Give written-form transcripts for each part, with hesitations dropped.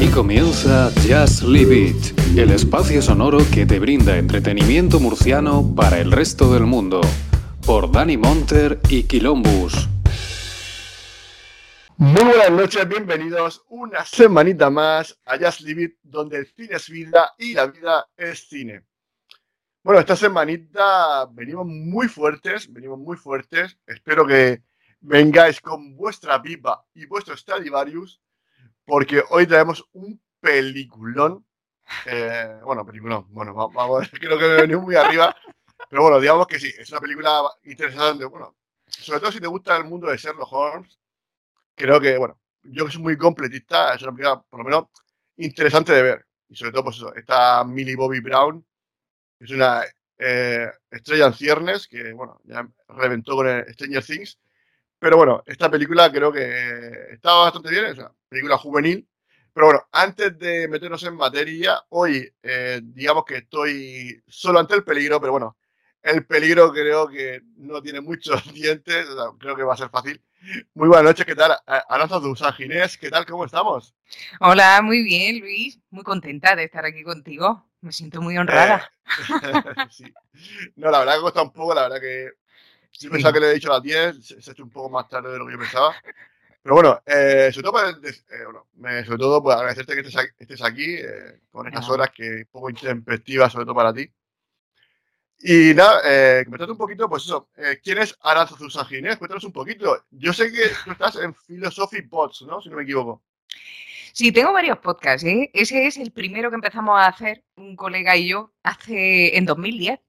Aquí comienza Just Leave It, el espacio sonoro que te brinda entretenimiento murciano para el resto del mundo, por Dani Monter y Quilombus. Muy buenas noches, bienvenidos una semanita más a Just Leave It, donde el cine es vida y la vida es cine. Bueno, esta semanita venimos muy fuertes, espero que vengáis con vuestra pipa y vuestro Stradivarius, porque hoy traemos un peliculón. Vamos a ver, creo que me he venido muy arriba, pero bueno, digamos que sí, es una película interesante, bueno, sobre todo si te gusta el mundo de Sherlock Holmes. Creo que, bueno, yo que soy muy completista, es una película, por lo menos, interesante de ver, y sobre todo, pues eso, está Millie Bobby Brown, que es una estrella en ciernes, que, bueno, ya reventó con el Stranger Things. Pero bueno, esta película creo que está bastante bien, es una película juvenil. Pero bueno, antes de meternos en materia, hoy digamos que estoy solo ante el peligro, pero bueno, el peligro creo que no tiene muchos dientes, o sea, creo que va a ser fácil. Muy buenas noches, ¿qué tal? Aranza Dusa, Ginés, ¿qué tal? ¿Cómo estamos? Hola, muy bien, Luis, muy contenta de estar aquí contigo, me siento muy honrada. Sí. No, la verdad que cuesta un poco, la verdad que... Yo pensaba que le he dicho a las 10, se ha hecho un poco más tarde de lo que yo pensaba. Pero bueno, sobre todo, agradecerte que estés aquí con estas horas que un poco intempestivas, sobre todo para ti. Y nada, comentarte un poquito, pues eso, ¿quién es Aranza Dusa Ginés? Cuéntanos un poquito. Yo sé que tú estás en Philosophy Pods, ¿no? Si no me equivoco. Sí, tengo varios podcasts, ¿eh? Ese es el primero que empezamos a hacer, un colega y yo, en 2010.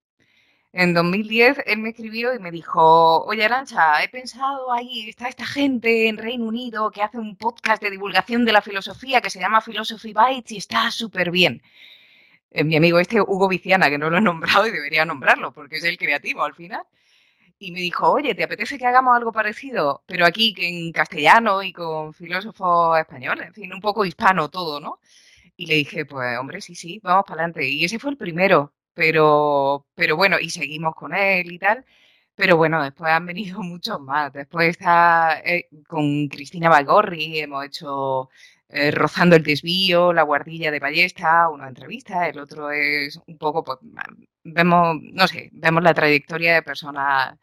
En 2010 él me escribió y me dijo: oye, Arancha, he pensado ahí, está esta gente en Reino Unido que hace un podcast de divulgación de la filosofía que se llama Philosophy Bites y está súper bien. Mi amigo Hugo Viciana, que no lo he nombrado y debería nombrarlo porque es el creativo al final. Y me dijo: oye, ¿te apetece que hagamos algo parecido? Pero aquí en castellano y con filósofos españoles, en fin, un poco hispano todo, ¿no? Y le dije: pues hombre, sí, vamos para adelante. Y ese fue el primero. Pero bueno, y seguimos con él y tal, pero bueno, después han venido muchos más. Después está con Cristina Bagorri, hemos hecho Rozando el Desvío, La Guardilla de Ballesta, una entrevista, el otro es un poco, pues, vemos la trayectoria de personas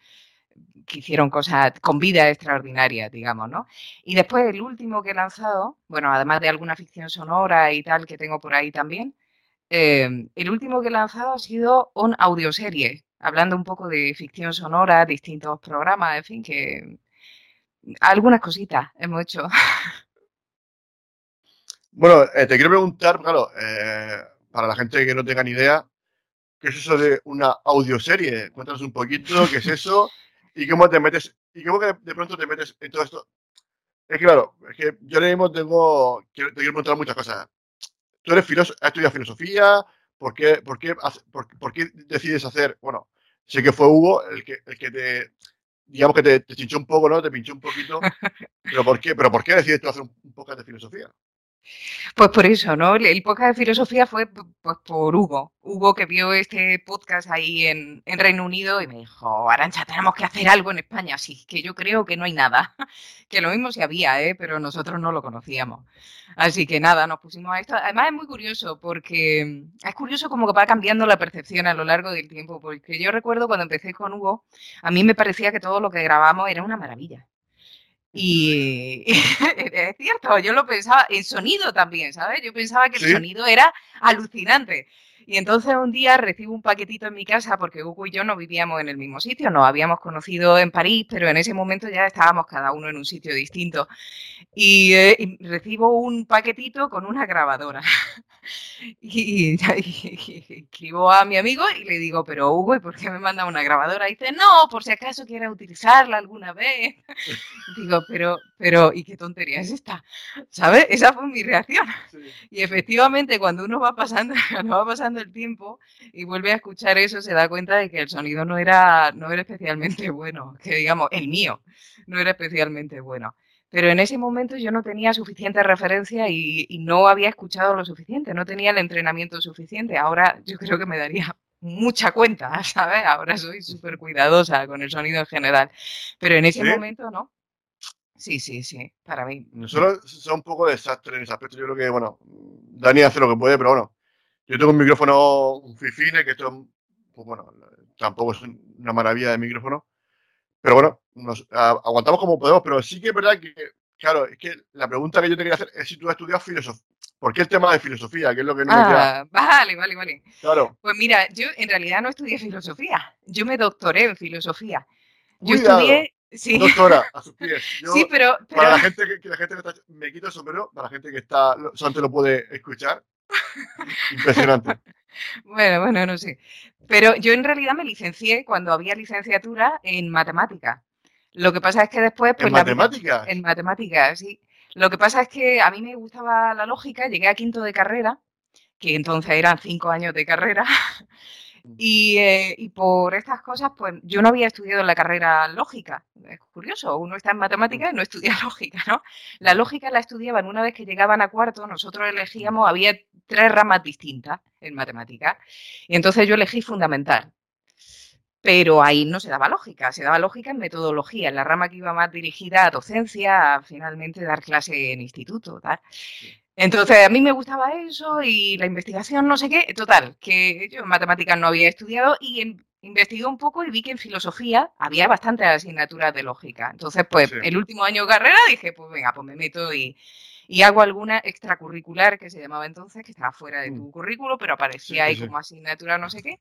que hicieron cosas con vida extraordinaria, digamos, ¿no? Y después el último que he lanzado, bueno, además de alguna ficción sonora y tal que tengo por ahí también, el último que he lanzado ha sido una audioserie, hablando un poco de ficción sonora, distintos programas, en fin, que algunas cositas hemos hecho. Bueno, te quiero preguntar, claro, para la gente que no tenga ni idea, ¿qué es eso de una audioserie? Cuéntanos un poquito qué es eso y cómo te metes, y cómo que de pronto te metes en todo esto. Es que claro, es que yo ahora mismo te quiero preguntar muchas cosas. Tú has estudiado filosofía, ¿por qué decides hacer? Bueno, sé que fue Hugo el que te, digamos que te chinchó un poco, ¿no? Te pinchó un poquito, pero ¿por qué decides tú hacer un podcast de filosofía? Pues por eso, ¿no? El podcast de filosofía fue pues por Hugo que vio este podcast ahí en Reino Unido y me dijo: Arancha, tenemos que hacer algo en España, así que yo creo que no hay nada, que lo mismo sí había, pero nosotros no lo conocíamos. Así que nada, nos pusimos a esto. Además es muy curioso, porque es curioso como que va cambiando la percepción a lo largo del tiempo, porque yo recuerdo cuando empecé con Hugo, a mí me parecía que todo lo que grabamos era una maravilla. Y es cierto, yo lo pensaba, el sonido también, ¿sabes? Yo pensaba que el sonido era alucinante. Y entonces un día recibo un paquetito en mi casa, porque Hugo y yo no vivíamos en el mismo sitio, nos habíamos conocido en París, pero en ese momento ya estábamos cada uno en un sitio distinto. Y recibo un paquetito con una grabadora. Y escribo a mi amigo y le digo: pero Hugo, ¿y por qué me manda una grabadora? Y dice: no, por si acaso quieres utilizarla alguna vez. Y digo: pero, ¿y qué tontería es esta? ¿Sabes? Esa fue mi reacción. Sí. Y efectivamente, cuando uno va pasando el tiempo y vuelve a escuchar eso, se da cuenta de que el sonido no era especialmente bueno, que digamos, el mío no era especialmente bueno. Pero en ese momento yo no tenía suficiente referencia y no había escuchado lo suficiente, no tenía el entrenamiento suficiente. Ahora yo creo que me daría mucha cuenta, ¿sabes? Ahora soy súper cuidadosa con el sonido en general, pero en ese momento no. Sí, para mí. Nosotros somos un poco desastres en ese aspecto. Yo creo que, bueno, Dani hace lo que puede, pero bueno, yo tengo un micrófono, un Fifine, que esto, pues bueno, tampoco es una maravilla de micrófono, pero bueno, nos aguantamos como podemos, pero sí que es verdad que, claro, es que la pregunta que yo te quería hacer es si tú has estudiado filosofía. ¿Por qué el tema de filosofía? Que es lo que no me queda. Ah, vale. Claro. Pues mira, yo en realidad no estudié filosofía, yo me doctoré en filosofía. Yo Cuidado. estudié. Sí, 2 horas a sus pies. Yo, sí, pero para la gente que la gente que está, me quito el sombrero, para la gente que está, solamente lo puede escuchar. Impresionante. Bueno, no sé. Pero yo en realidad me licencié cuando había licenciatura en matemática. Lo que pasa es que después, pues, ¿En matemáticas? en matemáticas, sí. Lo que pasa es que a mí me gustaba la lógica, llegué a quinto de carrera, que entonces eran 5 años de carrera. Y por estas cosas, pues yo no había estudiado la carrera lógica. Es curioso, uno está en matemáticas y no estudia lógica, ¿no? La lógica la estudiaban una vez que llegaban a cuarto, nosotros elegíamos, había 3 ramas distintas en matemáticas. Y entonces yo elegí fundamental. Pero ahí no se daba lógica, se daba lógica en metodología, en la rama que iba más dirigida a docencia, a finalmente dar clase en instituto, tal. Entonces, a mí me gustaba eso y la investigación, no sé qué. Total, que yo en matemáticas no había estudiado y investigué un poco y vi que en filosofía había bastantes asignaturas de lógica. Entonces, pues, Sí. el último año de carrera dije, pues venga, pues me meto y hago alguna extracurricular, que se llamaba entonces, que estaba fuera de tu currículo, pero aparecía ahí como asignatura no sé qué.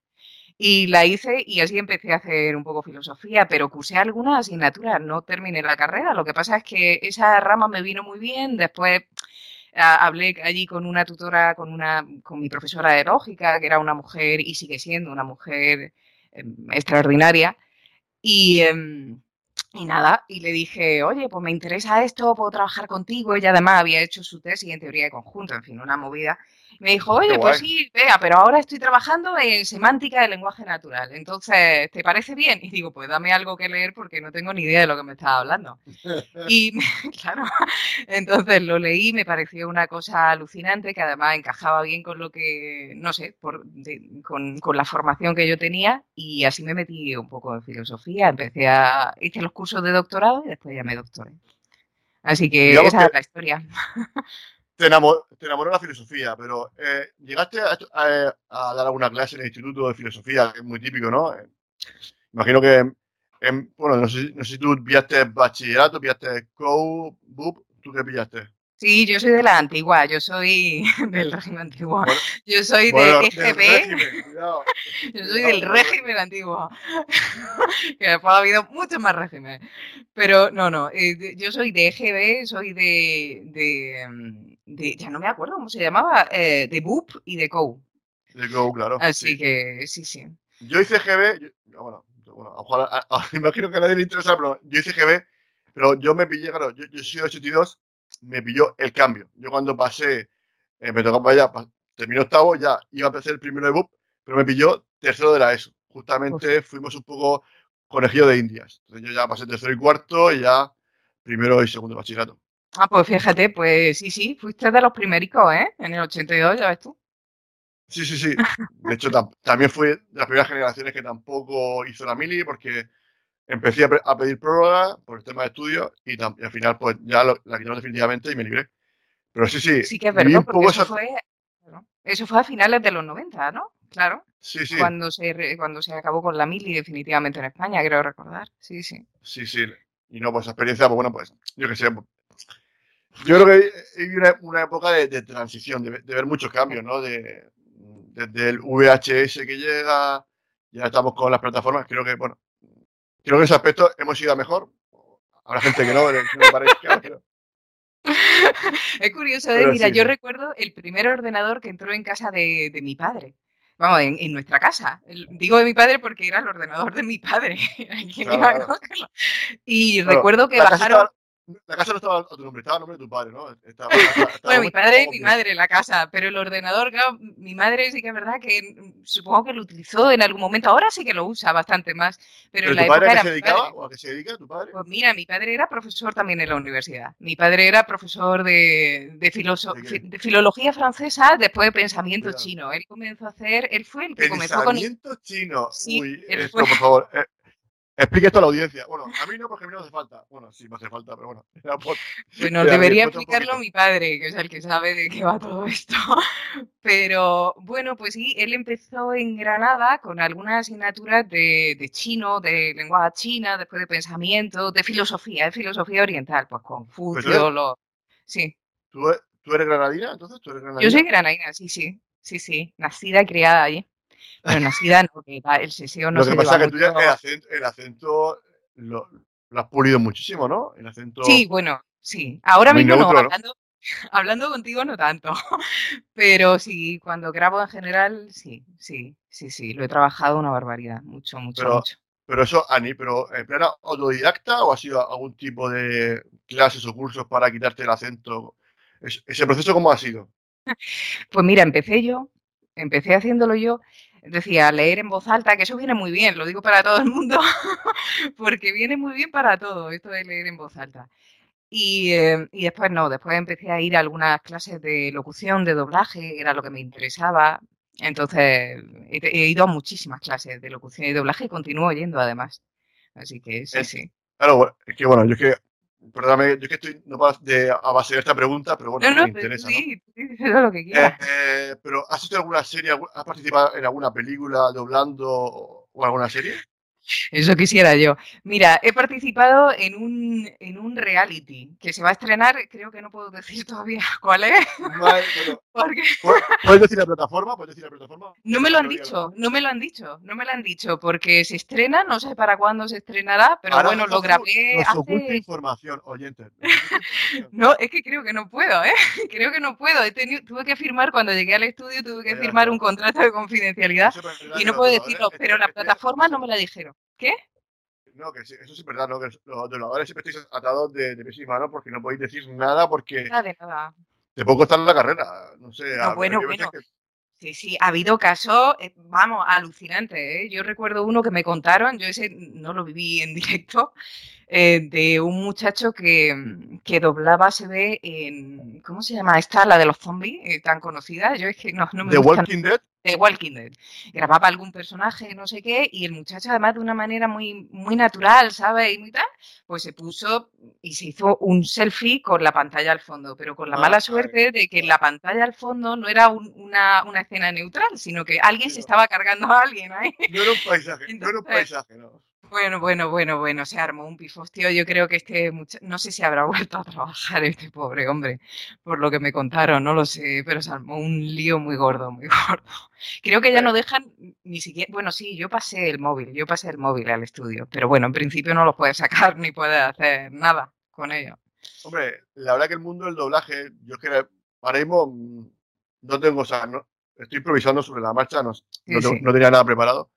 Y la hice y así empecé a hacer un poco filosofía, pero cursé algunas asignaturas, no terminé la carrera. Lo que pasa es que esa rama me vino muy bien, después... Hablé allí con una tutora, con mi profesora de lógica, que era una mujer y sigue siendo una mujer extraordinaria. Y nada, y le dije, oye, pues me interesa esto, puedo trabajar contigo. Ella además había hecho su tesis en teoría de conjunto, en fin, una movida. Y me dijo, oye, pues sí, vea, pero ahora estoy trabajando en semántica del lenguaje natural. Entonces, ¿te parece bien? Y digo, pues dame algo que leer porque no tengo ni idea de lo que me estás hablando. Y claro, entonces lo leí, me pareció una cosa alucinante que además encajaba bien con lo que, no sé, con la formación que yo tenía y así me metí un poco en filosofía. Hice los cursos de doctorado y después ya me doctoré. Así que digamos esa es la historia. Te enamoró la filosofía, pero ¿llegaste a dar alguna clase en el Instituto de Filosofía? Que es muy típico, ¿no? Imagino que, bueno, no sé si tú pillaste bachillerato, pillaste COU, BUP, ¿tú qué pillaste? Sí, yo soy de la antigua, yo soy del régimen antiguo, bueno, yo soy de EGB, yo soy del régimen antiguo, que después ha habido muchos más regímenes, pero no, yo soy de EGB, soy de ya no me acuerdo cómo se llamaba, de BUP y de COU. De COU, claro. Así que sí. Yo hice EGB, bueno, ojalá, imagino que a nadie le interesa, pero yo hice EGB, pero yo me pillé, claro, yo soy 82. Me pilló el cambio. Yo cuando pasé, me tocaba allá, terminé octavo, ya iba a empezar el primero de BUP, pero me pilló tercero de la ESO. Justamente fuimos un poco conejillo de indias. Entonces yo ya pasé tercero y cuarto y ya primero y segundo de bachillerato. Ah, pues fíjate, pues sí, fuiste de los primericos, ¿eh? En el 82, ya ves tú. Sí. De hecho, también fui de las primeras generaciones que tampoco hizo la mili porque... Empecé a pedir prórroga por el tema de estudios y al final pues ya la quitaron definitivamente y me libré. Pero sí. Sí que es verdad, porque eso fue a finales de los 90, ¿no? Claro. Sí. Cuando se acabó con la mili definitivamente en España, creo recordar. Sí. Sí. Y no, pues experiencia, pues bueno, pues yo qué sé. Yo creo que viví una época de transición, de ver muchos cambios, ¿no? Desde el VHS que llega, ya estamos con las plataformas, creo que, bueno... Creo que en ese aspecto hemos ido a mejor. Habrá gente que no, que me parezca. Pero... Es curioso, ¿eh? Mira, yo recuerdo el primer ordenador que entró en casa de mi padre. Vamos, en nuestra casa. Digo de mi padre porque era el ordenador de mi padre. Claro. Y claro, recuerdo que bajaron... La casa no estaba a tu nombre, estaba a nombre de tu padre, ¿no? Bueno, mi padre y mi madre en la casa, pero el ordenador, claro, mi madre sí que es verdad que supongo que lo utilizó en algún momento, ahora sí que lo usa bastante más, pero en la época era mi padre. ¿Tu padre a qué se dedicaba o a qué se dedica tu padre? Pues mira, mi padre era profesor también en la universidad, mi padre era profesor de filología francesa después de pensamiento chino, él fue el que comenzó con... Pensamiento chino, sí, uy, esto por favor... Explique esto a la audiencia. Bueno, a mí no, porque a mí no hace falta. Bueno, sí, no hace falta, pero bueno. Bueno, debería explicarlo mi padre, que es el que sabe de qué va todo esto. Pero bueno, pues sí, él empezó en Granada con algunas asignaturas de chino, de lengua china, después de pensamiento, de filosofía oriental, pues Confucio, lo... Sí. ¿Tú eres granadina, entonces? ¿Tú eres granadina? Yo soy granadina, sí. Nacida y criada allí. Bueno, nacida no, el seseo no se lleva mucho. Lo que pasa es que tú ya el acento lo has pulido muchísimo, ¿no? El acento... Sí, bueno, sí. Ahora mismo neutro, no, hablando contigo no tanto. Pero sí, cuando grabo en general, sí. Lo he trabajado una barbaridad, mucho. Pero eso, Ani, ¿pero en plena autodidacta o ha sido algún tipo de clases o cursos para quitarte el acento? ¿Ese proceso cómo ha sido? Pues mira, empecé haciéndolo yo, decía leer en voz alta, que eso viene muy bien, lo digo para todo el mundo, porque viene muy bien para todo esto de leer en voz alta. Y después empecé a ir a algunas clases de locución, de doblaje, era lo que me interesaba. Entonces he ido a muchísimas clases de locución y doblaje y continúo yendo además. Así que sí. Claro, es que bueno, yo es que... Perdóname, yo es que estoy no de avasallar esta pregunta, pero bueno, me interesa. Sí, ¿no? Lo que quieras. Pero ¿has hecho alguna serie? ¿Has participado en alguna película doblando o alguna serie? Eso quisiera yo. Mira, he participado en un reality que se va a estrenar, creo que no puedo decir todavía cuál es. Vale, bueno. Porque... ¿Puedes decir la plataforma? No me lo han dicho, porque se estrena, no sé para cuándo se estrenará, pero ahora bueno, lo grabé hace... oculta información, oyentes. No, es que creo que no puedo, tuve que firmar, cuando llegué al estudio, firmar un contrato de confidencialidad y no puedo decirlo, pero la plataforma no me la dijeron. ¿Qué? No, que eso sí es verdad, ¿no? Que los dobladores siempre estáis atados de pies y manos porque no podéis decir nada porque... Nada. Te puede costar la carrera, no sé. No, bueno. Que... Sí, ha habido casos, vamos, alucinantes, ¿eh? Yo recuerdo uno que me contaron, yo ese no lo viví en directo, de un muchacho que doblaba, se ve en... ¿Cómo se llama? Esta, la de los zombies, tan conocida, yo es que no me gusta. ¿The Walking Dead? De Walking Dead. Grababa algún personaje, no sé qué, y el muchacho, además de una manera muy, muy natural, ¿sabes? Y tal, pues se puso y se hizo un selfie con la pantalla al fondo, pero con la mala suerte de que la pantalla al fondo no era una escena neutral, sino que alguien se estaba cargando a alguien ahí. No era un paisaje. Bueno, se armó un pifostio. Yo creo que no sé si habrá vuelto a trabajar este pobre hombre, por lo que me contaron, no lo sé, pero se armó un lío muy gordo. Creo que ya no dejan ni siquiera... Bueno, sí, yo pasé el móvil al estudio, pero bueno, en principio no lo puedes sacar ni puedes hacer nada con ello. Hombre, la verdad que el mundo del doblaje, yo es que ahora mismo no tengo... O sea, no, estoy improvisando sobre la marcha, no tenía nada preparado.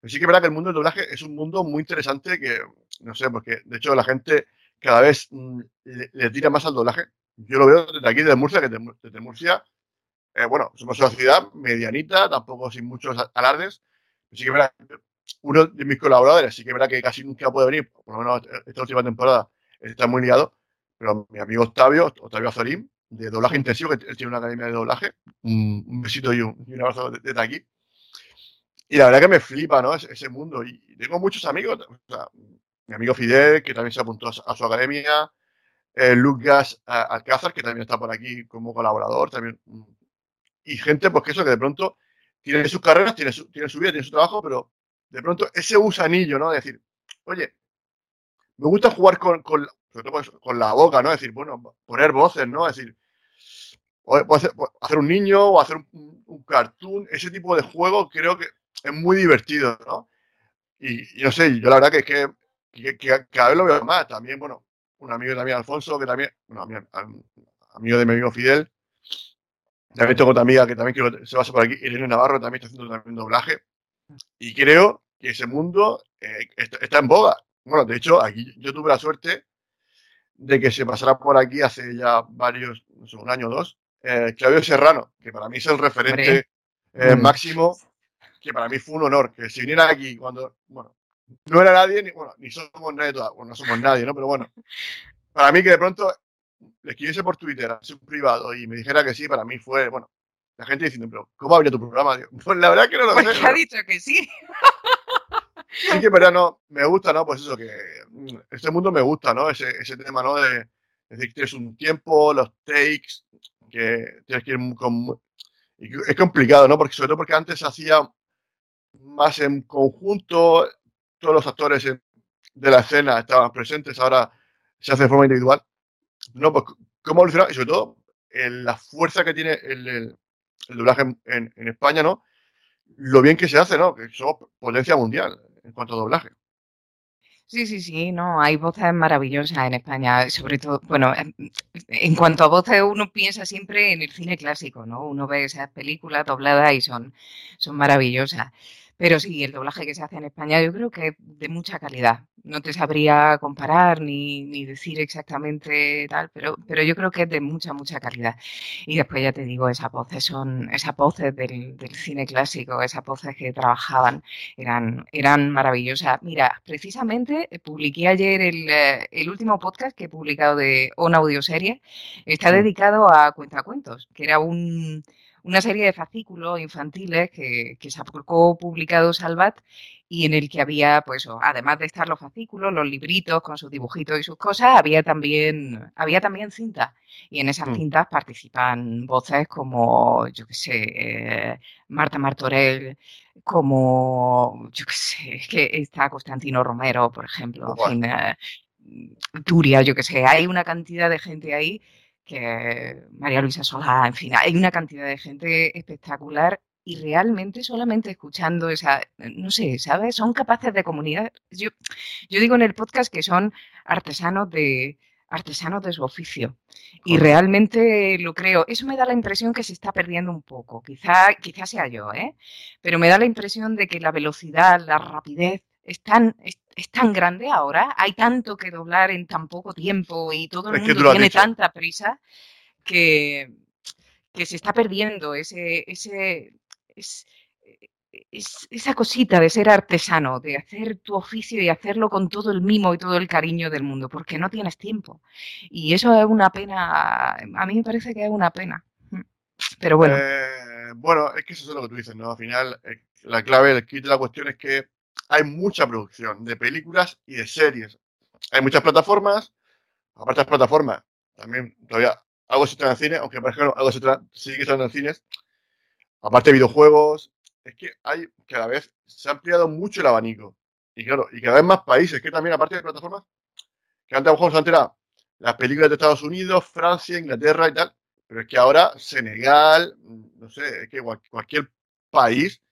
Pero sí que es verdad que el mundo del doblaje es un mundo muy interesante que, no sé, porque de hecho la gente cada vez le tira más al doblaje. Yo lo veo desde aquí, desde Murcia, que desde Murcia, somos una ciudad medianita, tampoco sin muchos alardes. Pero sí que es verdad, uno de mis colaboradores, sí que es verdad que casi nunca puede venir, por lo menos esta última temporada, está muy liado, pero mi amigo Octavio Azorín, de doblaje intensivo, que él tiene una academia de doblaje, un besito y un abrazo desde aquí. Y la verdad que me flipa, ¿no? Ese mundo. Y tengo muchos amigos. O sea, mi amigo Fidel, que también se apuntó a su academia. Lucas Alcázar, que también está por aquí como colaborador. También. Y gente, pues que de pronto tiene sus carreras, tiene su vida, tiene su trabajo, pero de pronto ese gusanillo, ¿no? De decir, oye, me gusta jugar sobre todo con la boca, ¿no? Es decir, bueno, poner voces, ¿no? Es decir, hacer un niño o hacer un cartoon. Ese tipo de juego creo que es muy divertido, ¿no? Y no sé, yo la verdad que cada vez lo veo más. También, bueno, un amigo también, Alfonso, que también, amigo de mi amigo Fidel. También tengo otra amiga que también creo que se basa por aquí, Irene Navarro, también está haciendo también doblaje. Y creo que ese mundo está en boga. Bueno, de hecho, aquí yo tuve la suerte de que se pasara por aquí hace ya varios, no sé, un año o dos, Claudio Serrano, que para mí es el referente máximo. Que para mí fue un honor que si viniera aquí cuando, bueno, no era nadie, ni somos nadie todavía, no somos nadie, ¿no? Pero bueno, para mí que de pronto le escribiese por Twitter, a un privado, y me dijera que sí, para mí fue, bueno, la gente diciendo, pero ¿cómo ha venido tu programa? Digo, pues la verdad que no lo sé. Pues ha dicho que sí. Sí que, pero no, me gusta, ¿no? Pues eso, que este mundo me gusta, ¿no? Ese tema, ¿no? De decir que tienes un tiempo, los takes, que tienes que ir y es complicado, ¿no? Porque sobre todo porque antes se hacía más en conjunto, todos los actores de la escena estaban presentes, ahora se hace de forma individual. No, pues cómo ha evolucionado y sobre todo la fuerza que tiene el doblaje en España, ¿no? Lo bien que se hace, ¿no? Que somos potencia mundial en cuanto a doblaje. Sí, no, hay voces maravillosas en España, sobre todo, bueno, en cuanto a voces uno piensa siempre en el cine clásico, ¿no? Uno ve esas películas dobladas y son maravillosas. Pero sí, el doblaje que se hace en España yo creo que es de mucha calidad. No te sabría comparar ni decir exactamente tal, pero yo creo que es de mucha, mucha calidad. Y después ya te digo, esas voces del cine clásico, esas voces que trabajaban eran maravillosas. Mira, precisamente publiqué ayer el último podcast que he publicado de una audioserie. Está Sí. dedicado a Cuentacuentos, que era una serie de fascículos infantiles que sacó publicado Salvat y en el que había, pues, además de estar los fascículos, los libritos con sus dibujitos y sus cosas, había también cintas. Y en esas Mm. cintas participan voces como, yo qué sé, Marta Martorell, como, yo qué sé, es que está Constantino Romero, por ejemplo, en Guau. fin, Turia, yo qué sé, hay una cantidad de gente ahí que María Luisa Solá, en fin, hay una cantidad de gente espectacular y realmente solamente escuchando no sé, ¿sabes? Son capaces de comunicar. Yo digo en el podcast que son artesanos de su oficio y Correcto. realmente lo creo. Eso me da la impresión que se está perdiendo un poco, quizá sea yo, ¿eh? Pero me da la impresión de que la velocidad, la rapidez es tan grande ahora, hay tanto que doblar en tan poco tiempo y todo el Es que tú mundo lo has tiene dicho. tanta prisa que, que se está perdiendo es- esa cosita de ser artesano, de hacer tu oficio y hacerlo con todo el mimo y todo el cariño del mundo, porque no tienes tiempo. Y eso es una pena, a mí me parece que es una pena. Pero bueno, Bueno, es que eso es lo que tú dices, ¿no? Al final, la clave, el kit de la cuestión es que hay mucha producción de películas y de series. Hay muchas plataformas, aparte de las plataformas, también todavía algo se trae en cine, aunque por ejemplo algo sigue estando en cines, aparte de videojuegos, es que hay cada vez se ha ampliado mucho el abanico. Y claro, y cada vez más países, que también aparte de plataformas, que antes a lo mejor antes era las películas de Estados Unidos, Francia, Inglaterra y tal, pero es que ahora Senegal, no sé, es que cualquier país,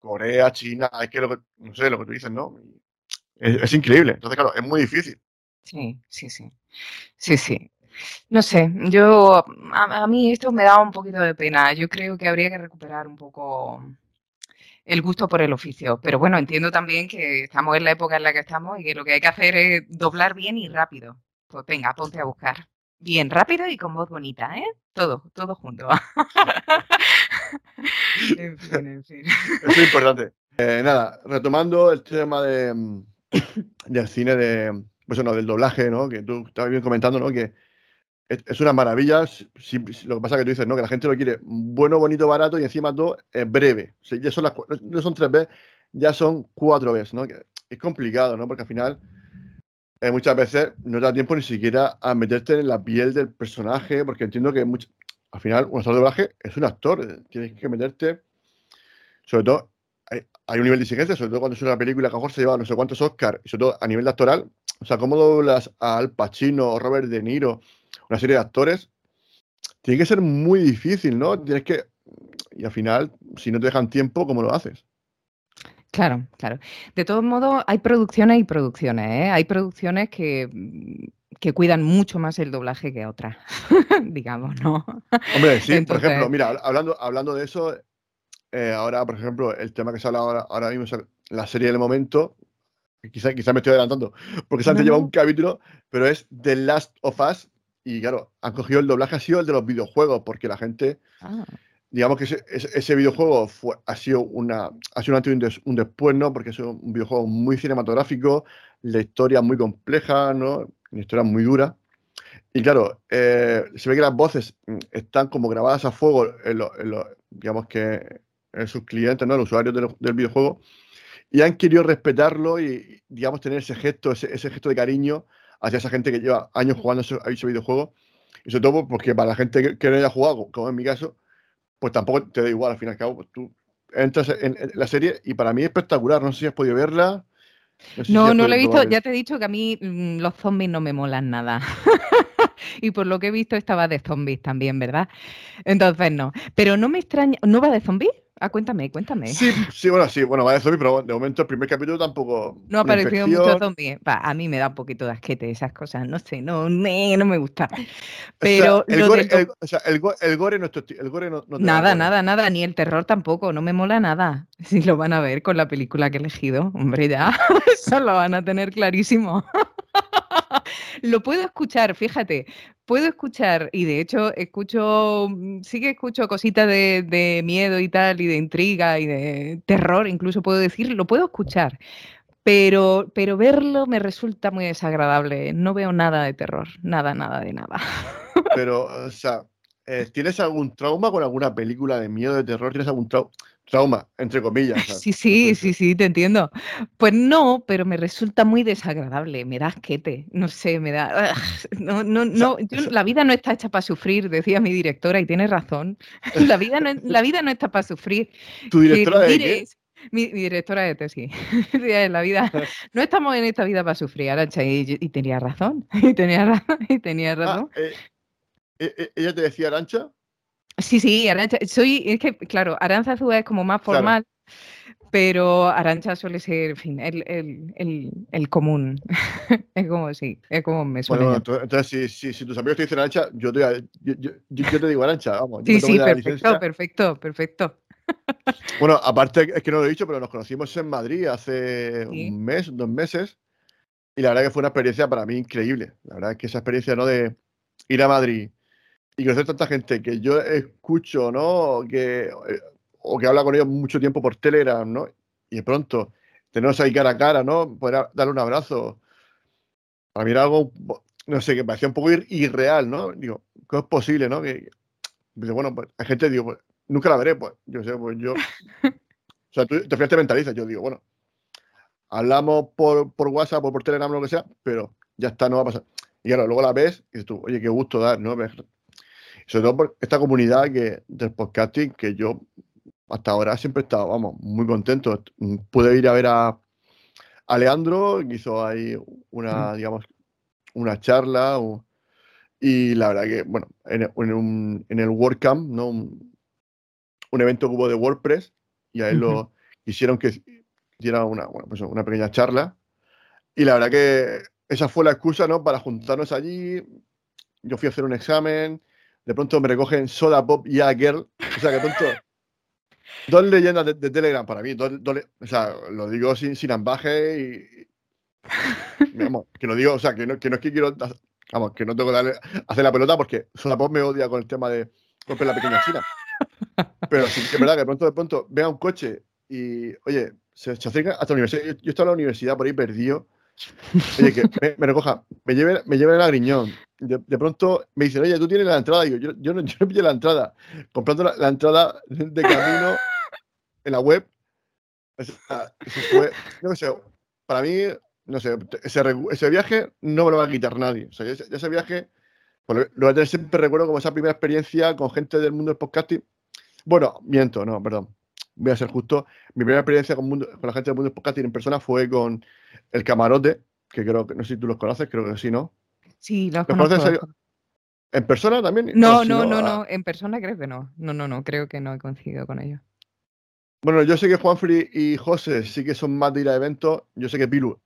Corea, China, es que no sé, lo que tú dices, ¿no? Es increíble. Entonces, claro, es muy difícil. sí. Sí. No sé, a mí esto me daba un poquito de pena. Yo creo que habría que recuperar un poco el gusto por el oficio. Pero bueno, entiendo también que estamos en la época en la que estamos y que lo que hay que hacer es doblar bien y rápido. Pues venga, ponte a buscar. Bien rápido y con voz bonita, ¿eh? Todo junto. En fin, en fin. Eso es importante. Nada, retomando el tema del cine, pues no, del doblaje, ¿no? Que tú estabas bien comentando, ¿no? Que es una maravilla. Lo que pasa es que tú dices, ¿no? Que la gente lo quiere bueno, bonito, barato y encima todo es breve. O sea, ya son no son 3 veces, ya son 4 veces, ¿no? Que es complicado, ¿no? Porque al final muchas veces no te da tiempo ni siquiera a meterte en la piel del personaje, porque entiendo que al final un actor de doblaje es un actor, tienes que meterte, sobre todo hay un nivel de exigencia, sobre todo cuando es una película que a lo mejor se lleva no sé cuántos Oscars, y sobre todo a nivel de actoral, o sea, cómo doblas a Al Pacino o Robert De Niro, una serie de actores, tiene que ser muy difícil, ¿no? Y al final, si no te dejan tiempo, ¿cómo lo haces? Claro. De todos modos, hay producciones y producciones, ¿eh? Hay producciones que cuidan mucho más el doblaje que otras, digamos, ¿no? Hombre, sí, por ejemplo, Entonces, mira, hablando de eso, ahora, por ejemplo, el tema que se habla ahora mismo es la serie del momento. Quizá me estoy adelantando, porque antes no, lleva un no. capítulo, pero es The Last of Us. Y claro, han cogido el doblaje, ha sido el de los videojuegos, porque la gente, Ah, digamos que ese videojuego ha sido un antes y un después, ¿no? Porque es un videojuego muy cinematográfico, la historia muy compleja, ¿no? Una historia muy dura. Y claro, se ve que las voces están como grabadas a fuego digamos que en sus clientes, ¿no? Los usuarios del videojuego. y han querido respetarlo y, digamos, tener ese gesto de cariño hacia esa gente que lleva años jugando a ese videojuego. Y sobre todo porque para la gente que no haya jugado, como en mi caso, pues tampoco te da igual, al fin y al cabo, pues tú entras en la serie y para mí es espectacular. No sé si has podido verla. No la he visto, ya te he dicho que a mí los zombies no me molan nada. Y por lo que he visto estaba de zombies también, ¿verdad? Entonces no. Pero no me extraña, ¿no va de zombies? Ah, cuéntame. Sí, bueno, va de zombies, pero de momento el primer capítulo tampoco... No ha aparecido mucho zombie. A mí me da un poquito de asquete esas cosas, no sé, no me gusta. Pero el gore no es tu estilo. Nada, ni el terror tampoco, no me mola nada. Si lo van a ver con la película que he elegido, hombre, ya, eso lo van a tener clarísimo. Lo puedo escuchar, fíjate, y de hecho escucho cositas de miedo y tal, y de intriga y de terror, incluso puedo decir, lo puedo escuchar, pero verlo me resulta muy desagradable, no veo nada de terror, nada de nada. Pero, o sea, ¿tienes algún trauma con alguna película de miedo, de terror? ¿Tienes algún trauma, entre comillas? ¿Sabes? Sí, te entiendo. Pues no, pero me resulta muy desagradable, me da asquete, no sé, me da... No, yo, la vida no está hecha para sufrir, decía mi directora, y tiene razón. La vida no está para sufrir. ¿Tu directora de qué? Mi directora de tesis. La vida, no estamos en esta vida para sufrir, Arancha, y tenía razón. ¿Ella te decía Arancha? Sí, Arancha. Aranza Azúa es como más formal, claro. Pero Arancha suele ser, en fin, el común. es como me suele. Bueno, entonces, si tus amigos te dicen Arancha, yo te digo Arancha, vamos. Sí, perfecto. Bueno, aparte, es que no lo he dicho, pero nos conocimos en Madrid hace un mes, 2 meses, y la verdad que fue una experiencia para mí increíble. La verdad es que esa experiencia, ¿no?, de ir a Madrid y conocer tanta gente que yo escucho, ¿no?, o que habla con ellos mucho tiempo por Telegram, ¿no?, y de pronto tenernos ahí cara a cara, ¿no?, poder darle un abrazo. Para mí era algo, no sé, que parecía un poco irreal, ¿no? Digo, ¿cómo es posible, no? Que bueno, pues hay gente, digo, pues nunca la veré, pues yo sé, pues yo... O sea, tú al final te mentalizas, yo digo, bueno, hablamos por WhatsApp o por Telegram, lo que sea, pero ya está, no va a pasar. Y claro, luego la ves y dices tú, oye, qué gusto dar, ¿no? Sobre todo por esta comunidad del podcasting, que yo hasta ahora siempre he estado, vamos, muy contento. Pude ir a ver a Leandro, que hizo ahí una charla, y la verdad que, bueno, en el WordCamp, ¿no?, un evento que hubo de WordPress, y ahí lo hicieron que hiciera una pequeña charla, y la verdad que esa fue la excusa, ¿no?, para juntarnos allí. Yo fui a hacer un examen. De pronto me recogen Soda Pop y A Girl. O sea, que pronto... Dos leyendas de Telegram para mí. O sea, lo digo sin ambaje y vamos, que lo digo, o sea, que no es que quiero... Vamos, que no tengo que hacer la pelota porque Soda Pop me odia con el tema de romper la pequeña China. Pero sí que es verdad que de pronto vea un coche y, oye, se acerca hasta la universidad. Yo estaba en la universidad por ahí perdido. Oye, que me recoja, me lleven a Griñón. De pronto me dicen, oye, tú tienes la entrada. Digo, yo no pillé la entrada. Comprando la entrada de camino en la web. O sea, fue, no sé, para mí, no sé, ese viaje no me lo va a quitar nadie. O sea, ese viaje, pues, lo voy a tener siempre recuerdo como esa primera experiencia con gente del mundo del podcasting. Bueno, miento, no, perdón. Voy a ser justo, mi primera experiencia con la gente del mundo del podcasting en persona fue con El Camarote, que creo que, no sé si tú los conoces, creo que sí, ¿no? Sí, los conozco. ¿En persona también? No, en persona creo que no. No, creo que no he coincidido con ellos. Bueno, yo sé que Juanfri y José sí que son más de ir a eventos. Yo sé que Pilu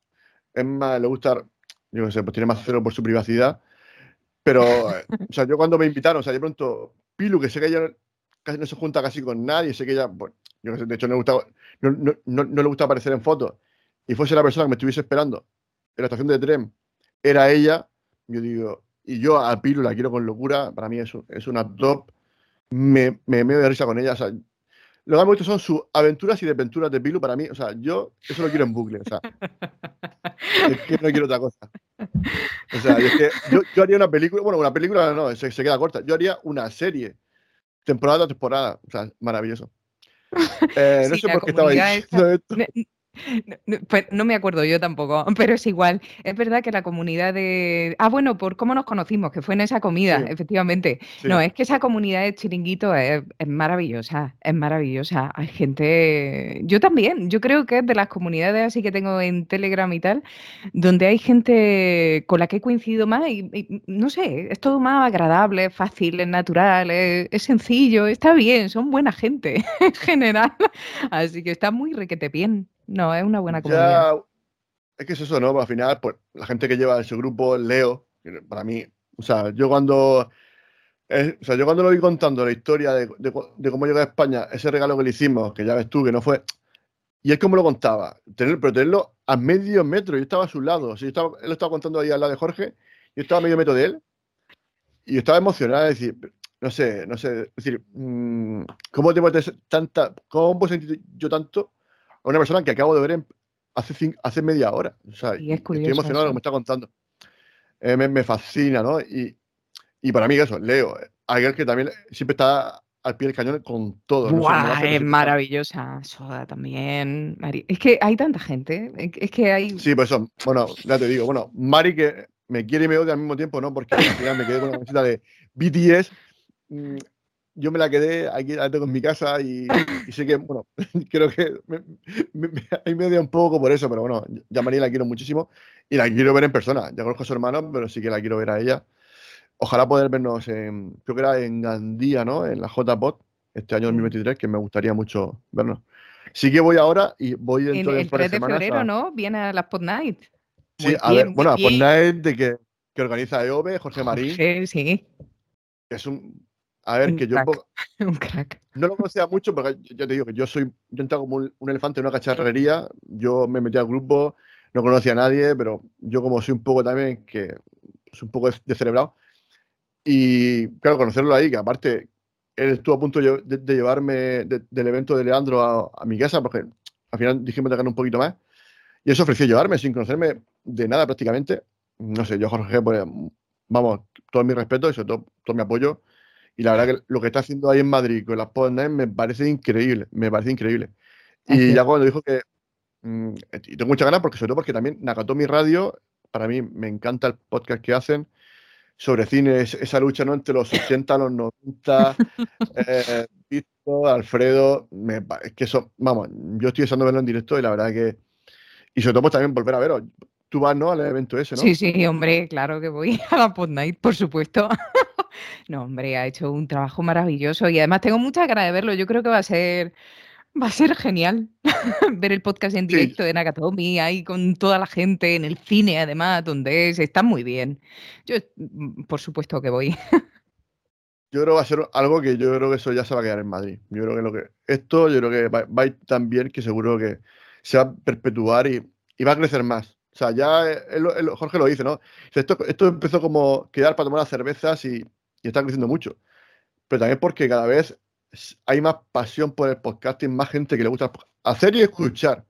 es más, le gusta, yo qué sé, pues tiene más cero por su privacidad. Pero, o sea, yo cuando me invitaron, o sea, de pronto, Pilu, que sé que ella casi no se junta casi con nadie, sé que ella, bueno, yo sé, de hecho no le gusta aparecer en fotos, y fuese la persona que me estuviese esperando en la estación de tren, era ella, yo digo, y yo a Pilu la quiero con locura, para mí es una top, me de risa con ella, o sea, lo que me gusta son sus aventuras y desventuras de Pilu, para mí, o sea, yo eso lo quiero en bucle, o sea, es que no quiero otra cosa. O sea, es que yo haría una película no, se queda corta, yo haría una serie, temporada a temporada, o sea, maravilloso. No sé por qué estaba diciendo esto. Pues no me acuerdo yo tampoco, pero es igual. Es verdad que la comunidad de... Ah, bueno, por cómo nos conocimos, que fue en esa Sí, comida, efectivamente. No, sí, es que esa comunidad de chiringuito es maravillosa, es maravillosa. Hay gente... Yo también, yo creo que es de las comunidades así que tengo en Telegram y tal, donde hay gente con la que he coincidido más y no sé, es todo más agradable, es fácil, es natural, es sencillo, está bien, son buena gente en general. Así que está muy requete bien. No, es una buena comunidad. ya es que es eso, ¿no? Al final, pues la gente que lleva ese grupo, Leo, que para mí, o sea, yo cuando lo vi contando la historia de cómo llegó a España, ese regalo que le hicimos, que ya ves tú que no fue, y él cómo lo contaba, pero tenerlo a medio metro, yo estaba a su lado, o sea, él lo estaba contando ahí al lado de Jorge, yo estaba a medio metro de él, y yo estaba emocionado, es decir, no sé, es decir, ¿cómo te puedes cómo puedo sentir yo tanto a una persona que acabo de ver hace media hora? O sea, Y es estoy curioso emocionado de lo que me eso. está contando. Me fascina, ¿no? Y para mí eso, Leo, alguien que también siempre está al pie del cañón con todo, no solo ¡Buah! conoce, pero Es siempre está. maravillosa. Soda también. Es que hay tanta gente. Es que hay. Sí, pues eso, bueno, ya te digo, bueno, Mari que me quiere y me odia al mismo tiempo, ¿no? Porque al final me quedé con la camiseta de BTS. mm, Yo me la quedé, aquí la tengo en mi casa y sé que, bueno, creo que ahí me odia un poco por eso, pero bueno, ya María la quiero muchísimo y la quiero ver en persona. Ya conozco a su hermano, pero sí que la quiero ver a ella. Ojalá poder vernos creo que era en Gandía, ¿no? En la JPOT, este año Mm. 2023, que me gustaría mucho vernos. Sí que voy ahora y voy dentro de un El par de 3 de semanas febrero, ¿no? Viene a las Podnight. Sí, Muy a ver, bien, muy bueno, a bien. Fortnite de que organiza EOB, Jorge Marín, Jorge, sí. que es un... A ver, Un que yo crack. Un crack. no lo conocía mucho porque yo te digo que yo entraba como un elefante en una cacharrería, yo me metí al grupo, no conocía a nadie, pero yo como soy un poco también, que soy un poco descerebrado, y claro, conocerlo ahí, que aparte él estuvo a punto de llevarme del evento de Leandro a mi casa, porque al final dijimos de ganar un poquito más, y eso ofreció llevarme sin conocerme de nada prácticamente. No sé, yo Jorge, pues, vamos, todo mi respeto y sobre todo mi apoyo. Y la verdad que lo que está haciendo ahí en Madrid con las Podnight me parece increíble. Es Y ya cierto. cuando dijo que, y tengo muchas ganas, porque sobre todo porque también Nakatomi Radio, para mí me encanta el podcast que hacen sobre cine, esa lucha, ¿no? Entre los 80, los 90, Víctor, Alfredo, es que eso, vamos, yo estoy deseando verlo en directo y la verdad que, y sobre todo pues, también volver a veros. Tú vas, ¿no? Al evento ese, Sí, ¿no? sí, hombre, claro que voy a la Podnight, por supuesto. No, hombre, ha hecho un trabajo maravilloso y además tengo muchas ganas de verlo. Yo creo que va a ser genial ver el podcast en Sí, directo de Nakatomi ahí con toda la gente en el cine, además, donde está muy bien. Yo, por supuesto que voy. yo creo que va a ser algo que yo creo que eso ya se va a quedar en Madrid. Yo creo que yo creo que va a ir tan bien que seguro que se va a perpetuar y va a crecer más. O sea, ya Jorge lo dice, ¿no? O sea, esto empezó como quedar para tomar las cervezas y está creciendo mucho. Pero también porque cada vez hay más pasión por el podcasting, más gente que le gusta hacer y escuchar.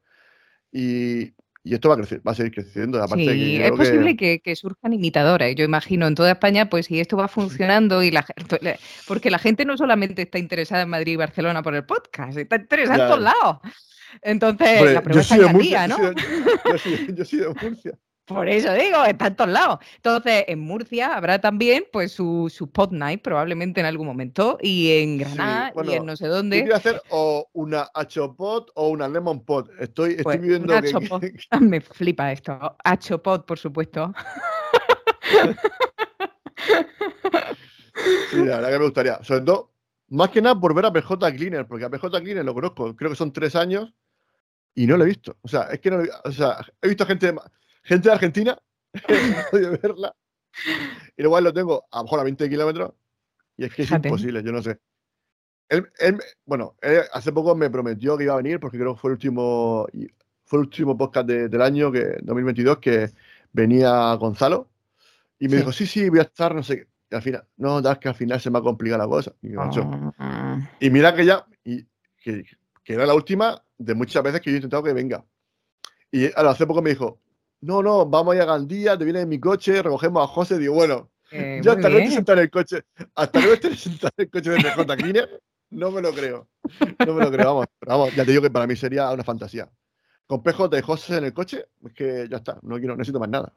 Y, y esto va a crecer, va a seguir creciendo. Aparte de que Sí, yo es creo posible que que surjan imitadoras. Yo imagino en toda España, pues si esto va funcionando porque la gente no solamente está interesada en Madrid y Barcelona por el podcast, está interesada en todos ya. lados. Entonces, la Hombre, yo prueba está soy en de Murcia, Gandía, ¿no? Yo soy de Murcia. Por eso digo, está en todos lados. Entonces, en Murcia habrá también pues su pod night probablemente en algún momento, y en Sí, Granada y en bueno, no sé yo dónde, quiero hacer o una Achopod o una Lemon Pod. Estoy pues un viendo que, achopod. Me flipa esto. Achopod, por supuesto. sí, la verdad que me gustaría. Sobre todo, más que nada por ver a PJ Cleaner, porque a PJ Cleaner lo conozco, creo que son 3 años y no lo he visto. O sea, es que no lo he, o sea, he visto gente de Argentina, he podido verla, y luego lo tengo a lo mejor a 20 kilómetros, y es que es Fíjate. imposible, yo no sé. Bueno, él hace poco me prometió que iba a venir, porque creo que fue el último podcast del año, 2022, que venía Gonzalo, y me dijo, Sí. sí, voy a estar, no sé qué. Y al final, no, es que al final se me ha complicado la cosa. Y digo, macho, Ah, y mira que ya, que, que era la última de muchas veces que yo he intentado que venga. Y hace poco me dijo, no, vamos a ir a Gandía, te vienes en mi coche, recogemos a José. Digo, bueno, yo Muy hasta no esté bien. sentado en el coche, hasta no esté sentado en el coche de PJ Cleaner, no me lo creo. No me lo creo, vamos, ya te digo que para mí sería una fantasía. con PJ en el coche, es que ya está, no necesito más nada.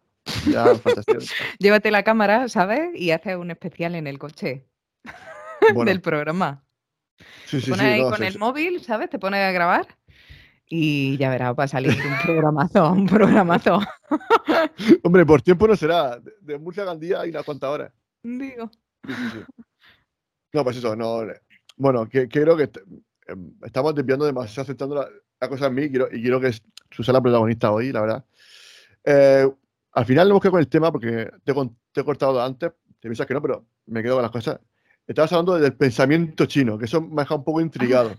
Ya, fantástico. Llévate la cámara, ¿sabes? Y haces un especial en el coche del programa. Sí, te pones ahí el móvil, ¿sabes? Te pones a grabar y ya verás, va a salir un programazo, un programazo. Hombre, por tiempo no será. De Murcia a Gandía hay unas cuantas horas. Digo. Sí. No, pues eso, no. Bueno, que creo que estamos desviando demasiado, aceptando la cosa en mí y quiero que Susana, protagonista hoy, la verdad. Al final no hemos quedado con el tema porque te he cortado antes, te piensas que no, pero me quedo con las cosas. Estabas hablando del pensamiento chino, que eso me ha dejado un poco intrigado.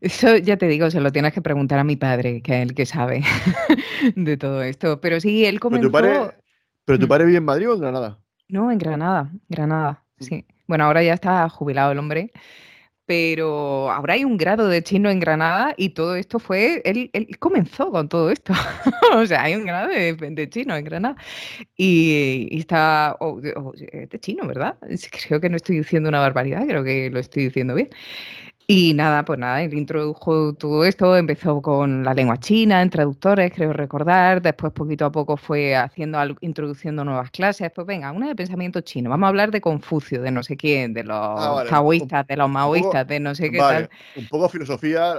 Eso ya te digo, se lo tienes que preguntar a mi padre, que es el que sabe de todo esto. Pero sí, él comenzó... ¿Pero tu padre vive en Madrid o en Granada? No, en Granada, sí. Bueno, ahora ya está jubilado el hombre, pero ahora hay un grado de chino en Granada y todo esto fue... Él comenzó con todo esto. O sea, hay un grado de chino en Granada. Y está... de chino, ¿verdad? Creo que no estoy diciendo una barbaridad, creo que lo estoy diciendo bien. Y nada, él introdujo todo esto, empezó con la lengua china, en traductores, creo recordar, después poquito a poco fue introduciendo nuevas clases, después venga, una de pensamiento chino, vamos a hablar de Confucio, de no sé quién, de los taoístas, de los maoístas, de no sé qué tal. Un poco filosofía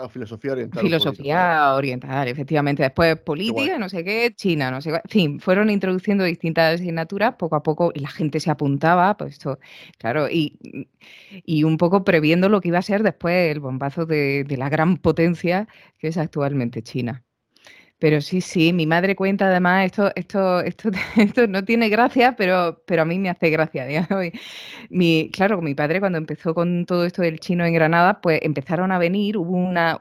oriental. Filosofía oriental, efectivamente, después política, no sé qué, China, no sé qué, en fin, fueron introduciendo distintas asignaturas, poco a poco la gente se apuntaba, pues esto, claro, y un poco previendo lo que iba a ser después el bombazo de la gran potencia que es actualmente China. Pero sí, mi madre cuenta además, esto no tiene gracia, pero a mí me hace gracia a día de hoy. Claro, mi padre cuando empezó con todo esto del chino en Granada, pues empezaron a venir, hubo una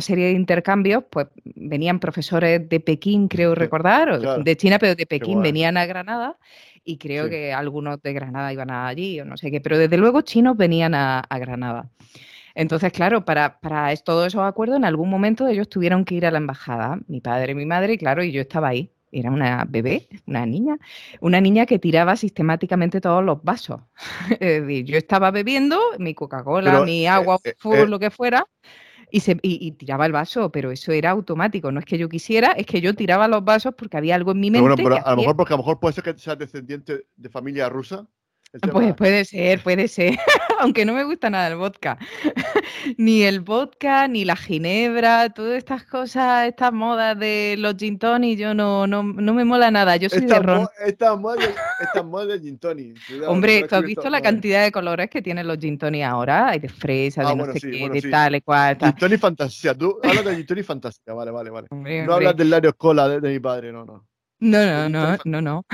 serie de intercambios, pues venían profesores de Pekín, creo recordar, claro, de China, pero de Pekín venían a Granada y creo que algunos de Granada iban allí o no sé qué, pero desde luego chinos venían a Granada. Entonces, claro, para todos esos acuerdos, en algún momento ellos tuvieron que ir a la embajada, mi padre y mi madre, claro, y yo estaba ahí. Era una bebé, una niña que tiraba sistemáticamente todos los vasos. Es decir, yo estaba bebiendo mi Coca-Cola, mi agua, lo que fuera, y tiraba el vaso, pero eso era automático. No es que yo quisiera, es que yo tiraba los vasos porque había algo en mi mente. Pero a lo mejor, porque a lo mejor puede ser que seas descendiente de familia rusa. Pues puede ser, aunque no me gusta nada el vodka, ni el vodka, ni la ginebra, todas estas cosas, estas modas de los gin tonic, yo no me mola nada, yo soy de ron. Estas modas de gin tonic. Hombre, ¿tú has visto la cantidad de colores que tienen los gin tonic ahora? Hay de fresa, de tal y cual. Gin tonic fantasía, tú hablas de gin tonic fantasía, vale. Hombre. No hablas del Larios Cola de mi padre, no. No.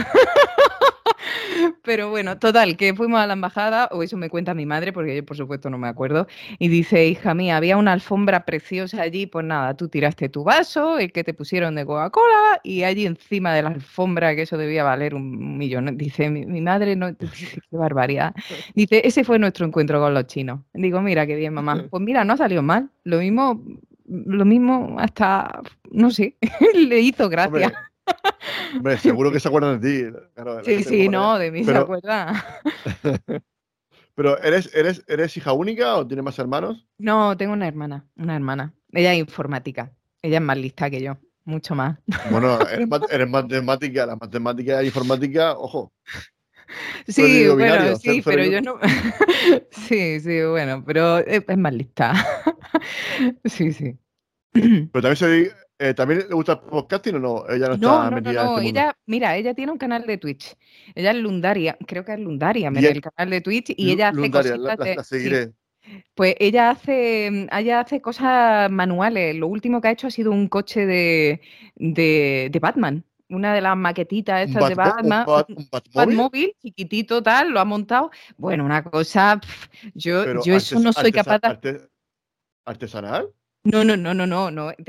Pero bueno, total, que fuimos a la embajada, o eso me cuenta mi madre, porque yo por supuesto no me acuerdo, y dice, hija mía, había una alfombra preciosa allí, pues nada, tú tiraste tu vaso, el que te pusieron de Coca-Cola, y allí encima de la alfombra, que eso debía valer 1.000.000, dice mi madre, no, dice, qué barbaridad, dice, ese fue nuestro encuentro con los chinos. Digo, mira, qué bien, mamá, pues mira, no ha salido mal, lo mismo hasta, no sé, le hizo gracia. Hombre. Hombre, seguro que se acuerdan de ti. Claro, sí, no, de mí se acuerdan. Pero ¿eres hija única o tienes más hermanos? No, tengo una hermana. Ella es informática. Ella es más lista que yo, mucho más. Bueno, eres matemática, la matemática e informática, ojo. Sí, bueno, sí, pero yo no. Sí, bueno, pero es más lista. Sí. Pero también soy. ¿También le gusta el podcasting o no? Ella no está metida en este mundo. Ella tiene un canal de Twitch. Ella es Lundaria, creo que es Lundaria, el canal de Twitch, y ella hace Lundaria, cositas la seguiré. Sí. Pues ella hace cosas manuales. Lo último que ha hecho ha sido un coche de Batman. Una de las maquetitas estas de Batman. Un Batmóvil chiquitito, tal, lo ha montado. Bueno, una cosa... Yo eso no soy capaz de... ¿Artesanal? No.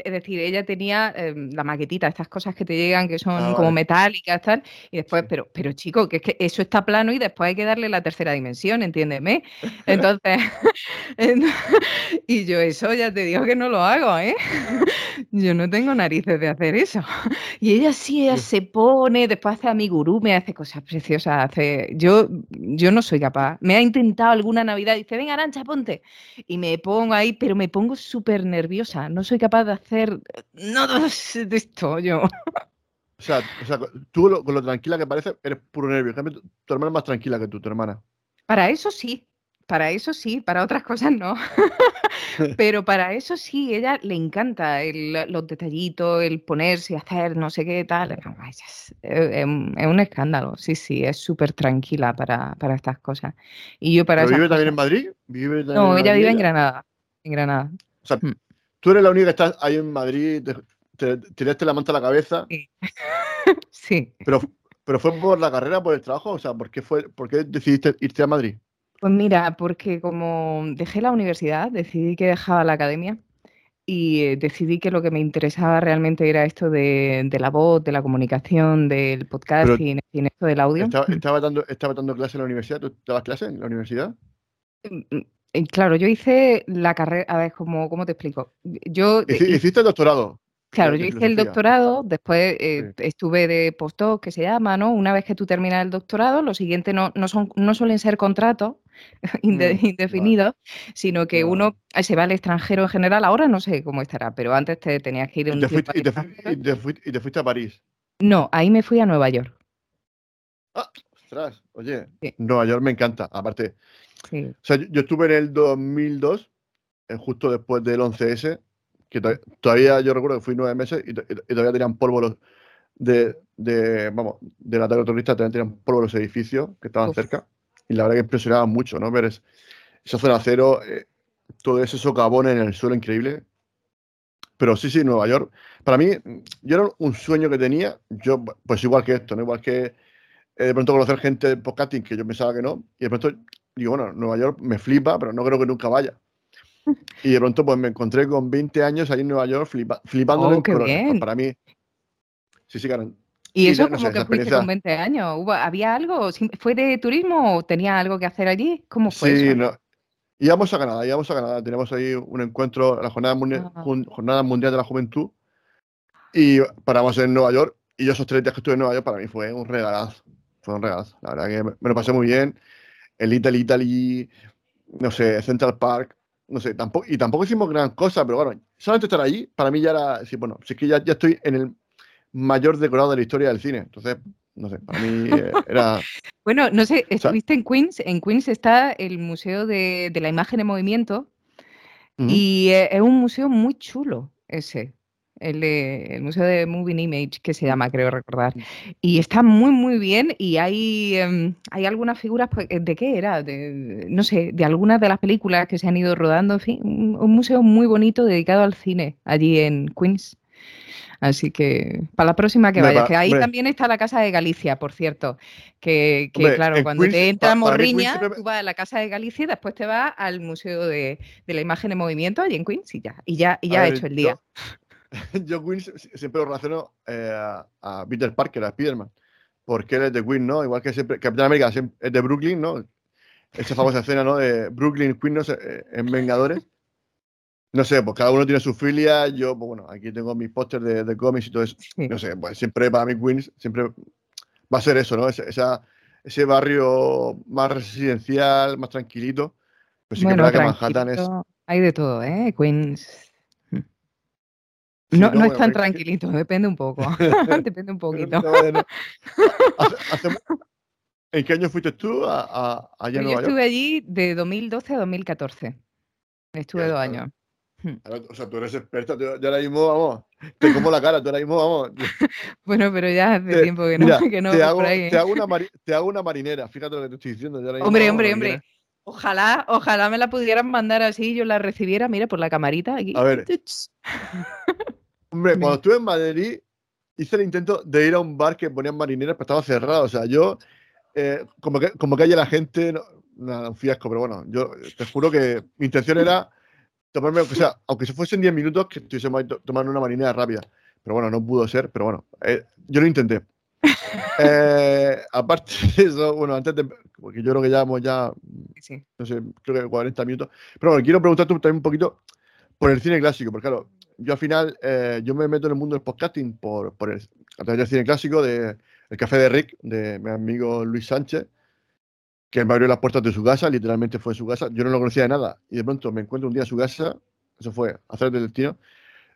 Es decir, ella tenía la maquetita, estas cosas que te llegan que son como metálicas, tal, y después, pero chico, que es que eso está plano y después hay que darle la tercera dimensión, entiéndeme. Entonces, y yo eso ya te digo que no lo hago, ¿eh? Yo no tengo narices de hacer eso. Y ella se pone, después hace amigurume, hace cosas preciosas, yo no soy capaz. Me ha intentado alguna Navidad, dice, venga, Arancha, ponte. Y me pongo ahí, pero me pongo súper nerviosa. nerviosa, no soy capaz de hacer nada de esto yo. O sea tú con lo tranquila que parece, eres puro nervio. En cambio, tu hermana es más tranquila que tú, tu hermana. Para eso sí, para otras cosas no. Pero para eso sí, ella le encanta los detallitos, el ponerse, hacer no sé qué tal. Es un escándalo, sí, es súper tranquila para estas cosas. Y yo para... ¿Pero vive también en Madrid? No, ella vive en Granada. O sea, tú eres la única que estás ahí en Madrid, tiraste la manta a la cabeza. Sí. ¿Pero fue por la carrera, por el trabajo? O sea, ¿por qué decidiste irte a Madrid? Pues mira, porque como dejé la universidad, decidí que dejaba la academia y decidí que lo que me interesaba realmente era esto de la voz, de la comunicación, del podcasting, en fin, esto del audio. ¿Estaba dando clases en la universidad? ¿Tú dabas clases en la universidad? Claro, yo hice la carrera... A ver, ¿cómo te explico? ¿Hiciste el doctorado? Claro, yo hice el doctorado, después estuve de postdoc, que se llama, ¿no? Una vez que tú terminas el doctorado, lo siguiente no suelen ser contratos indefinidos, sino que uno se va al extranjero en general. Ahora no sé cómo estará, pero antes te tenías que ir un tiempo. ¿Y te fuiste a París? No, ahí me fui a Nueva York. ¡Ah! ¡Ostras! Oye, sí. Nueva York me encanta, aparte. Sí. O sea, yo estuve en el 2002, justo después del 11S, que todavía yo recuerdo que fui 9 meses y todavía tenían polvo del ataque terrorista, también tenían polvo los edificios que estaban cerca, y la verdad que impresionaba mucho, ¿no? Ver esa zona cero, todo ese socavón en el suelo increíble. Pero sí, Nueva York, para mí, yo era un sueño que tenía, yo pues igual que esto, ¿no? Igual que de pronto conocer gente de podcasting que yo pensaba que no, y de pronto digo, bueno, Nueva York me flipa, pero no creo que nunca vaya. Y de pronto pues me encontré con 20 años ahí en Nueva York flipándolo en Corona. Pues para mí, sí, Karen. ¿Y eso como que fuiste con 20 años? ¿Había algo? ¿Fue de turismo o tenía algo que hacer allí? ¿Cómo fue eso? No. Íbamos a Granada. Teníamos ahí un encuentro, la Jornada Mundial de la Juventud, y paramos en Nueva York, y yo esos 3 días que estuve en Nueva York para mí fue un regalazo. La verdad que me lo pasé muy bien. El Little Italy, no sé, Central Park. No sé, tampoco hicimos gran cosa, pero bueno, solamente estar allí, para mí ya era... Sí, bueno, si es que ya estoy en el mayor decorado de la historia del cine, entonces, no sé, para mí era... Bueno, no sé, estuviste en Queens. En Queens está el Museo de la Imagen en Movimiento, y es un museo muy chulo ese, el Museo de Moving Image, que se llama, creo recordar, y está muy, muy bien, y hay algunas figuras, pues, ¿de qué era? No sé, de algunas de las películas que se han ido rodando, en fin, un museo muy bonito dedicado al cine, allí en Queens. Así que, para la próxima que vayas, que ahí también está la Casa de Galicia, por cierto, que claro, cuando Queens, te entra morriña, tú vas a la Casa de Galicia y después te vas al Museo de la Imagen en Movimiento, allí en Queens, y ya hecho el día. Yo Queens siempre lo relaciono a Peter Parker, a Spiderman, porque él es de Queens, ¿no? Igual que siempre Capitán América siempre es de Brooklyn, ¿no? Esa famosa escena, ¿no? De Brooklyn, Queens, ¿no? En Vengadores. No sé, pues cada uno tiene su filia. Yo, pues bueno, aquí tengo mis pósters de cómics y todo eso. Sí. No sé, pues siempre para mí Queens siempre va a ser eso, ¿no? Ese barrio más residencial, más tranquilito. Pero sí, bueno, que para Manhattan es... Hay de todo, ¿eh? Queens... No, es tan tranquilito, depende un poco. Depende un poquito. No. ¿En qué año fuiste tú allá en Nueva York? Yo estuve allí de 2012 a 2014. Estuve 2 años. Ahora, o sea, tú eres experta, yo ahora mismo, vamos, te como la cara, tú ahora mismo, vamos. Bueno, pero ya hace tiempo que no. Mira, que no te hago una marinera, fíjate lo que te estoy diciendo. Yo ahora mismo, hombre. Ojalá me la pudieran mandar así y yo la recibiera, mira, por la camarita aquí. A ver. Hombre, cuando estuve en Madrid, hice el intento de ir a un bar que ponían marineras, pero estaba cerrado. O sea, yo, como que haya la gente, nada, un fiasco, pero bueno, yo te juro que mi intención era tomarme, aunque se fuesen 10 minutos, que estuviésemos ahí tomando una marinera rápida. Pero bueno, no pudo ser, pero bueno, yo lo intenté. Aparte de eso, bueno, porque yo creo que llevamos ya, sí. No sé, creo que 40 minutos. Pero bueno, quiero preguntarte también un poquito por el cine clásico, porque claro. Yo al final, yo me meto en el mundo del podcasting a través del cine clásico, el Café de Rick, de mi amigo Luis Sánchez, que me abrió las puertas de su casa, literalmente fue su casa, yo no lo conocía de nada, y de pronto me encuentro un día en su casa, eso fue Azares del Destino.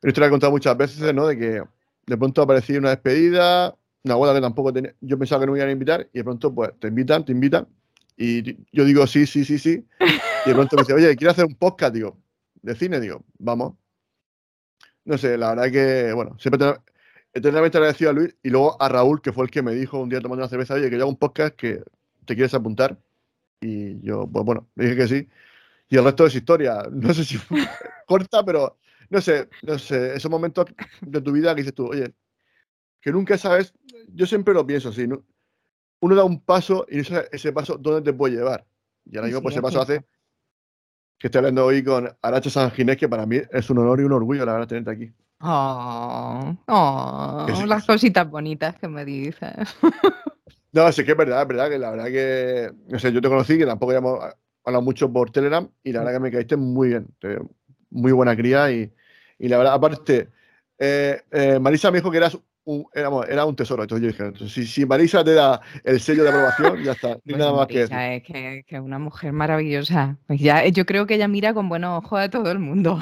La historia la he contado muchas veces, ¿no? De que de pronto aparecía una despedida, una boda que tampoco tenía, yo pensaba que no me iban a invitar, y de pronto pues te invitan, y yo digo sí, y de pronto me dice, oye, ¿quieres hacer un podcast? Digo, de cine, digo, vamos. No sé, la verdad es que, bueno, siempre eternamente agradecido a Luis y luego a Raúl, que fue el que me dijo un día tomando una cerveza, oye, que yo hago un podcast, que te quieres apuntar. Y yo, pues bueno, le dije que sí. Y el resto es historia. No sé si fue corta, pero no sé. Esos momentos de tu vida que dices tú, oye, que nunca sabes, yo siempre lo pienso así, ¿no? Uno da un paso y no sabes ese paso dónde te puede llevar. Y ahora mismo, pues ese paso hace que estoy hablando hoy con Aracha Sanginés, que para mí es un honor y un orgullo, la verdad, tenerte aquí. Sí, las cositas bonitas que me dices. No, sí que es verdad que la verdad que, no sé, yo te conocí, que tampoco habíamos hablado mucho por Telegram, y la verdad que me caíste muy bien, muy buena cría, y la verdad, aparte, Marisa me dijo que era un tesoro, entonces yo dije, si Marisa te da el sello de aprobación, ya está, pues nada más que eso. Es que una mujer maravillosa, pues ya, yo creo que ella mira con buenos ojos a todo el mundo.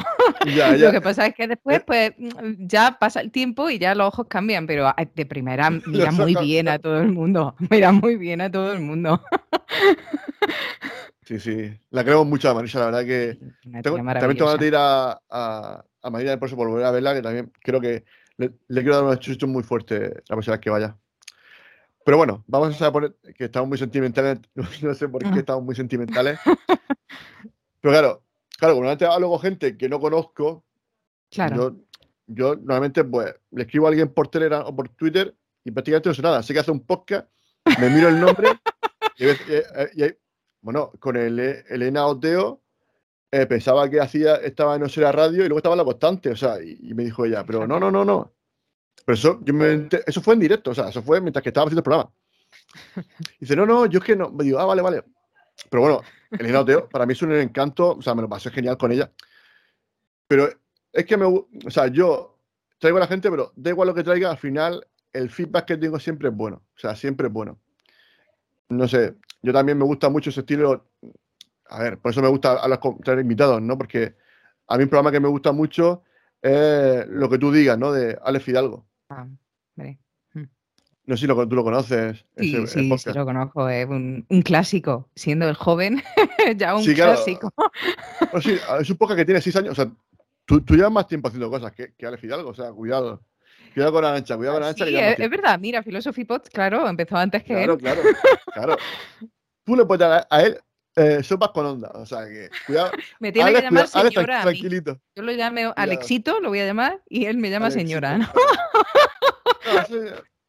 Ya. Lo que pasa es que después pues ya pasa el tiempo y ya los ojos cambian, pero de primera mira muy bien a todo el mundo, Sí, la queremos mucho a Marisa, la verdad que también te van a pedir a Marisa por eso, por volver a verla, que también creo que le quiero dar unos chuchos muy fuertes la persona que vaya. Pero bueno, vamos a poner que estamos muy sentimentales. No sé por qué estamos muy sentimentales. Pero claro, cuando antes hablo con gente que no conozco, claro. Yo normalmente pues le escribo a alguien por Telegram o por Twitter y prácticamente no sé nada. Sé que hace un podcast, me miro el nombre y con Elena Oteo. Pensaba que estaba en Osera Radio y luego estaba en La Constante, o sea, y me dijo ella, pero no. Pero eso, eso fue en directo, o sea, eso fue mientras que estaba haciendo el programa. Y dice, no, yo es que no. Me digo, vale. Pero bueno, Elena Oteo, para mí es un encanto, o sea, me lo pasé genial con ella. Pero es que yo traigo a la gente, pero da igual lo que traiga, al final el feedback que tengo siempre es bueno, o sea, siempre es bueno. No sé, yo también me gusta mucho ese estilo. A ver, por eso me gusta traer invitados, ¿no? Porque a mí un programa que me gusta mucho es lo que tú digas, ¿no? De Alex Fidalgo. Vale. No sé si tú lo conoces. Sí, lo conozco. Es un clásico. Siendo el joven, ya un clásico. Bueno, sí, es un podcast que tiene 6 años. O sea, tú llevas más tiempo haciendo cosas que Alex Fidalgo. O sea, cuidado. Cuidado con Arancha. Sí, es verdad. Mira, Philosophy Pod, claro, empezó antes que él. Claro. Tú le puedes dar a él... sopas con onda, o sea que cuidado. Me tiene que llamar señora. Alex, tranquilito. Yo lo llamo Alexito, lo voy a llamar, y él me llama Alexito, señora, ¿no?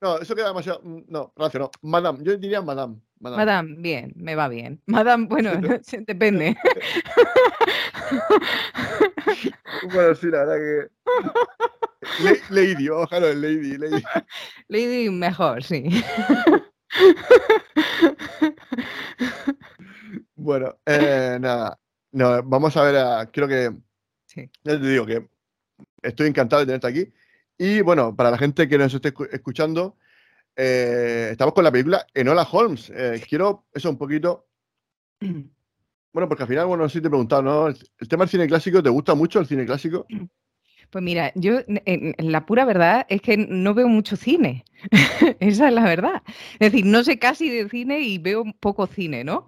No, eso queda demasiado. No, Rancio, no. Madame, yo diría madame. Madame, bien, me va bien. Madame, bueno, depende. Bueno, sí, la verdad que. Lady, ojalá, Lady. Lady mejor, sí. Bueno, nada. No, vamos a ver. Creo que. Sí. Ya te digo que estoy encantado de tenerte aquí. Y bueno, para la gente que nos esté escuchando, estamos con la película Enola Holmes. Quiero eso un poquito. Bueno, porque al final, bueno, sí te he preguntado, ¿no? El tema del cine clásico, ¿te gusta mucho el cine clásico? Pues mira, yo la pura verdad es que no veo mucho cine, esa es la verdad. Es decir, no sé casi de cine y veo poco cine, ¿no?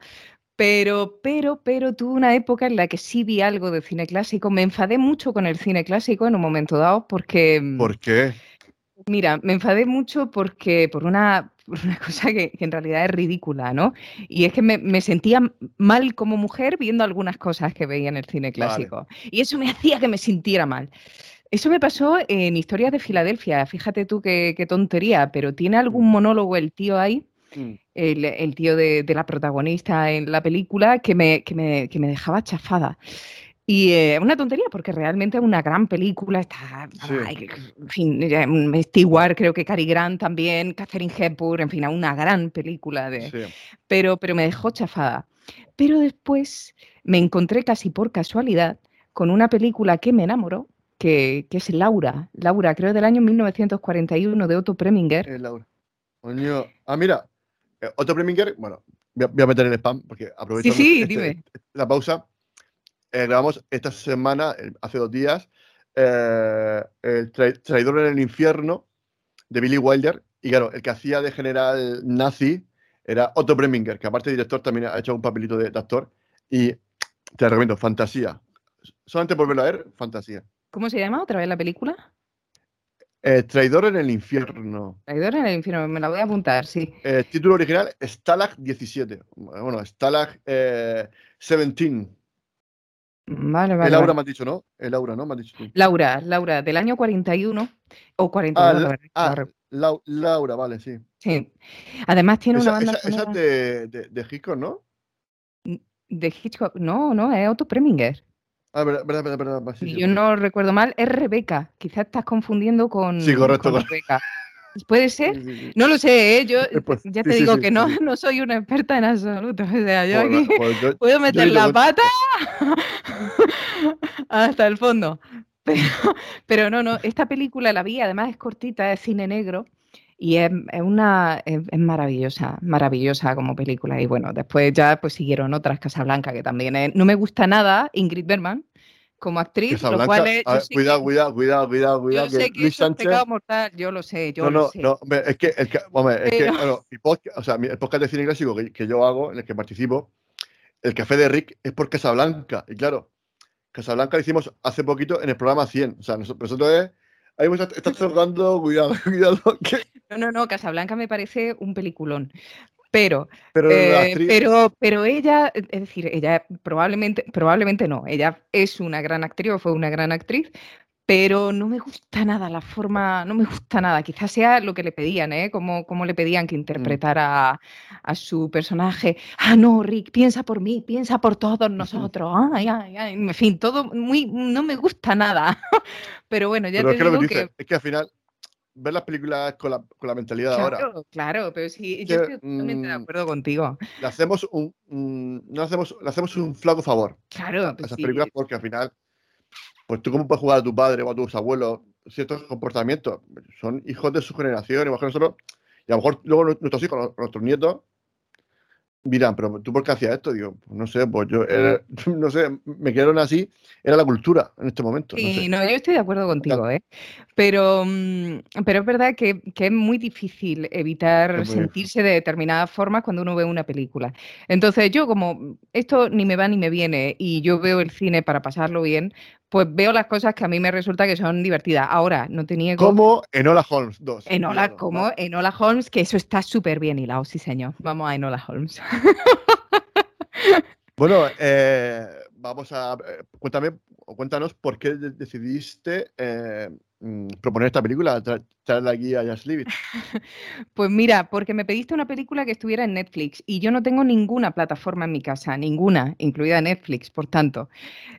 Pero tuve una época en la que sí vi algo de cine clásico, me enfadé mucho con el cine clásico en un momento dado porque... ¿Por qué? Mira, me enfadé mucho porque por una cosa que en realidad es ridícula, ¿no? Y es que me sentía mal como mujer viendo algunas cosas que veía en el cine clásico. Vale. Y eso me hacía que me sintiera mal. Eso me pasó en Historias de Filadelfia. Fíjate tú qué tontería, pero tiene algún monólogo el tío ahí, el tío de la protagonista en la película, que me dejaba chafada. Y es una tontería, porque realmente es una gran película. Está, sí. En fin, Stewart, creo que Cary Grant también, Katharine Hepburn, en fin, una gran película. Sí. Pero me dejó chafada. Pero después me encontré casi por casualidad con una película que me enamoró, que es Laura, creo del año 1941, de Otto Preminger. Laura. Coño. Ah, mira, Otto Preminger, bueno, voy a meter el spam, porque aprovecho dime. La pausa. grabamos esta semana, hace 2 días, el Traidor en el Infierno de Billy Wilder, y claro, el que hacía de general nazi era Otto Preminger, que aparte de director también ha hecho un papelito de actor, y te recomiendo, fantasía. Solamente por verlo a ver, fantasía. ¿Cómo se llama otra vez la película? Traidor en el Infierno. Traidor en el Infierno, me la voy a apuntar, sí. Título original, Stalag 17. Bueno, Stalag 17. Vale. Laura me has dicho, ¿no? Laura, ¿no? Me has dicho tú. Laura, del año 41 o 42. Laura, vale, sí. Sí. Además tiene una banda sonora... Esa es de Hitchcock, ¿no? De Hitchcock, no, es Otto Preminger. Ah, verdad. Sí, yo no recuerdo mal, es Rebeca. Quizás estás confundiendo con... Sí, correcto. Rebeca. ¿Puede ser? Sí. No lo sé, ¿eh? Yo pues, ya te digo que no, no soy una experta en absoluto. O sea, yo bueno, aquí pues, puedo meter la pata hasta el fondo. Pero no, esta película la vi, además es cortita, es cine negro. Y es maravillosa como película. Y bueno, después ya pues siguieron otras, Casablanca, que también es... No me gusta nada Ingrid Bergman como actriz, Casablanca, lo cual es... Cuidado. Yo sé que es un pecado mortal, yo lo sé, yo lo sé. No, mi podcast, o sea, el podcast de cine clásico que yo hago, en el que participo, el Café de Rick, es por Casablanca. Y claro, Casablanca lo hicimos hace poquito en el programa 100. O sea, nosotros es... Ahí me estás tocando, cuidado. ¿Qué? No, Casablanca me parece un peliculón. Pero ella, es decir, ella probablemente no, ella es una gran actriz o fue una gran actriz, pero no me gusta nada la forma, no me gusta nada. Quizás sea lo que le pedían, ¿eh? Como le pedían que interpretara a su personaje. Ah, no, Rick, piensa por mí, piensa por todos nosotros. Ay. En fin, todo muy... No me gusta nada. Pero bueno, ya pero te digo que... Es que al final, ver las películas con la mentalidad de ahora. Claro, pero sí, yo estoy totalmente de acuerdo contigo. Le hacemos un flaco favor. Claro. Pues, esas películas, porque al final... Pues tú cómo puedes jugar a tu padre o a tus abuelos ciertos comportamientos. Son hijos de su generación, igual que nosotros. Y a lo mejor luego nuestros hijos, nuestros nietos, dirán, pero ¿tú por qué hacías esto? Digo, no sé, pues yo, no sé, me quedaron así. Era la cultura en este momento. Sí, no, yo estoy de acuerdo contigo, ¿eh? Pero es verdad que es muy difícil evitar sentirse de determinadas formas cuando uno ve una película. Entonces yo, como esto ni me va ni me viene y yo veo el cine para pasarlo bien, pues veo las cosas que a mí me resulta que son divertidas. Ahora, no te niego... Como Enola Holmes 2. Enola Holmes, que eso está súper bien hilado, sí señor. Vamos a Enola Holmes. Bueno, vamos a... Cuéntanos por qué decidiste proponer esta película, traerla aquí a Just Leave It. Pues mira, porque me pediste una película que estuviera en Netflix y yo no tengo ninguna plataforma en mi casa, ninguna, incluida Netflix, por tanto.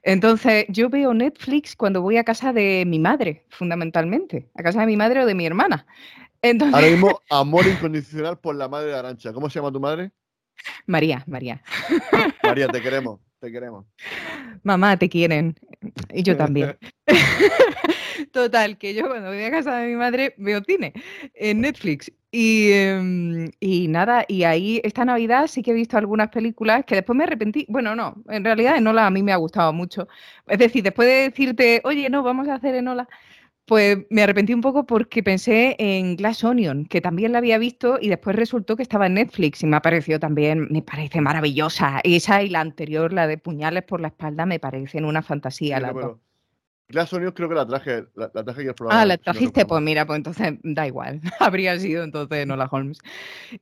Entonces, yo veo Netflix cuando voy a casa de mi madre, fundamentalmente, a casa de mi madre o de mi hermana. Entonces... Ahora mismo, amor incondicional por la madre de Arantxa. ¿Cómo se llama tu madre? María. María, te queremos. Te queremos. Mamá, te quieren. Y yo también. Total, que yo cuando voy a casa de mi madre veo cine en Netflix. Y nada, y ahí esta Navidad sí que he visto algunas películas que después me arrepentí. Bueno, no, en realidad Enola a mí me ha gustado mucho. Es decir, después de decirte, oye, no, vamos a hacer Enola... Pues me arrepentí un poco porque pensé en Glass Onion, que también la había visto y después resultó que estaba en Netflix y me ha parecido también, me parece maravillosa. Esa y la anterior, la de Puñales por la Espalda, me parecen una fantasía. Sí, pero Glass Onion creo que la traje aquí al programa. Ah, la trajiste, pues mira, pues entonces da igual. Habría sido entonces Enola Holmes.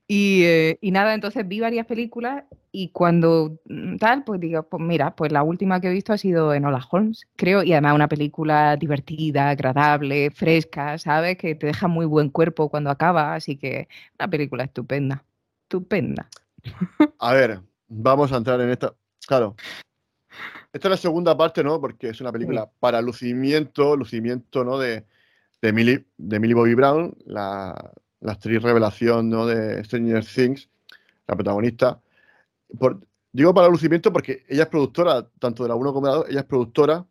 Y nada, entonces vi varias películas y cuando tal, pues digo, pues mira, pues la última que he visto ha sido Enola Holmes, creo, y además una película divertida, agradable, fresca, ¿sabes? Que te deja muy buen cuerpo cuando acaba, así que una película estupenda. A ver, vamos a entrar en esta, claro. Esta es la segunda parte, ¿no? Porque es una película para lucimiento, ¿no? De Millie Bobby Brown, la actriz revelación, ¿no? De Stranger Things, la protagonista. Digo para lucimiento porque ella es productora, tanto de la 1 como de la 2, ella es productora.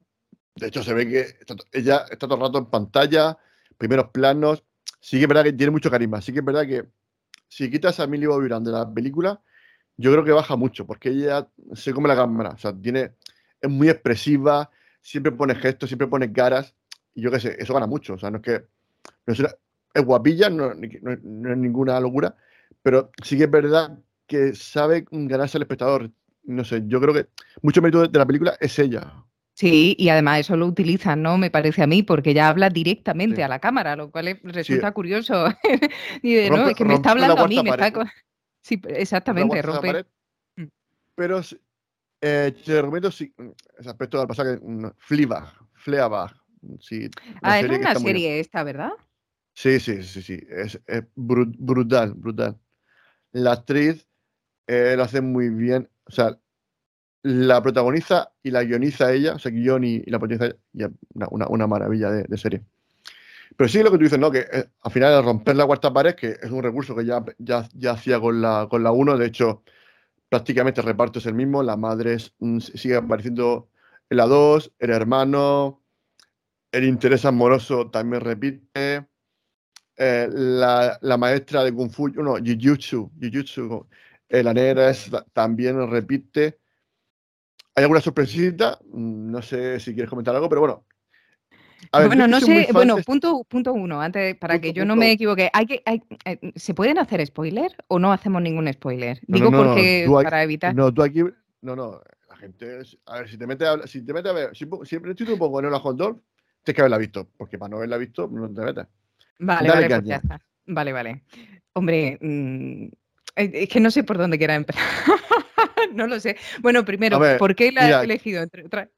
De hecho, se ve que ella está todo el rato en pantalla, primeros planos. Sí que es verdad que tiene mucho carisma. Sí que es verdad que si quitas a Millie Bobby Brown de la película, yo creo que baja mucho, porque ella se come la cámara. O sea, tiene... es muy expresiva, siempre pone gestos, siempre pone caras, y yo qué sé, eso gana mucho. O sea, no es que... es guapilla, no es ninguna locura, pero sí que es verdad que sabe ganarse al espectador. No sé, yo creo que mucho mérito de la película es ella. Sí, y además eso lo utilizan, ¿no? Me parece a mí, porque ella habla directamente a la cámara, lo cual resulta curioso. Y de, rompe, no, es que me está hablando a mí, me está... Sí, exactamente, rompe. Pero te recomiendo ese aspecto del pasaje, Fleabag. Sí, es una serie esta, ¿verdad? Sí. Es brutal. La actriz lo hace muy bien. O sea, la protagoniza y la guioniza ella. O sea, guion y la protagoniza ella. Una maravilla de serie. Pero sí lo que tú dices, ¿no? Que al final romper la cuarta pared, que es un recurso que ya hacía con la 1. De hecho, prácticamente el reparto es el mismo. La madre sigue apareciendo en la 2. El hermano... El interés amoroso también repite. La maestra de Kung Fu, Jujutsu, la negra también repite. ¿Hay alguna sorpresita? No sé si quieres comentar algo, pero bueno. A ver, bueno, no sé. Bueno, punto uno, antes, para que yo no me equivoque. ¿Se pueden hacer spoiler o no hacemos ningún spoiler? Digo, para evitar. No, la gente. A ver, si te metes a ver, siempre estoy un poco en el Hondor. Tienes que haberla visto, porque para no haberla visto no te metas. Vale, pues ya está. Vale. Hombre, es que no sé por dónde quiera empezar. No lo sé. Bueno, primero, ver, ¿por qué la he elegido?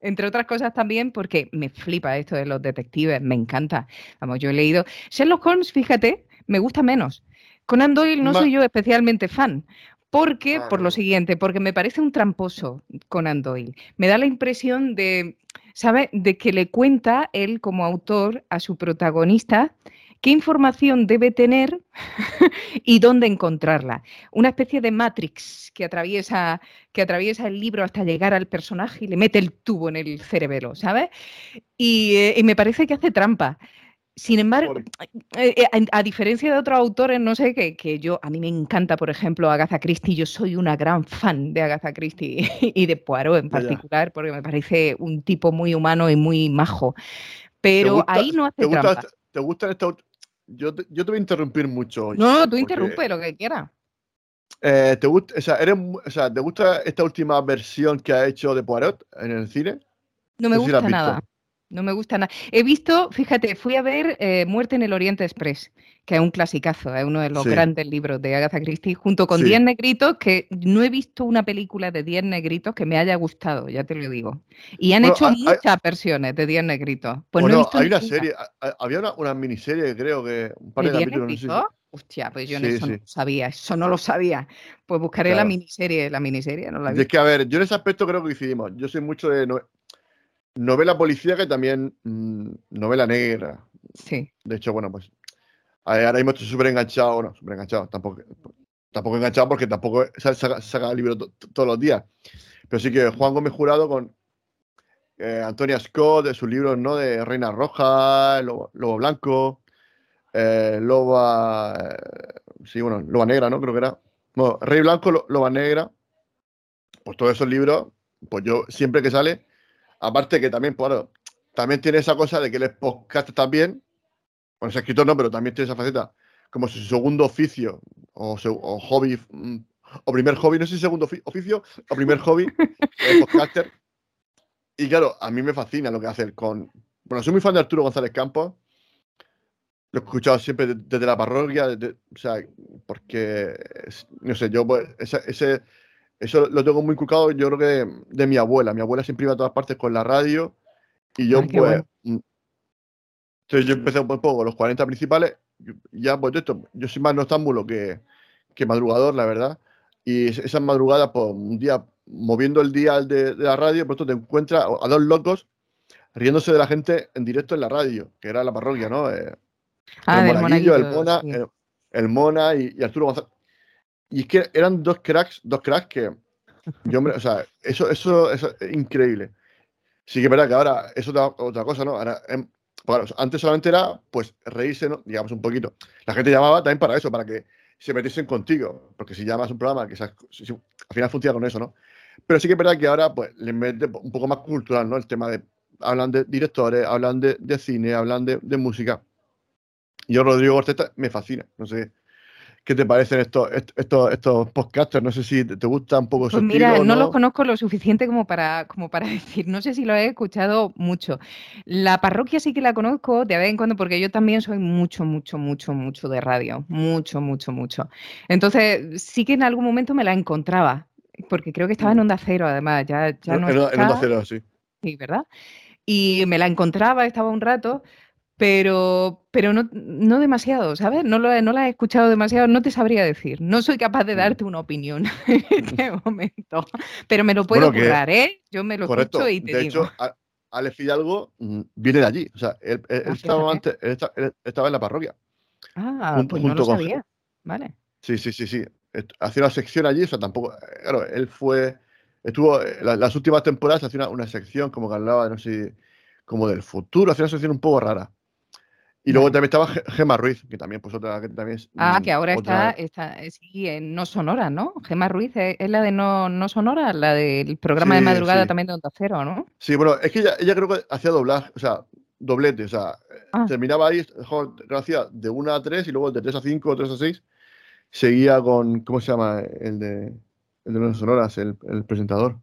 Entre otras cosas también porque me flipa esto de los detectives, me encanta. Vamos, yo he leído... Sherlock Holmes, fíjate, me gusta menos. Conan Doyle no soy yo especialmente fan. Porque, por lo siguiente, porque me parece un tramposo Conan Doyle. Me da la impresión de... ¿Sabe? De que le cuenta él como autor a su protagonista qué información debe tener y dónde encontrarla. Una especie de Matrix que atraviesa el libro hasta llegar al personaje y le mete el tubo en el cerebelo, ¿sabes? Y me parece que hace trampa. Sin embargo, a diferencia de otros autores, no sé, que a mí me encanta, por ejemplo, Agatha Christie. Yo soy una gran fan de Agatha Christie y de Poirot en particular, porque me parece un tipo muy humano y muy majo. Pero ahí no hace trampa. ¿Te gusta esta? Yo te voy a interrumpir mucho hoy. No, tú interrumpe lo que quieras. ¿Te gusta esta última versión que ha hecho de Poirot en el cine? No me gusta nada. No me gusta nada. He visto, fíjate, fui a ver Muerte en el Oriente Express, que es un clasicazo, es uno de los grandes libros de Agatha Christie, junto con Diez Negritos, que no he visto una película de Diez Negritos que me haya gustado, ya te lo digo. Y han hecho muchas versiones de Diez Negritos. Pues no he visto hay ninguna. Una serie, había una miniserie, creo que un par de capítulos. No sé. Hostia, pues yo eso no lo sabía. Pues buscaré la miniserie, no la vi. Es que a ver, yo en ese aspecto creo que coincidimos. Yo soy mucho de... novela policía, que también novela negra. Sí. De hecho, bueno, pues ahora mismo estoy súper enganchado. Tampoco enganchado porque tampoco saca el libro todos los días. Pero sí que Juan Gómez Jurado con Antonia Scott, de sus libros, ¿no? De Reina Roja, Lobo Blanco, Loba Negra, ¿no? Creo que era. No, Rey Blanco, Loba Negra. Pues todos esos libros, pues yo siempre que sale... Aparte que también, pues, claro, también tiene esa cosa de que él es podcast también. Bueno, es escritor no, pero también tiene esa faceta. Como su segundo oficio o hobby, o primer hobby, no sé si segundo oficio o primer hobby, es podcaster. Y claro, a mí me fascina lo que hace él con... Bueno, soy muy fan de Arturo González Campos. Lo he escuchado siempre desde la parroquia, o sea, porque, no sé, yo pues eso lo tengo muy inculcado, yo creo que de mi abuela. Mi abuela siempre iba a todas partes con la radio y yo pues... Bueno. Entonces yo empecé un poco los 40 principales. Ya pues yo soy más noctámbulo que madrugador, la verdad. Y esas madrugadas, pues un día moviendo el dial de la radio, pues te encuentras a dos locos riéndose de la gente en directo en la radio, que era la parroquia, ¿no? El Monaguillo, el Mona y Arturo González. Y es que eran dos cracks que... Yo, o sea, eso es increíble. Sí que es verdad que ahora es otra cosa, ¿no? Ahora, antes solamente era, pues, reírse, ¿no? Digamos, un poquito. La gente llamaba también para eso, para que se metiesen contigo. Porque si llamas un programa, que al final funciona con eso, ¿no? Pero sí que es verdad que ahora, pues, le mete un poco más cultural, ¿no? El tema de, hablan de directores, hablan de cine, hablan de música. Yo, Rodrigo Gorteta, me fascina. No sé qué te parecen estos podcasters. No sé si te gusta un poco su estilo. Pues mira, no los conozco lo suficiente como para decir. No sé si los he escuchado mucho. La Parroquia sí que la conozco de vez en cuando, porque yo también soy mucho de radio. Mucho. Entonces, sí que en algún momento me la encontraba, porque creo que estaba en Onda Cero, además. Ya no en Onda Cero, sí. Sí, ¿verdad? Y me la encontraba, estaba un rato, pero no demasiado, ¿sabes? No la he escuchado demasiado, no te sabría decir. No soy capaz de darte una opinión en este momento, pero me lo puedo curar, ¿eh? Yo me lo correcto, escucho y te de digo. De hecho, Ale Fidalgo viene de allí. O sea, él estaba antes, él estaba en La Parroquia. Ah, pues no lo sabía. Vale. Sí. Hacía una sección allí, o sea, tampoco... Claro, él fue... Estuvo las últimas temporadas hacía una sección como que hablaba, no sé, como del futuro, hacía una sección un poco rara. Y luego también estaba Gemma Ruiz, que también, pues otra que también es... Ah, que ahora está sí, en No Sonora, ¿no? Gemma Ruiz es la de No Sonora, la del programa sí, de madrugada sí. También de Onda Cero, ¿no? Sí, bueno, es que ella creo que hacía doblar, o sea, doblete, o sea, terminaba ahí, gracias, de 1 a 3 y luego de 3 a 5 o 3 a 6 seguía con, ¿cómo se llama? El de las sonoras, el presentador.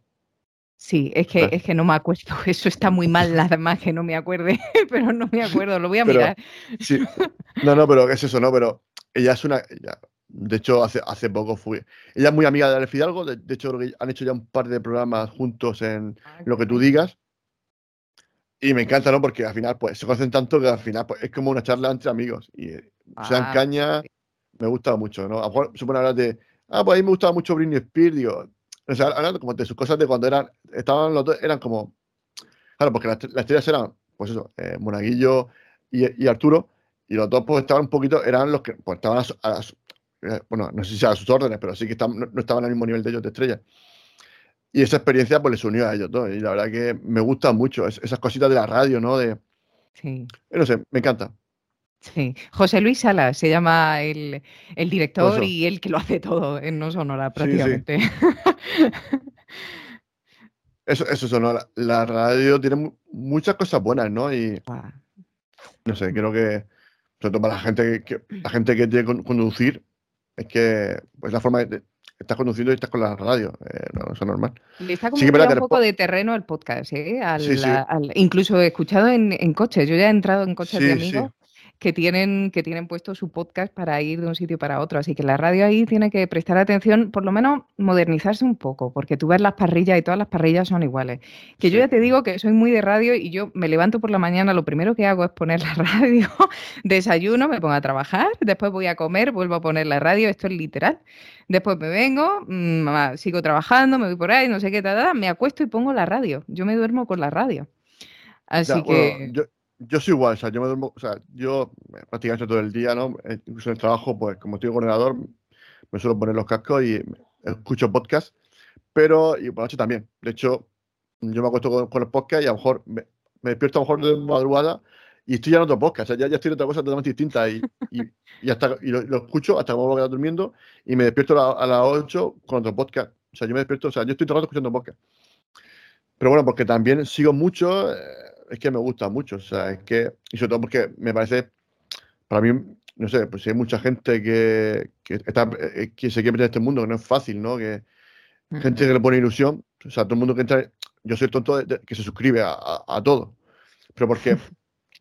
Sí, es que no me acuerdo. Eso está muy mal, nada más que no me acuerde. Pero no me acuerdo, lo voy a mirar. Sí. No, pero es eso, ¿no? Pero ella es una... Ella, de hecho, hace poco fui... Ella es muy amiga de Ale Fidalgo. De hecho, creo que han hecho ya un par de programas juntos en Lo que tú digas. Y me encanta, ¿no? Porque al final, pues, se conocen tanto que al final pues, es como una charla entre amigos. Y se dan caña. Me gusta mucho, ¿no? A lo mejor se pone a hablar de... pues a mí me gustaba mucho Britney Spears, digo, o sea, hablando como de sus cosas de cuando estaban los dos, eran como, claro, porque las estrellas eran, pues eso, Monaguillo y Arturo, y los dos pues estaban un poquito, eran los que, pues estaban bueno, no sé si a sus órdenes, pero sí que no estaban al mismo nivel de ellos de estrellas. Y esa experiencia pues les unió a ellos dos, y la verdad que me gusta mucho, esas cositas de la radio, ¿no? Sí. No sé, me encanta. Sí, José Luis Salas se llama el director y el que lo hace todo en No Sonora prácticamente. Sí. Eso Sonora. La radio tiene muchas cosas buenas, ¿no? Y no sé, creo que sobre todo para la gente que tiene que conducir, es que pues la forma de estás conduciendo y estás con la radio, no es normal. Le está como un poco de terreno al podcast, ¿eh? Incluso he escuchado en coches, yo ya he entrado en coches de amigos. Sí. Que tienen puesto su podcast para ir de un sitio para otro. Así que la radio ahí tiene que prestar atención, por lo menos modernizarse un poco, porque tú ves las parrillas y todas las parrillas son iguales. Que yo ya te digo que soy muy de radio y yo me levanto por la mañana, lo primero que hago es poner la radio, desayuno, me pongo a trabajar, después voy a comer, vuelvo a poner la radio, esto es literal. Después me vengo, sigo trabajando, me voy por ahí, no sé qué, me acuesto y pongo la radio. Yo me duermo con la radio. Así que... Bueno, yo soy igual, o sea, yo me duermo, o sea, yo prácticamente todo el día, ¿no? Incluso en el trabajo, pues como estoy con el ordenador, me suelo poner los cascos y escucho podcast, pero y por la noche también. De hecho, yo me acuesto con el podcast y a lo mejor me despierto a lo mejor de madrugada y estoy ya en otro podcast, o sea, ya estoy en otra cosa totalmente distinta y lo escucho hasta que me voy a quedar durmiendo y me despierto a las 8 con otro podcast. O sea, yo me despierto, o sea, yo estoy todo el rato escuchando podcast. Pero bueno, porque también sigo mucho... es que me gusta mucho, o sea, es que y sobre todo porque me parece para mí, no sé, pues si hay mucha gente que se quiere meter en este mundo, que no es fácil, ¿no? Que gente que le pone ilusión, o sea, todo el mundo que entra, yo soy el tonto que se suscribe a todo, pero porque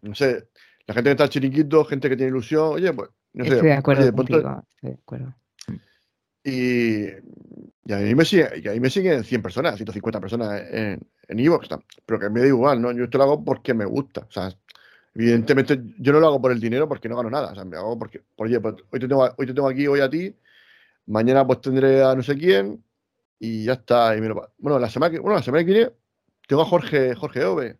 no sé, la gente que está al chiringuito, gente que tiene ilusión, oye, pues no sé, estoy de acuerdo contigo, estoy de acuerdo. Y ahí me siguen 100 personas, 150 personas en iVoox, pero que me da igual, ¿no? Yo esto lo hago porque me gusta, o sea, evidentemente yo no lo hago por el dinero porque no gano nada, o sea, me hago porque, oye, pues hoy te tengo aquí, hoy a ti, mañana pues tendré a no sé quién y ya está. Y bueno, la semana que viene tengo a Jorge Ove.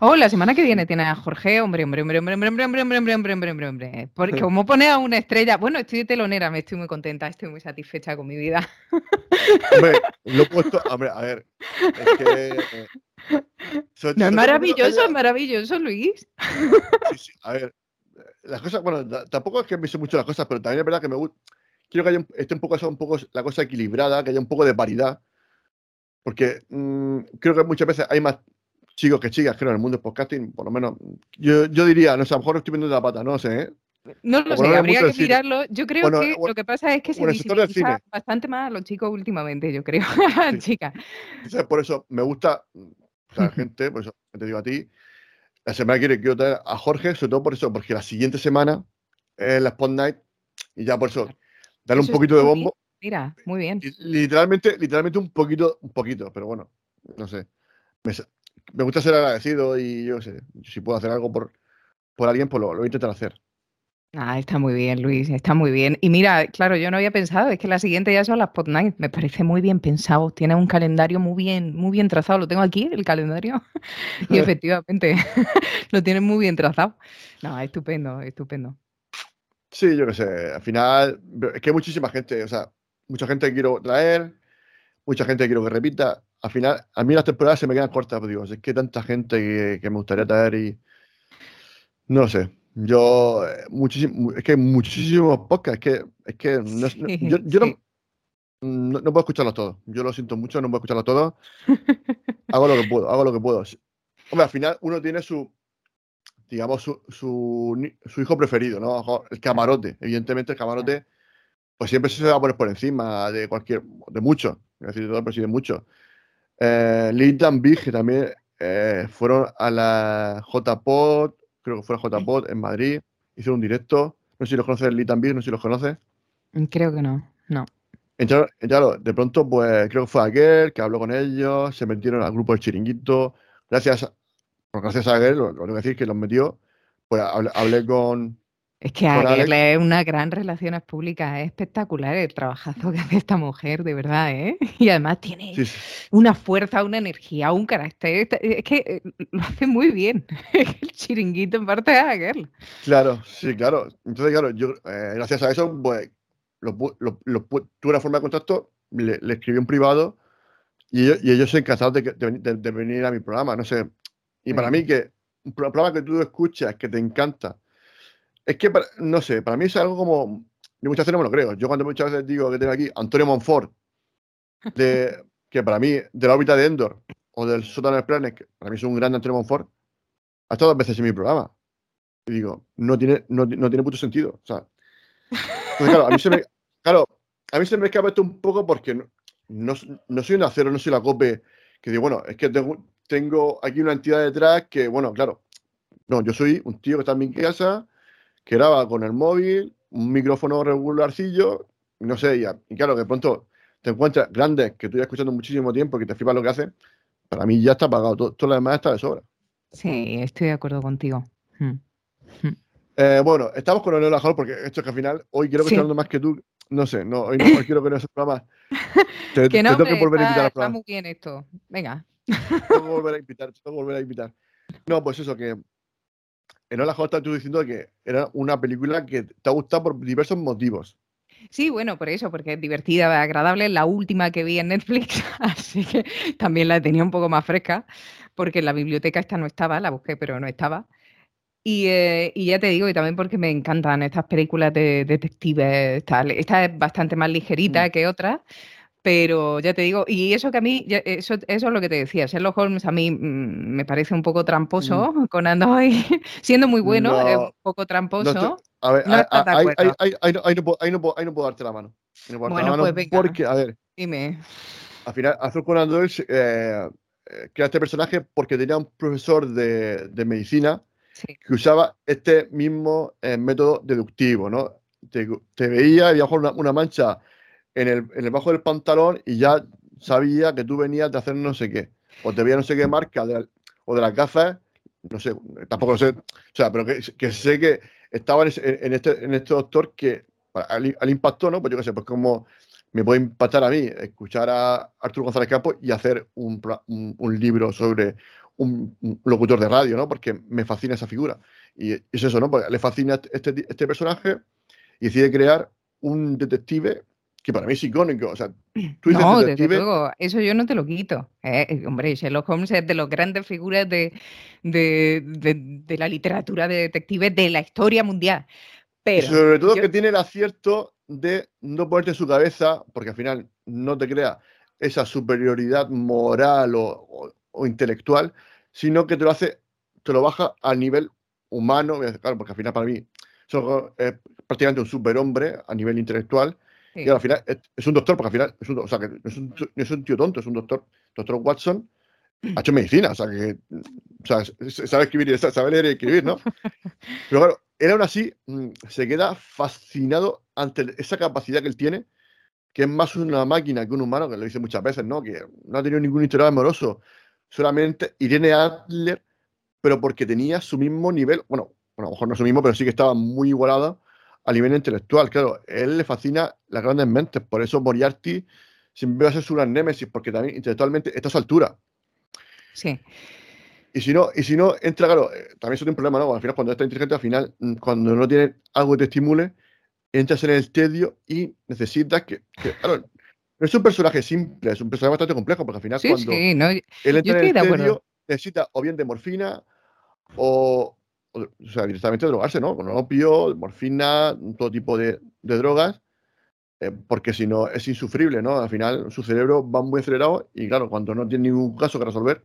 Oh, la semana que viene tiene a Jorge, hombre. Porque como pone a una estrella, bueno, estoy de telonera, me estoy muy contenta, estoy muy satisfecha con mi vida. Hombre, lo he puesto, hombre, a ver, es que... No, es maravilloso, Luis. Sí, a ver, las cosas, bueno, tampoco es que me hice mucho las cosas, pero también es verdad que me gusta, quiero que haya, esté un poco la cosa equilibrada, que haya un poco de paridad. Porque creo que muchas veces hay más chicos que chicas, creo, en el mundo del podcasting, por lo menos. Yo diría, no sé, a lo mejor estoy viendo de la pata, no sé, ¿eh? No lo sé, habría que mirarlo. Yo creo que lo que pasa es que se visibiliza bastante más a los chicos últimamente, yo creo, sí. Chicas. Entonces, por eso me gusta, o sea, gente, por eso te digo a ti, la semana que quiero traer a Jorge, sobre todo por eso, porque la siguiente semana es la Spot Night y ya por eso, darle eso un poquito de bombo. Mira, muy bien. Literalmente un poquito, pero bueno, no sé. Me gusta ser agradecido y yo sé, si puedo hacer algo por alguien, pues lo voy a intentar hacer. Ah, está muy bien, Luis, está muy bien. Y mira, claro, yo no había pensado, es que la siguiente ya son las Pod Night. Me parece muy bien pensado. Tiene un calendario muy bien trazado. Lo tengo aquí, el calendario. Y efectivamente, lo tienes muy bien trazado. No, estupendo. Sí, yo qué sé. Al final, es que hay muchísima gente, o sea, mucha gente que quiero traer, mucha gente que quiero que repita. Al final, a mí las temporadas se me quedan cortas, pues digo, es que tanta gente que me gustaría traer y no lo sé. Yo, muchísimo, es que hay muchísimos podcasts, es que no, sí, yo sí. No puedo escucharlos todos, yo lo siento mucho, no puedo escucharlos todos, hago lo que puedo. Hombre, al final uno tiene su hijo preferido, ¿no? El camarote, evidentemente el camarote, pues siempre se va a poner por encima de muchos, es decir, de todo, pero sí de muchos. Lead and Big, que también fueron a la JPod, creo que fue JPod en Madrid, hicieron un directo, no sé si los conoces, Lee también, no sé si los conoces. Creo que no. Claro, de pronto, pues, creo que fue Aguer, que habló con ellos, se metieron al grupo del Chiringuito, gracias a Aguer, lo tengo que decir, que los metió, pues hablé con... Es que a Aguer es una gran relaciones públicas, es espectacular el trabajazo que hace esta mujer, de verdad, ¿eh? Y además tiene una fuerza, una energía, un carácter, es que lo hace muy bien, el Chiringuito en parte de Aguer. Claro, sí, claro. Entonces, claro, yo gracias a eso, pues, tuve una forma de contacto, le escribí en privado y ellos se encantaron de venir a mi programa, no sé. Y para mí que un programa que tú escuchas, que te encanta, es que, no sé, para mí es algo como... Yo muchas veces no me lo creo. Yo cuando muchas veces digo que tengo aquí Antonio Monfort, que para mí, de la órbita de Endor, o del sótano de Planet, que para mí es un gran Antonio Monfort, ha estado dos veces en mi programa. Y digo, no tiene puto sentido. O sea, pues claro, a mí se me escapa esto un poco porque no soy una cero, no soy la COPE, que digo, bueno, es que tengo aquí una entidad detrás que, bueno, claro, no, yo soy un tío que está en mi casa... que graba con el móvil, un micrófono regularcillo, no sé, y claro, que de pronto te encuentras grandes que tú ya escuchando muchísimo tiempo, que te flipas lo que hacen, para mí ya está pagado, todo lo demás está de sobra. Sí, estoy de acuerdo contigo. Bueno, estamos con Leonor Ajol, porque esto es que al final, hoy creo que estoy hablando más que tú, no sé, hoy quiero que no seas programa. Que no, te tengo que volver a invitar a programa. Está muy bien esto, venga. Te tengo que volver a invitar. No, pues eso, que... En Hola Jota estuve diciendo que era una película que te ha gustado por diversos motivos. Sí, bueno, por eso, porque es divertida, agradable, la última que vi en Netflix, así que también la tenía un poco más fresca, porque en la biblioteca esta no estaba, la busqué, pero no estaba. Y ya te digo, y también porque me encantan estas películas de detectives, tal. Esta es bastante más ligerita que otras. Pero ya te digo, y eso que a mí, eso es lo que te decía, Sherlock Holmes a mí me parece un poco tramposo, Conan Doyle, siendo muy bueno, no, es un poco tramposo. No estoy, a ver, ahí no puedo darte la mano. No puedo darte la mano pues venga, porque, a ver, dime. Al final, Arthur Conan Doyle crea este personaje porque tenía un profesor de medicina que usaba este mismo método deductivo, ¿no? Te veía y dejaba una mancha en el bajo del pantalón y ya sabía que tú venías de hacer no sé qué, o te veía no sé qué marca, o de las gafas, no sé, tampoco lo sé, o sea, pero que sé que estaba en este doctor que al impacto, ¿no? Pues yo qué sé, pues como me puede impactar a mí escuchar a Arturo González Campos y hacer un libro sobre un locutor de radio, ¿no? Porque me fascina esa figura. Y es eso, ¿no? Porque le fascina este personaje y decide crear un detective que para mí es icónico, o sea, tú dices no, detective... desde luego, eso yo no te lo quito. Hombre, Sherlock Holmes es de las grandes figuras de la literatura de detectives de la historia mundial. Pero y sobre todo que tiene el acierto de no ponerte en su cabeza, porque al final no te crea esa superioridad moral o intelectual, sino que te lo baja al nivel humano, claro, porque al final para mí es prácticamente un superhombre a nivel intelectual, sí. Y al final es un doctor, porque al final no es un tío tonto, es un doctor Watson, ha hecho medicina, sabe escribir, sabe leer y escribir, ¿no? Pero claro, él aún así se queda fascinado ante esa capacidad que él tiene, que es más una máquina que un humano, que lo dice muchas veces, ¿no? Que no ha tenido ningún historial amoroso, solamente Irene Adler, pero porque tenía su mismo nivel, bueno, a lo mejor no su mismo, pero sí que estaba muy igualada a nivel intelectual. Claro, él le fascina las grandes mentes, por eso Moriarty siempre va a ser su gran némesis, porque también intelectualmente está a su altura. Sí. Y si no, entra, claro, también eso tiene un problema, ¿no? Al final, cuando está inteligente, al final, cuando no tiene algo que te estimule, entras en el tedio y necesitas que claro, no es un personaje simple, es un personaje bastante complejo, porque al final, sí, cuando sí, no, él entra en el tedio, necesita o bien de morfina o sea, directamente drogarse, ¿no? Con opio, morfina, todo tipo de drogas, porque si no es insufrible, ¿no? Al final su cerebro va muy acelerado y claro, cuando no tiene ningún caso que resolver,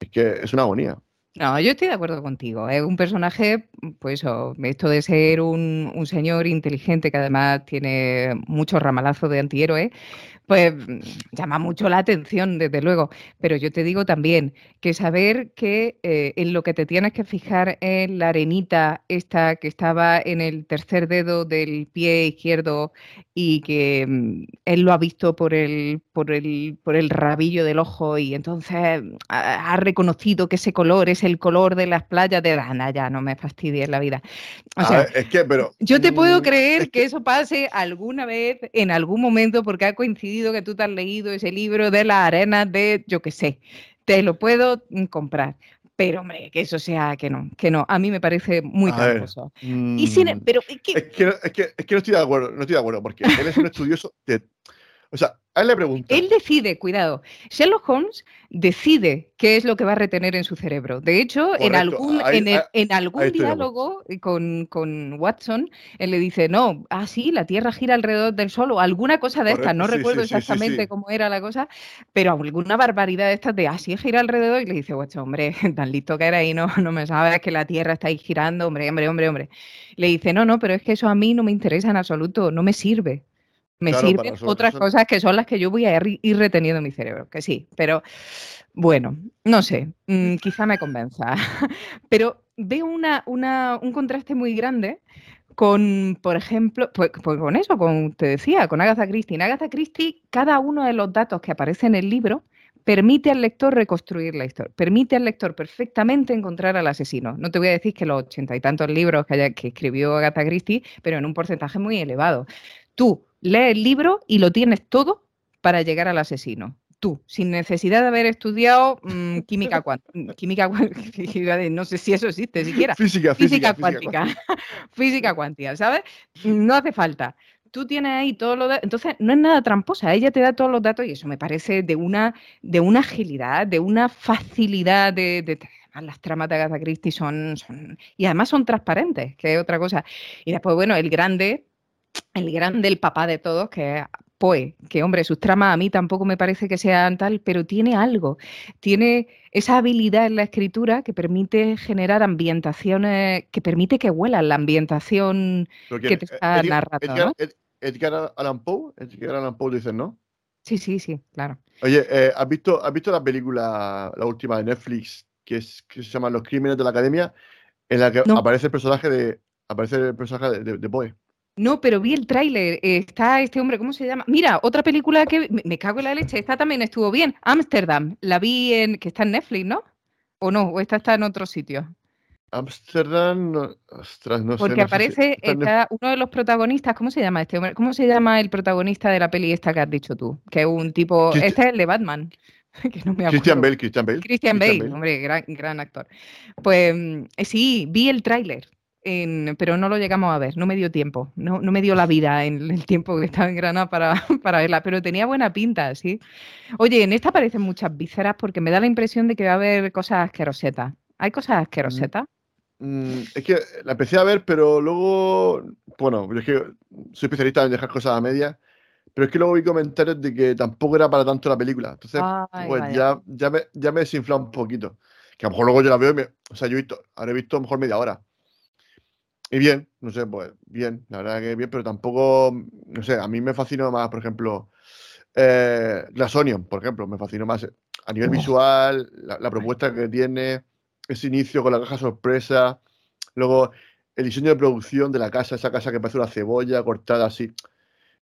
es que es una agonía. No, yo estoy de acuerdo contigo. Es un personaje, pues esto de ser un señor inteligente que además tiene muchos ramalazos de antihéroe, pues llama mucho la atención, desde luego. Pero yo te digo también que saber que en lo que te tienes que fijar es la arenita esta que estaba en el tercer dedo del pie izquierdo y que él lo ha visto por el rabillo del ojo y entonces ha reconocido que ese color es el color de las playas de Dana, ya no me fastidies la vida. O sea, ver, es que, pero, yo te puedo creer que eso pase alguna vez, en algún momento, porque ha coincidido que tú te has leído ese libro de las arenas de, yo qué sé, te lo puedo comprar. Pero, hombre, que eso sea que no. A mí me parece muy tramposo. Es que no estoy de acuerdo, porque él es un estudioso de... O sea, a él le pregunta. Él decide, cuidado. Sherlock Holmes decide qué es lo que va a retener en su cerebro. De hecho, correcto, en algún diálogo con Watson, él le dice, no, sí, la Tierra gira alrededor del Sol o alguna cosa de estas. No recuerdo exactamente cómo era la cosa, pero alguna barbaridad de estas de, sí, gira alrededor. Y le dice, Watson, hombre, tan listo que era y no me sabes que la Tierra está ahí girando, hombre. Le dice, no, pero es que eso a mí no me interesa en absoluto, no me sirve. Me sirven otras cosas que son las que yo voy a ir reteniendo en mi cerebro, que sí, pero bueno, no sé, quizá me convenza. Pero veo un contraste muy grande con, por ejemplo, pues con eso, como te decía, con Agatha Christie. En Agatha Christie, cada uno de los datos que aparece en el libro permite al lector reconstruir la historia, permite al lector perfectamente encontrar al asesino. No te voy a decir que los 80 y tantos libros que escribió Agatha Christie, pero en un porcentaje muy elevado. Tú lees el libro y lo tienes todo para llegar al asesino. Tú, sin necesidad de haber estudiado química cuántica, no sé si eso existe siquiera. Física cuántica. Física cuántica, ¿sabes? No hace falta. Tú tienes ahí todos los datos. Entonces, no es nada tramposa. Ella te da todos los datos y eso me parece de una agilidad, de una facilidad de las tramas de Agatha Christie son... Y además son transparentes, que es otra cosa. Y después, bueno, el grande, el papá de todos, que es Poe, que hombre, sus tramas a mí tampoco me parece que sean tal, pero tiene algo, tiene esa habilidad en la escritura que permite generar ambientaciones, que permite que huelan la ambientación que te está narrando, ¿no? Edgar Allan Poe dicen, ¿no? Sí, claro. Oye, ¿has visto la película, la última de Netflix, que se llama Los Crímenes de la Academia, en la que aparece el personaje de Poe? No, pero vi el tráiler, está este hombre, ¿cómo se llama? Mira, otra película que me cago en la leche, esta también estuvo bien, Ámsterdam, la vi que está en Netflix, ¿no? ¿O no? ¿O esta está en otro sitio? Ámsterdam, no sé. Porque aparece uno de los protagonistas, ¿cómo se llama este hombre? ¿Cómo se llama el protagonista de la peli esta que has dicho tú? Que es un tipo, este es el de Batman. Que no me acuerdo. Christian Bale, hombre, gran actor. Pues sí, vi el tráiler. Pero no lo llegamos a ver, no me dio tiempo, no me dio la vida en el tiempo que estaba en Granada para verla, pero tenía buena pinta, sí. Oye, en esta aparecen muchas vísceras porque me da la impresión de que va a haber cosas asquerosetas. ¿Hay cosas asquerosetas? Es que la empecé a ver, pero luego, bueno, yo es que soy especialista en dejar cosas a medias, Pero es que luego vi comentarios de que tampoco era para tanto la película. Entonces, pues ya me desinfló un poquito. Que a lo mejor luego yo la veo y habré visto a lo mejor media hora. Y bien, no sé, pues bien, la verdad que bien, pero tampoco, no sé, a mí me fascinó más, por ejemplo, Glass Onion, por ejemplo, me fascinó más a nivel visual, la propuesta que tiene, ese inicio con la caja sorpresa, luego el diseño de producción de la casa, esa casa que parece una cebolla cortada así.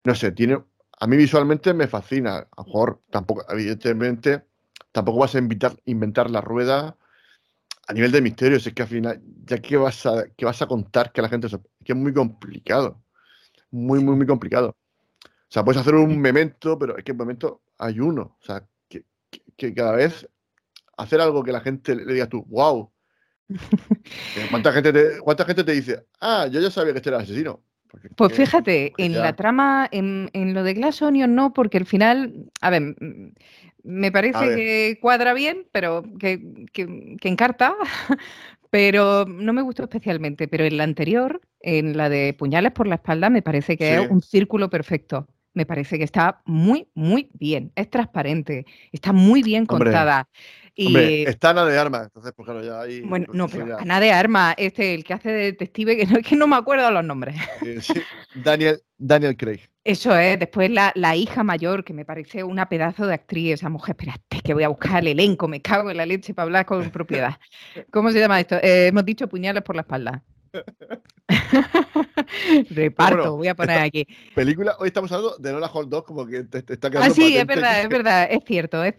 No sé, a mí visualmente me fascina. A lo mejor, tampoco, evidentemente, tampoco vas a inventar la rueda a nivel de misterio. Es que al final, ya que vas a contar que la gente... que es muy complicado. Muy, muy, muy complicado. O sea, puedes hacer un Memento, pero es que en Memento hay uno. O sea, que cada vez hacer algo que la gente le diga tú, wow. ¿Cuánta gente te dice, yo ya sabía que este era el asesino? Pues fíjate, en la trama, en lo de Glass Onion no, porque al final, a ver, me parece que cuadra bien, pero que encarta, pero no me gustó especialmente. Pero en la anterior, en la de Puñales por la Espalda, me parece que es un círculo perfecto. Me parece que está muy, muy bien. Es transparente, está muy bien contada. Está Ana de Armas, entonces, pues claro, ya ahí... Bueno, no, pero ya. Ana de Armas, el que hace de detective, que no me acuerdo los nombres. Sí. Daniel Craig. Eso es, después la hija mayor, que me parece una pedazo de actriz, esa mujer, espérate, que voy a buscar el elenco, me cago en la leche para hablar con propiedad. ¿Cómo se llama esto? Hemos dicho Puñales por la Espalda. Reparto, bueno, voy a poner aquí. Película, hoy estamos hablando de Enola Holmes 2, como que te está quedando. Ah, sí, es verdad, es cierto. Es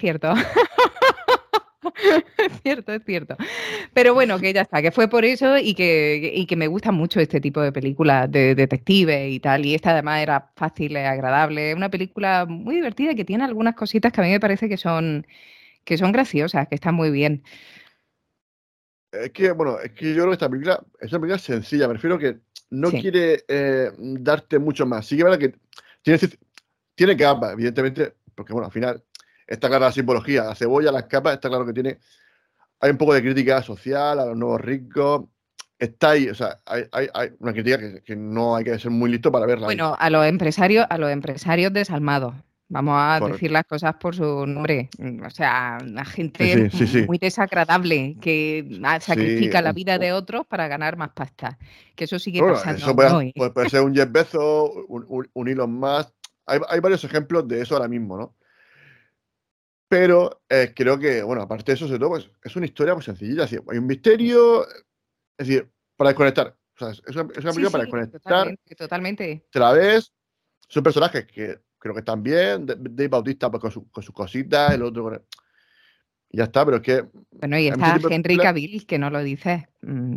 cierto. Pero bueno, que ya está, que fue por eso y que me gusta mucho este tipo de películas de detectives y tal. Y esta además era fácil, agradable. Una película muy divertida que tiene algunas cositas que a mí me parece que son graciosas, que están muy bien. Es que yo creo que esta película es sencilla. Me refiero que no quiere darte mucho más. Sí que es verdad que tiene capas, evidentemente, porque bueno, al final está clara la simbología. La cebolla, las capas, está claro que tiene... Hay un poco de crítica social a los nuevos ricos. Está ahí, o sea, hay una crítica que no hay que ser muy listo para verla. Bueno, ahí. a los empresarios desalmados. Vamos a decir las cosas por su nombre. O sea, la gente muy desagradable que sacrifica la vida de otros para ganar más pasta. Que eso sigue pasando. Eso puede ser un Jeff Bezos, un Elon Musk. Hay varios ejemplos de eso ahora mismo, ¿no? Pero creo que, bueno, aparte de eso, sobre todo, pues, es una historia muy sencillita. Así, hay un misterio, es decir, para desconectar. O sea, es una película para desconectar. Totalmente. Te la ves, son personajes que creo que están bien. Dave Bautista pues, con sus cositas, el otro con... Y ya está, pero es que... Bueno, y está Henry Cavill, que no lo dices.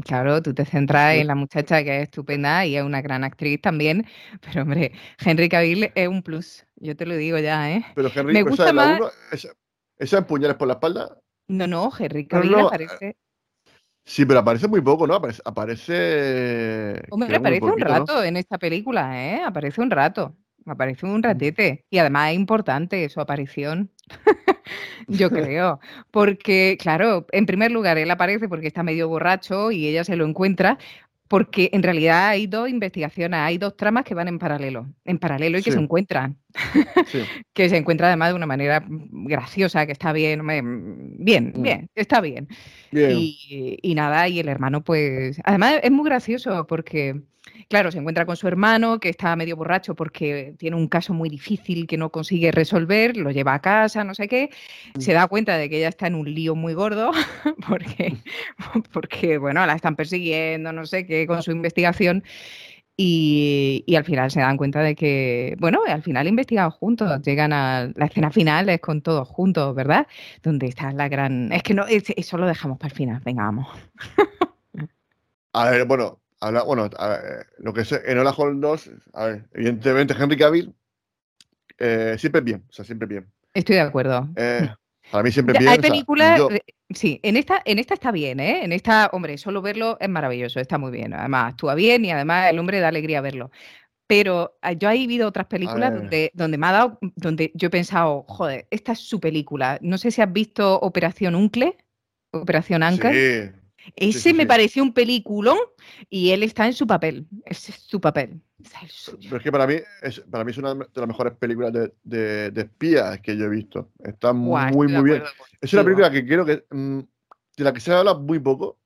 Claro, tú te centras en la muchacha que es estupenda y es una gran actriz también. Pero, hombre, Henry Cavill es un plus. Yo te lo digo ya, ¿eh? Pero Henry, me gusta más... ¿Esa en Puñales por la Espalda? No, Henry Cavill aparece... Sí, pero aparece muy poco, ¿no? Aparece... Hombre, aparece poquito, un rato, ¿no? En esta película, ¿eh? Aparece un rato. Aparece un ratete. Y además es importante su aparición. Yo creo, porque claro, en primer lugar él aparece porque está medio borracho y ella se lo encuentra, porque en realidad hay dos investigaciones, hay dos tramas que van en paralelo y que se encuentran, que se encuentra además de una manera graciosa, que está bien. Y nada, y el hermano pues, además es muy gracioso porque... Claro, se encuentra con su hermano, que está medio borracho porque tiene un caso muy difícil que no consigue resolver, lo lleva a casa, no sé qué, se da cuenta de que ella está en un lío muy gordo porque bueno, la están persiguiendo, no sé qué, con su investigación y al final se dan cuenta de que, bueno, al final investigan juntos, llegan a la escena final, es con todos juntos, ¿verdad? Donde está la gran... Es que no, eso lo dejamos para el final, venga, vamos. A ver, bueno... lo que es Enola Holmes 2, a ver, evidentemente Henry Cavill siempre bien, o sea, siempre bien. Estoy de acuerdo. Para mí siempre bien. Hay películas, o sea, sí, en esta está bien, ¿eh? En esta, hombre, solo verlo es maravilloso, está muy bien. Además, actúa bien y además el hombre da alegría verlo. Pero yo he vivido otras películas donde yo he pensado, joder, esta es su película. No sé si has visto Operación Uncle, Operación Anker. Sí. Ese me pareció un peliculón y él está en su papel. Ese es su papel. Ese es el suyo. Pero es que para mí es una de las mejores películas de espías que yo he visto. Está muy bien. Es una película que creo que de la que se habla muy poco.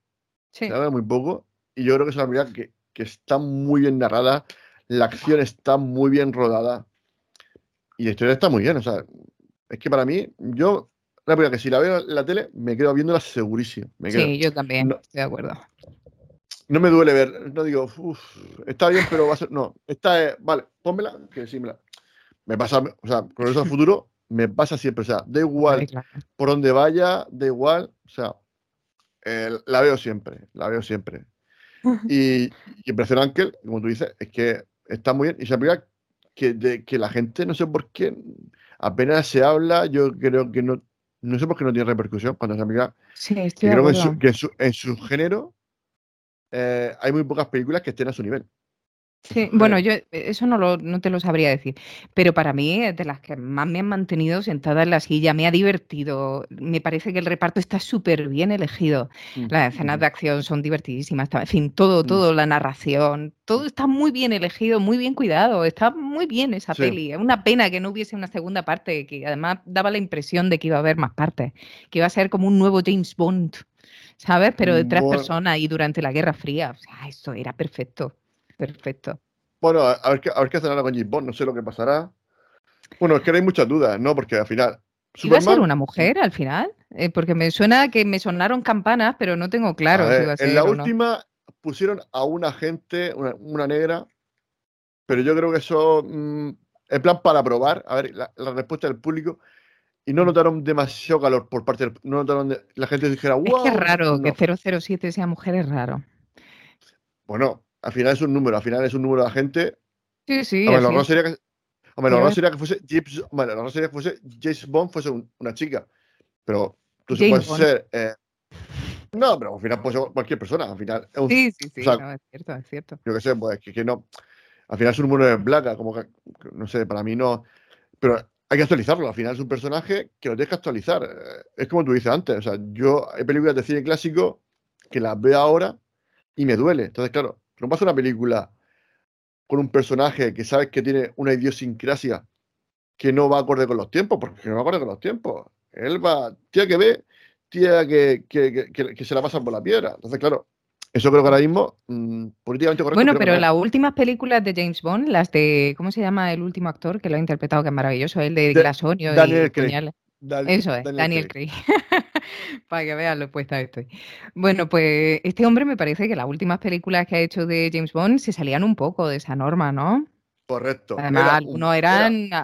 Sí. Se habla muy poco. Y yo creo que es una película que está muy bien narrada. La acción está muy bien rodada. Y la historia está muy bien. O sea, es que para mí, yo... La verdad que si la veo en la tele, me quedo viéndola segurísimo. Sí, yo también, no, estoy de acuerdo. No me duele ver, no digo, está bien, pero va a ser... No, vale, pónmela, que sí, me pasa, o sea, con eso al futuro, me pasa siempre, o sea, da igual por donde vaya, da igual, o sea, la veo siempre. Y Operación Ángel, como tú dices, es que está muy bien, y se aplica que la gente, no sé por qué, apenas se habla, yo creo que no sé por qué no tiene repercusión cuando se aplica. Sí, estoy de acuerdo. Creo que en su género hay muy pocas películas que estén a su nivel. Sí, bueno, yo eso no te lo sabría decir, pero para mí es de las que más me han mantenido sentada en la silla, me ha divertido, me parece que el reparto está súper bien elegido, las escenas de acción son divertidísimas, en fin, todo, la narración, todo está muy bien elegido, muy bien cuidado, está muy bien esa peli, es una pena que no hubiese una segunda parte, que además daba la impresión de que iba a haber más partes, que iba a ser como un nuevo James Bond, ¿sabes? Pero de tres personas y durante la Guerra Fría, o sea, eso era perfecto. Perfecto. Bueno, a ver qué hacen ahora con James Bond, no sé lo que pasará. Bueno, es que hay muchas dudas, ¿no? Porque al final... ¿Iba a ser una mujer al final? Porque me suena que me sonaron campanas, pero no tengo claro si iba a ser en la última no. Pusieron a una gente, una negra, pero yo creo que eso... en plan para probar, a ver, la respuesta del público... Y no notaron demasiado calor por parte del... No notaron... La gente dijera... ¡Wow! Es que es raro que 007 sea mujer, es raro. Bueno... Al final es un número de gente. Sí. Hombre, lo raro sería que fuese James Bond fuese una chica. Pero tú se puedes ser... no, pero al final puede ser cualquier persona. Al final, sí, o sea, no, es cierto. Yo qué sé, pues que no. Al final es un número de placa, como que, no sé, para mí no... Pero hay que actualizarlo. Al final es un personaje que lo tienes que actualizar. Es como tú dices antes. O sea, yo hay películas de cine clásico que las veo ahora y me duele. Entonces, claro... No pasa una película con un personaje que sabes que tiene una idiosincrasia que no va acorde con los tiempos, porque no va acorde con los tiempos. Él va, tía que se la pasan por la piedra. Entonces, claro, eso creo que ahora mismo, políticamente correcto. Bueno, pero las últimas películas de James Bond, las de, ¿cómo se llama el último actor que lo ha interpretado, que es maravilloso? El de Glassonio. Daniel Craig. Eso es, Daniel Craig. Para que vean lo puesta que estoy. Bueno, pues este hombre me parece que las últimas películas que ha hecho de James Bond se salían un poco de esa norma, ¿no? Correcto. Además, algunos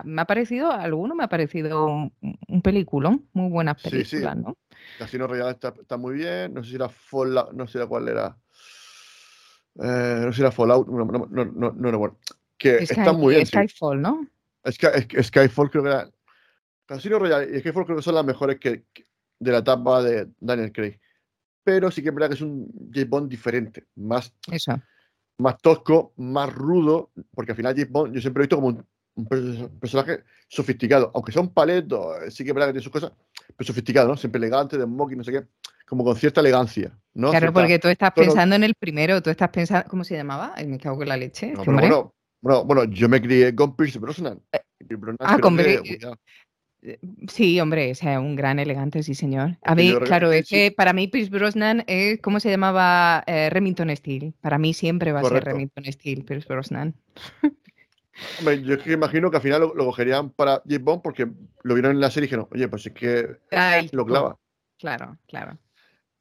me ha parecido un peliculón, muy buenas películas, sí. ¿No? Casino Royale está muy bien, no sé si era Fallout, no recuerdo. Que está muy bien. Skyfall, sí. ¿No? Skyfall creo que era... Casino Royale y Skyfall creo que son las mejores que de la etapa de Daniel Craig. Pero sí que es verdad que es un James Bond diferente, más tosco, más rudo, porque al final James Bond yo siempre he visto como un personaje sofisticado, aunque son paletos, sí que es verdad que tiene sus cosas, pero sofisticado, ¿no? Siempre elegante, de smoking, no sé qué, como con cierta elegancia, ¿no? Claro, cierta, porque tú estás pensando en el primero, tú estás pensando, ¿cómo se llamaba? Me cago en la leche. No, bueno, yo me crié con Pierce Brosnan. Sí, hombre, o sea, un gran elegante, sí, señor. A mí, claro, es que para mí Pierce Brosnan es, ¿cómo se llamaba? Remington Steele. Para mí siempre va a ser Remington Steele, Pierce Brosnan. Hombre, yo es que imagino que al final lo cogerían para James Bond porque lo vieron en la serie y dijeron, oye, pues es que lo clava. Claro.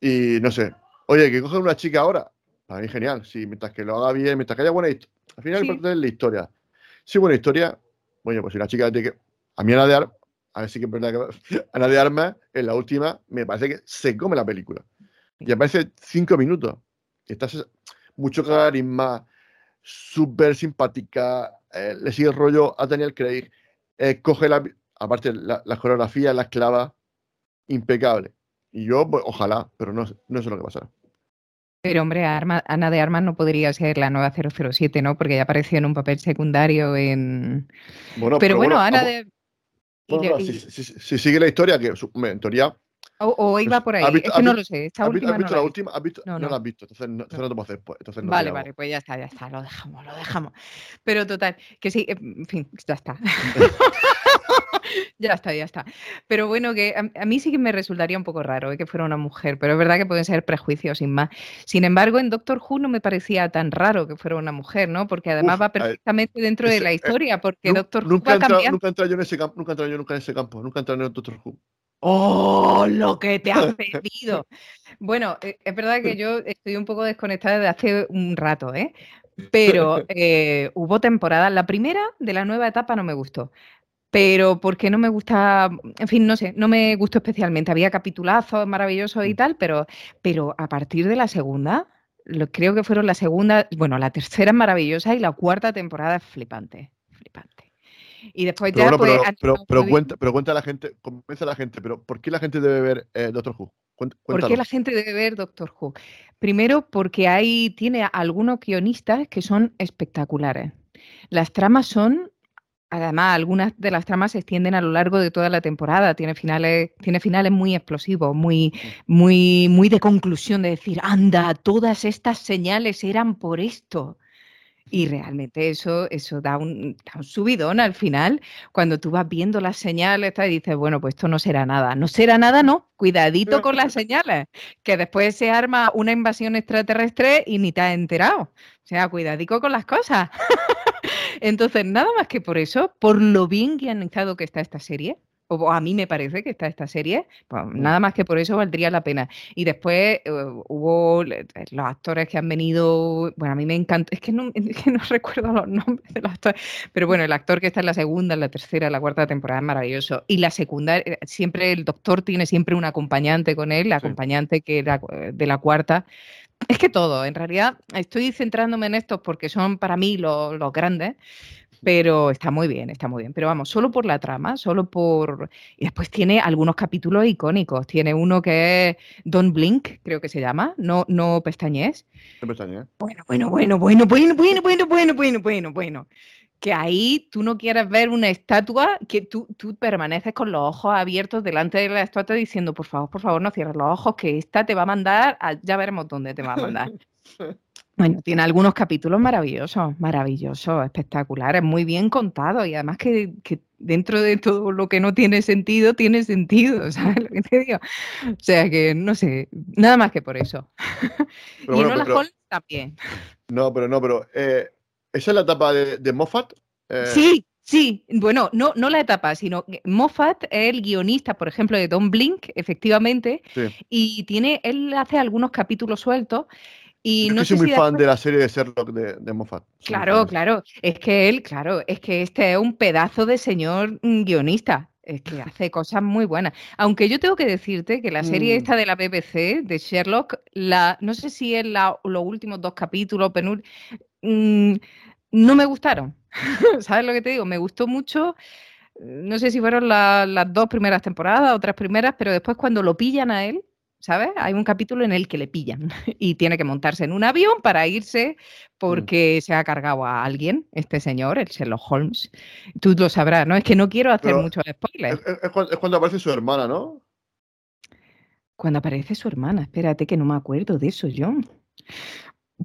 Y no sé, oye, que cojan una chica ahora, para mí genial. Sí, mientras que lo haga bien, mientras que haya buena historia. Al final el parte es la historia. Sí, buena historia, oye, pues si la chica tiene que... A mí Ana de Armas, a ver si es verdad que Ana de Armas en la última me parece que se come la película. Y aparece 5 minutos. Estás mucho carisma, súper simpática, le sigue el rollo a Daniel Craig, coge la coreografía, la clava, impecable. Y yo, pues, ojalá, pero no sé lo que pasará. Pero, hombre, Ana de Armas no podría ser la nueva 007, ¿no? Porque ya apareció en un papel secundario en... Bueno, pero bueno, Ana de... Bueno, si sigue la historia, que en teoría O iba por ahí. Es que no lo sé. Esta última ¿has visto no la última? No la has visto. Entonces no, no lo puedo hacer. Pues, entonces no vale, pues ya está. Lo dejamos. Pero total, que sí, en fin, ya está. Ya está. Pero bueno, que a mí sí que me resultaría un poco raro que fuera una mujer, pero es verdad que pueden ser prejuicios sin más. Sin embargo, en Doctor Who no me parecía tan raro que fuera una mujer, ¿no? Porque además va perfectamente dentro de la historia, porque Doctor Who va cambiando. Nunca he entrado yo en ese campo. Nunca he entrado en Doctor Who. ¡Oh, lo que te has pedido! Bueno, es verdad que yo estoy un poco desconectada desde hace un rato, ¿eh? Pero hubo temporadas. La primera de la nueva etapa no me gustó. Pero porque no me gusta, en fin, no sé, no me gustó especialmente. Había capitulazos maravillosos y tal, pero a partir de la segunda, creo que fueron la segunda, bueno, la tercera es maravillosa y la cuarta temporada es flipante. Y después pero ya bueno, pues... Pero cuenta la gente, convence a la gente, pero ¿por qué la gente debe ver Doctor Who? Cuéntanos. ¿Por qué la gente debe ver Doctor Who? Primero porque tiene algunos guionistas que son espectaculares. Las tramas son... Además, algunas de las tramas se extienden a lo largo de toda la temporada. Tiene finales muy explosivos, muy de conclusión, de decir, anda, todas estas señales eran por esto. Y realmente eso da un subidón al final. Cuando tú vas viendo las señales y dices, bueno, pues esto no será nada. No será nada, no. Cuidadito con las señales. Que después se arma una invasión extraterrestre y ni te has enterado. O sea, cuidadico con las cosas. Entonces, nada más que por eso, por lo bien guionizado que está esta serie, o a mí me parece que está esta serie, pues nada más que por eso valdría la pena. Y después hubo los actores que han venido, bueno, a mí me encanta, es que no recuerdo los nombres de los actores, pero bueno, el actor que está en la segunda, en la tercera, en la cuarta temporada es maravilloso. Y la secundaria, siempre el doctor tiene siempre un acompañante con él, la acompañante que era de la cuarta. Es que todo, en realidad estoy centrándome en estos porque son para mí los grandes, pero está muy bien. Pero vamos, solo por la trama, Y después tiene algunos capítulos icónicos. Tiene uno que es Don't Blink, creo que se llama, no pestañees. No pestañees. Bueno. Que ahí tú no quieras ver una estatua, que tú permaneces con los ojos abiertos delante de la estatua diciendo, por favor, no cierres los ojos, que esta te va a mandar, ya veremos dónde te va a mandar. Bueno, tiene algunos capítulos maravillosos, espectaculares, muy bien contados y además que dentro de todo lo que no tiene sentido, ¿sabes lo que te digo? O sea que, no sé, nada más que por eso. Pero y bueno, no las colas también. Pero ¿esa es la etapa de Moffat? Sí. Bueno, no la etapa, sino que Moffat es el guionista, por ejemplo, de Don't Blink, efectivamente, sí. Y él hace algunos capítulos sueltos. Y no soy muy fan de la serie de Sherlock de Moffat. Claro. Es que este es un pedazo de señor guionista. Es que hace cosas muy buenas. Aunque yo tengo que decirte que la serie esta de la BBC, de Sherlock, no sé si es los últimos dos capítulos, no me gustaron. ¿Sabes lo que te digo? Me gustó mucho. No sé si fueron las dos primeras temporadas o tres primeras, pero después cuando lo pillan a él, ¿sabes? Hay un capítulo en el que le pillan y tiene que montarse en un avión para irse porque se ha cargado a alguien, este señor, el Sherlock Holmes. Tú lo sabrás, ¿no? Es que no quiero hacer muchos spoilers. Es cuando aparece su hermana, ¿no? Cuando aparece su hermana. Espérate que no me acuerdo de eso, John.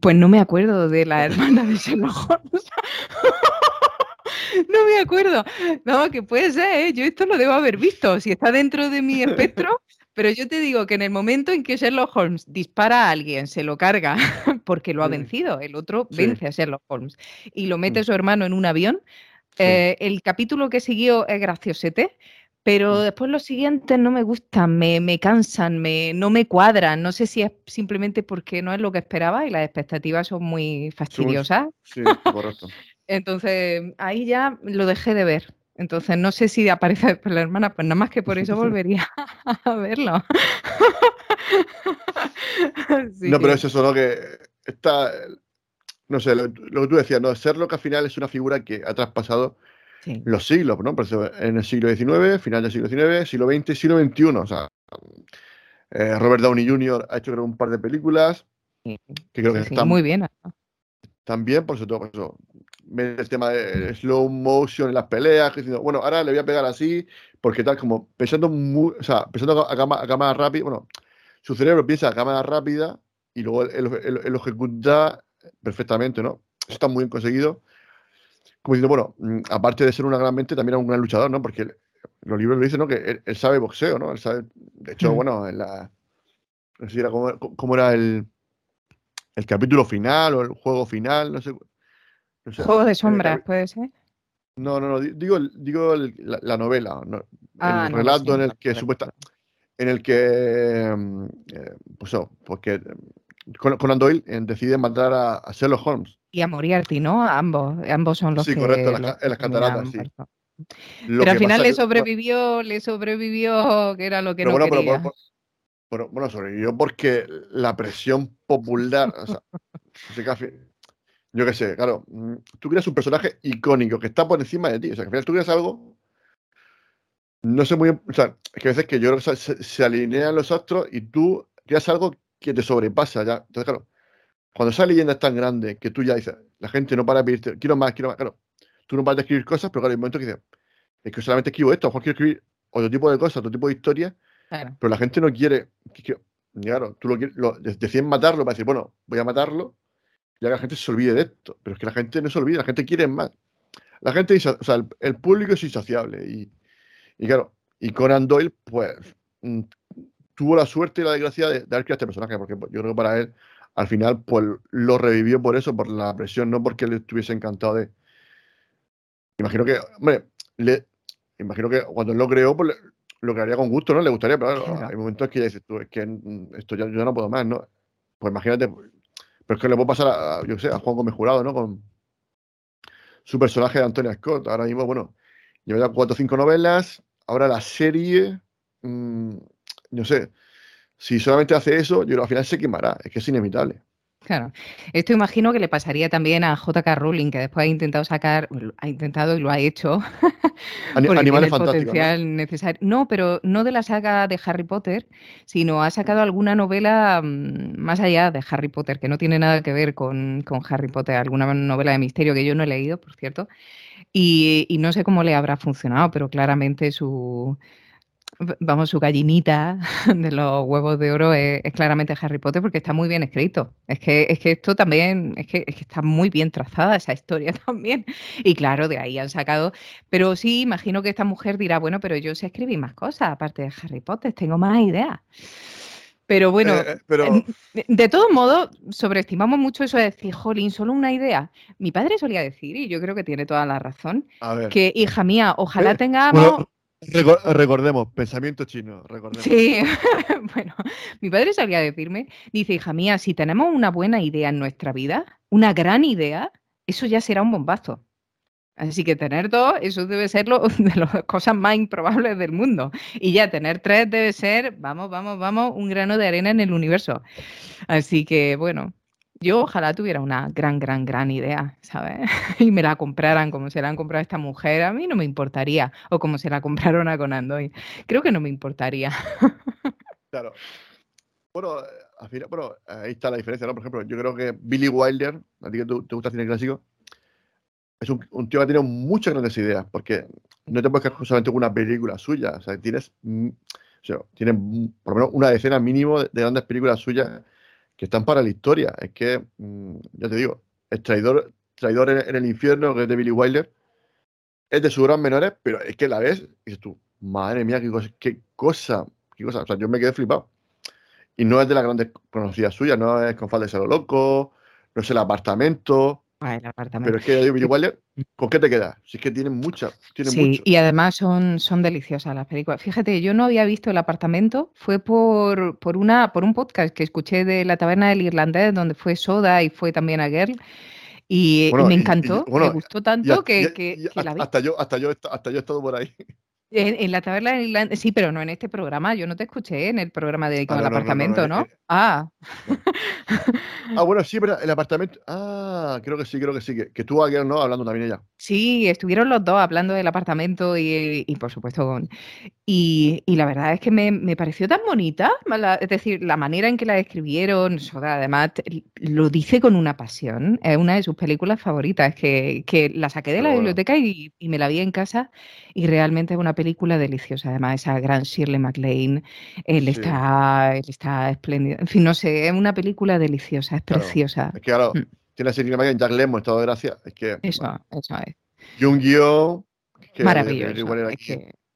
Pues no me acuerdo de la hermana de Sherlock Holmes. No me acuerdo. No, que puede ser, ¿eh? Yo esto lo debo haber visto. Si está dentro de mi espectro... Pero yo te digo que en el momento en que Sherlock Holmes dispara a alguien, se lo carga porque lo ha vencido, el otro vence a Sherlock Holmes y lo mete su hermano en un avión. El capítulo que siguió es graciosete, pero después los siguientes no me gustan, me cansan, no me cuadran. No sé si es simplemente porque no es lo que esperaba y las expectativas son muy fastidiosas. Sí, correcto. Entonces ahí ya lo dejé de ver. Entonces, no sé si aparece después la hermana, pues nada más que por eso volvería a verlo. Sí. No, pero es eso, ¿no? Que está, no sé, lo que tú decías, ¿no? Sherlock al final es una figura que ha traspasado los siglos, ¿no? Por eso, en el siglo XIX, final del siglo XIX, siglo XX, siglo XXI. O sea, Robert Downey Jr. ha hecho creo, un par de películas que creo que están muy bien, ¿no? También, por eso, el tema de slow motion en las peleas, diciendo, bueno, ahora le voy a pegar así, porque tal, como pensando muy, o sea, pensando a cámara rápida, bueno, su cerebro piensa a cámara rápida y luego él lo ejecuta perfectamente, ¿no? Eso está muy bien conseguido. Como diciendo, bueno, aparte de ser una gran mente, también era un gran luchador, ¿no? Porque los libros lo dicen, ¿no? Que él sabe boxeo, ¿no? Él sabe, de hecho, bueno, en la... No sé si era cómo era el capítulo final o el juego final, no sé. O sea, Juego de sombras, ¿puede ser? No, digo la novela, ¿no? El relato no, sí, en el que supuestamente... En el que... pues eso, porque Conan Doyle decide matar a Sherlock Holmes. Y a Moriarty, ¿no? Ambos son los, sí, que... Correcto, en las cataratas, sí. Pero al final le sobrevivió, que era lo que no quería. Bueno, sobrevivió porque la presión popular... O sea, yo qué sé, claro, tú creas un personaje icónico que está por encima de ti. O sea, que al final tú creas algo, no sé muy bien, o sea, es que a veces que yo se alinean los astros y tú creas algo que te sobrepasa ya. Entonces, claro, cuando esa leyenda es tan grande que tú ya dices, la gente no para de pedirte, quiero más, claro, tú no paras de escribir cosas, pero claro, hay momentos que dices, es que solamente escribo esto, a lo mejor quiero escribir otro tipo de cosas, otro tipo de historias, claro, pero la gente no quiere, claro, tú deciden matarlo para decir, bueno, voy a matarlo, ya que la gente se olvide de esto, pero es que la gente no se olvida, la gente quiere más. La gente, o sea, el público es insaciable y claro, y Conan Doyle, pues, tuvo la suerte y la desgracia de haber creado este personaje, porque yo creo que para él, al final, pues, lo revivió por eso, por la presión, no porque le estuviese encantado de... Imagino que cuando él lo creó, pues, lo crearía con gusto, ¿no? Le gustaría, pero claro, hay momentos que ya dices tú, es que esto ya, yo no puedo más, ¿no? Pues imagínate... Pero es que le puedo pasar a Juan Gómez Jurado, ¿no? Con su personaje de Antonia Scott. Ahora mismo, bueno, lleva ya 4 o 5 novelas. Ahora la serie, no sé, si solamente hace eso, yo creo que al final se quemará. Es que es inevitable. Claro. Esto imagino que le pasaría también a J.K. Rowling, que después ha intentado y lo ha hecho. Animales fantásticos. Potencial, ¿no? Necesario. No, pero no de la saga de Harry Potter, sino ha sacado alguna novela más allá de Harry Potter, que no tiene nada que ver con Harry Potter, alguna novela de misterio que yo no he leído, por cierto. Y no sé cómo le habrá funcionado, pero claramente su gallinita de los huevos de oro es claramente Harry Potter, porque está muy bien escrito. Es que esto también, es que está muy bien trazada esa historia también. Y claro, de ahí han sacado... Pero sí, imagino que esta mujer dirá, bueno, pero yo sé escribir más cosas, aparte de Harry Potter, tengo más ideas. Pero bueno, de todos modos, sobreestimamos mucho eso de decir, jolín, solo una idea. Mi padre solía decir, y yo creo que tiene toda la razón, que, hija mía, ojalá tengamos... Bueno. Recordemos, pensamiento chino, recordemos. Sí, bueno, mi padre solía decirme, dice, hija mía, si tenemos una buena idea en nuestra vida, una gran idea, eso ya será un bombazo. Así que tener 2, eso debe ser de las cosas más improbables del mundo. Y ya tener 3 debe ser, vamos, un grano de arena en el universo. Así que, bueno, yo ojalá tuviera una gran idea, ¿sabes? Y me la compraran como se la han comprado a esta mujer, a mí no me importaría. O como se la compraron a Conan Doyle. Creo que no me importaría. Claro. Bueno, al final, bueno, ahí está la diferencia, ¿no? Por ejemplo, yo creo que Billy Wilder, a ti que te gusta el cine clásico, es un tío que ha tenido muchas grandes ideas, porque no te puedes quedar solamente con una película suya. O sea, tienes por lo menos una decena mínimo de grandes películas suyas que están para la historia. Es que, ya te digo, el traidor en el infierno, que es de Billy Wilder, es de sus gran menores, pero es que la ves y dices tú, madre mía, qué cosa. O sea, yo me quedé flipado. Y no es de las grandes conocidas suyas, no es Con falda de ser loco, no es El apartamento. Ah, El apartamento. Pero es que, ya digo, Billy Wilder, ¿con qué te quedas? Si es que tienen muchas. Sí, y además son deliciosas las películas. Fíjate, yo no había visto El apartamento, fue por un podcast que escuché de La taberna del irlandés, donde fue Soda y fue también a Girl, y me encantó, me gustó tanto que la vi. Hasta yo he estado por ahí. En la taberna de Irlanda, sí, pero no en este programa. Yo no te escuché en el programa dedicado al apartamento, ¿no? Ah, bueno, sí, pero el apartamento. Ah, creo que sí. Que tú ayer, ¿no? Hablando también ella. Sí, estuvieron los dos hablando del apartamento y por supuesto, con. Y la verdad es que me pareció tan bonita. Es decir, la manera en que la escribieron, además, lo dice con una pasión. Es una de sus películas favoritas. Es que la saqué de la biblioteca y me la vi en casa y realmente es una película deliciosa, además, esa gran Shirley MacLaine, él está espléndido, en fin, no sé, es una película deliciosa, es preciosa. Es que claro, tiene a Shirley MacLaine, Jack Lemmon, estado de gracia, es que... Eso es. Y un guión... Maravilloso,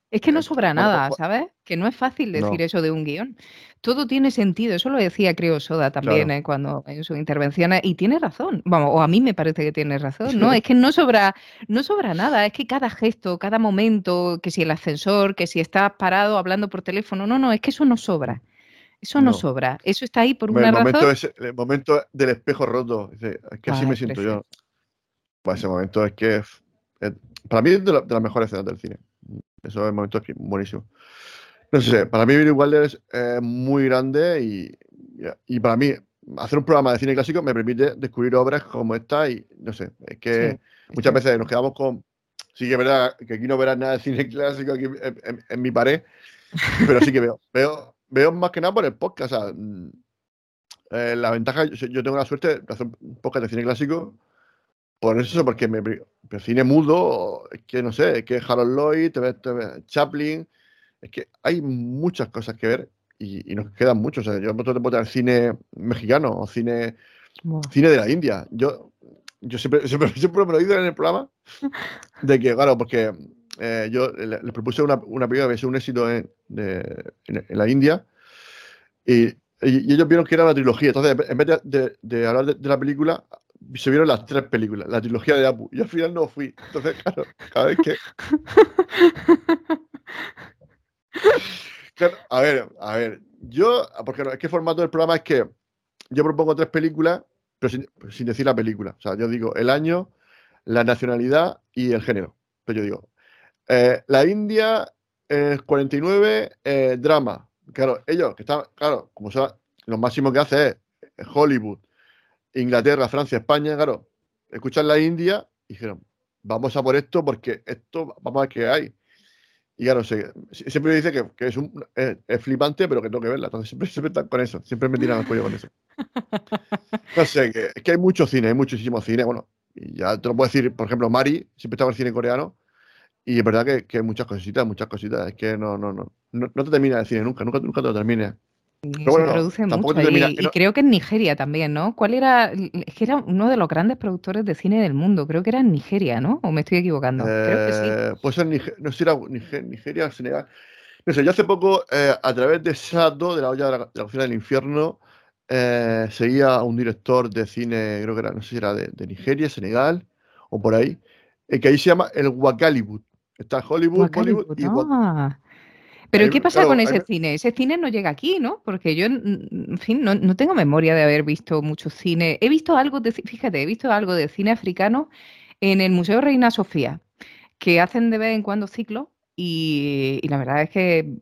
es que no sobra nada, ¿sabes? Que no es fácil decir eso de un guión. Todo tiene sentido, eso lo decía creo Soda también cuando en su intervención, y tiene razón, vamos, o a mí me parece que tiene razón, ¿no? Es que no sobra nada, es que cada gesto, cada momento, que si el ascensor, que si estás parado hablando por teléfono, no, es que eso no sobra. Eso no sobra, eso está ahí por una razón. El momento del espejo roto, es que así me siento yo. Pues ese momento es que, para mí es de las mejores escenas del cine. Eso es el momento buenísimo. No sé, para mí Billy Wilder es muy grande y para mí hacer un programa de cine clásico me permite descubrir obras como esta y no sé, es que muchas veces nos quedamos con... Sí que es verdad que aquí no verás nada de cine clásico aquí en mi pared, pero sí que veo más que nada por el podcast. O sea, la ventaja, yo tengo la suerte de hacer un podcast de cine clásico. Por eso, porque el cine mudo, es que no sé, es que Harold Lloyd, Chaplin, es que hay muchas cosas que ver y nos quedan muchos. O sea, yo no puedo tener cine mexicano o cine de la India. Yo siempre me lo he dicho en el programa, de que, claro, porque yo le propuse una película que había sido un éxito en la India y ellos vieron que era una trilogía. Entonces, en vez de hablar de la película, se vieron las tres películas, la trilogía de Apu, y al final no fui. Entonces, claro, cada vez que... Claro, a ver, yo... Porque es que el formato del programa es que yo propongo tres películas, pero sin decir la película. O sea, yo digo el año, la nacionalidad y el género. Pero yo digo, la India, 49, drama. Claro, ellos, que están... Claro, como saben, lo máximo que hace es Hollywood, Inglaterra, Francia, España, claro, escuchan la India y dijeron, vamos a por esto porque esto, vamos a ver qué hay. Y claro, siempre me dice que es flipante, pero que tengo que verla. Entonces siempre están con eso, siempre me tiran el cuello con eso. No sé, es que hay mucho cine, hay muchísimo cine. Bueno, y ya te lo puedo decir, por ejemplo, Mari, siempre estaba en el cine coreano, y es verdad que hay muchas cositas, es que no te termina el cine nunca te lo terminas. Bueno, se produce mucho y creo que en Nigeria también, ¿no? ¿Cuál era? Es que era uno de los grandes productores de cine del mundo, creo que era en Nigeria, ¿no? ¿O me estoy equivocando? Creo que sí. Pues en Nigeria, Senegal. No sé, yo hace poco, a través de Sato, de la olla de la cocina del infierno, seguía a un director de cine, creo que era, no sé si era de Nigeria, Senegal o por ahí, que ahí se llama el Wakalibut. Está Hollywood, Bollywood y Wakalibut. Pero ¿qué pasa con ese cine? Ese cine no llega aquí, ¿no? Porque yo, en fin, no tengo memoria de haber visto mucho cine. He visto algo de cine africano en el Museo Reina Sofía, que hacen de vez en cuando ciclos y la verdad es que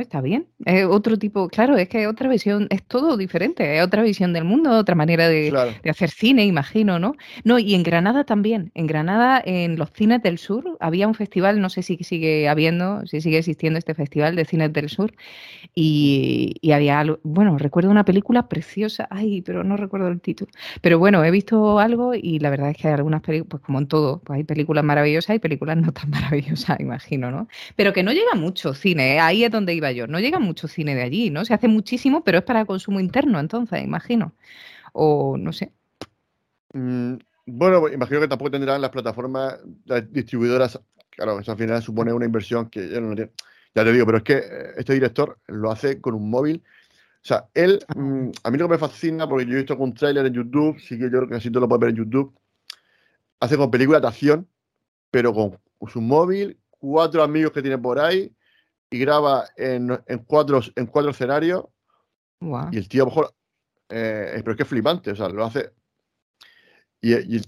está bien. Es otro tipo, claro, es que otra visión, es todo diferente, es otra visión del mundo, otra manera de hacer cine, imagino, ¿no? No, y en Granada también, en los cines del sur, había un festival, no sé si sigue habiendo, si sigue existiendo este festival de cines del sur, y había algo, bueno, recuerdo una película preciosa, ay, pero no recuerdo el título, pero bueno, he visto algo y la verdad es que hay algunas películas, pues como en todo, pues hay películas maravillosas y películas no tan maravillosas, imagino, ¿no? Pero que no llega mucho cine, ahí es donde iba yo, no llega mucho cine de allí, ¿no? Se hace muchísimo, pero es para consumo interno, entonces, imagino. O no sé. Bueno, imagino que tampoco tendrán las plataformas, las distribuidoras, claro, eso al final supone una inversión que ya no tiene. Ya te digo, pero es que este director lo hace con un móvil. O sea, él, a mí lo que me fascina, porque yo he visto un tráiler en YouTube, sí que yo creo que así todo lo puedes ver en YouTube, hace con película de acción, pero con su móvil, 4 amigos que tiene por ahí, y graba en cuatro escenarios. Wow. Y el tío a lo mejor pero es que es flipante, o sea, lo hace Y el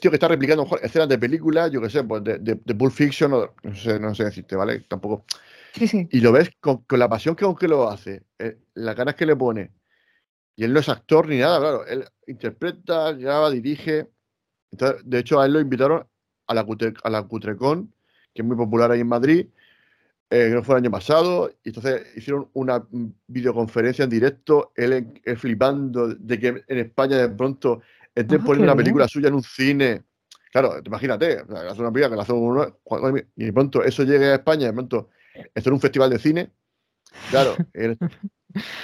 tío que está replicando, a lo mejor, escenas de películas, yo qué sé, pues de Pulp Fiction, o no sé decirte, ¿vale? Tampoco. Sí, sí. Y lo ves con la pasión que lo hace, las ganas que le pone. Y él no es actor ni nada, claro. Él interpreta, graba, dirige. Entonces, de hecho, a él lo invitaron a la Cutrecon, que es muy popular ahí en Madrid, creo que fue el año pasado. Y entonces hicieron una videoconferencia en directo, él flipando de que en España de pronto estén poniendo una película suya en un cine. Claro, imagínate, hace una película que la hace uno, y de pronto eso llega a España, de pronto esto en un festival de cine. Claro,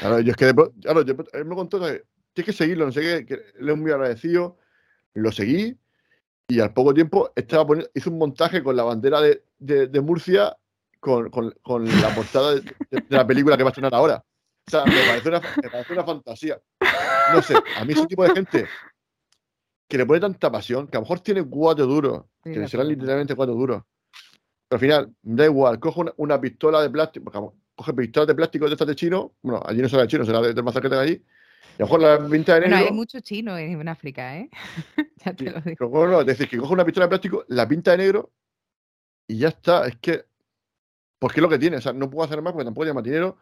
claro, yo es que de pronto, claro, él me contó, tienes que seguirlo, no sé qué, que le es muy agradecido. Lo seguí y al poco tiempo estaba poniendo, hizo un montaje con la bandera de Murcia con la portada de la película que va a estrenar ahora. O sea, me parece una fantasía. No sé, a mí ese tipo de gente que le pone tanta pasión, que a lo mejor tiene cuatro duros, que le serán literalmente cuatro duros, pero al final, da igual, coge una pistola de plástico, porque coge pistolas de plástico de estas de chino, bueno, allí no será de chino, será del más cerca de allí, y a lo mejor la pinta de negro. Bueno, hay muchos chinos en África, ¿eh? Ya te lo digo. Pero, bueno, es decir, que coge una pistola de plástico, la pinta de negro y ya está. Es que, porque es lo que tiene, o sea, no puedo hacer más porque tampoco tiene más dinero,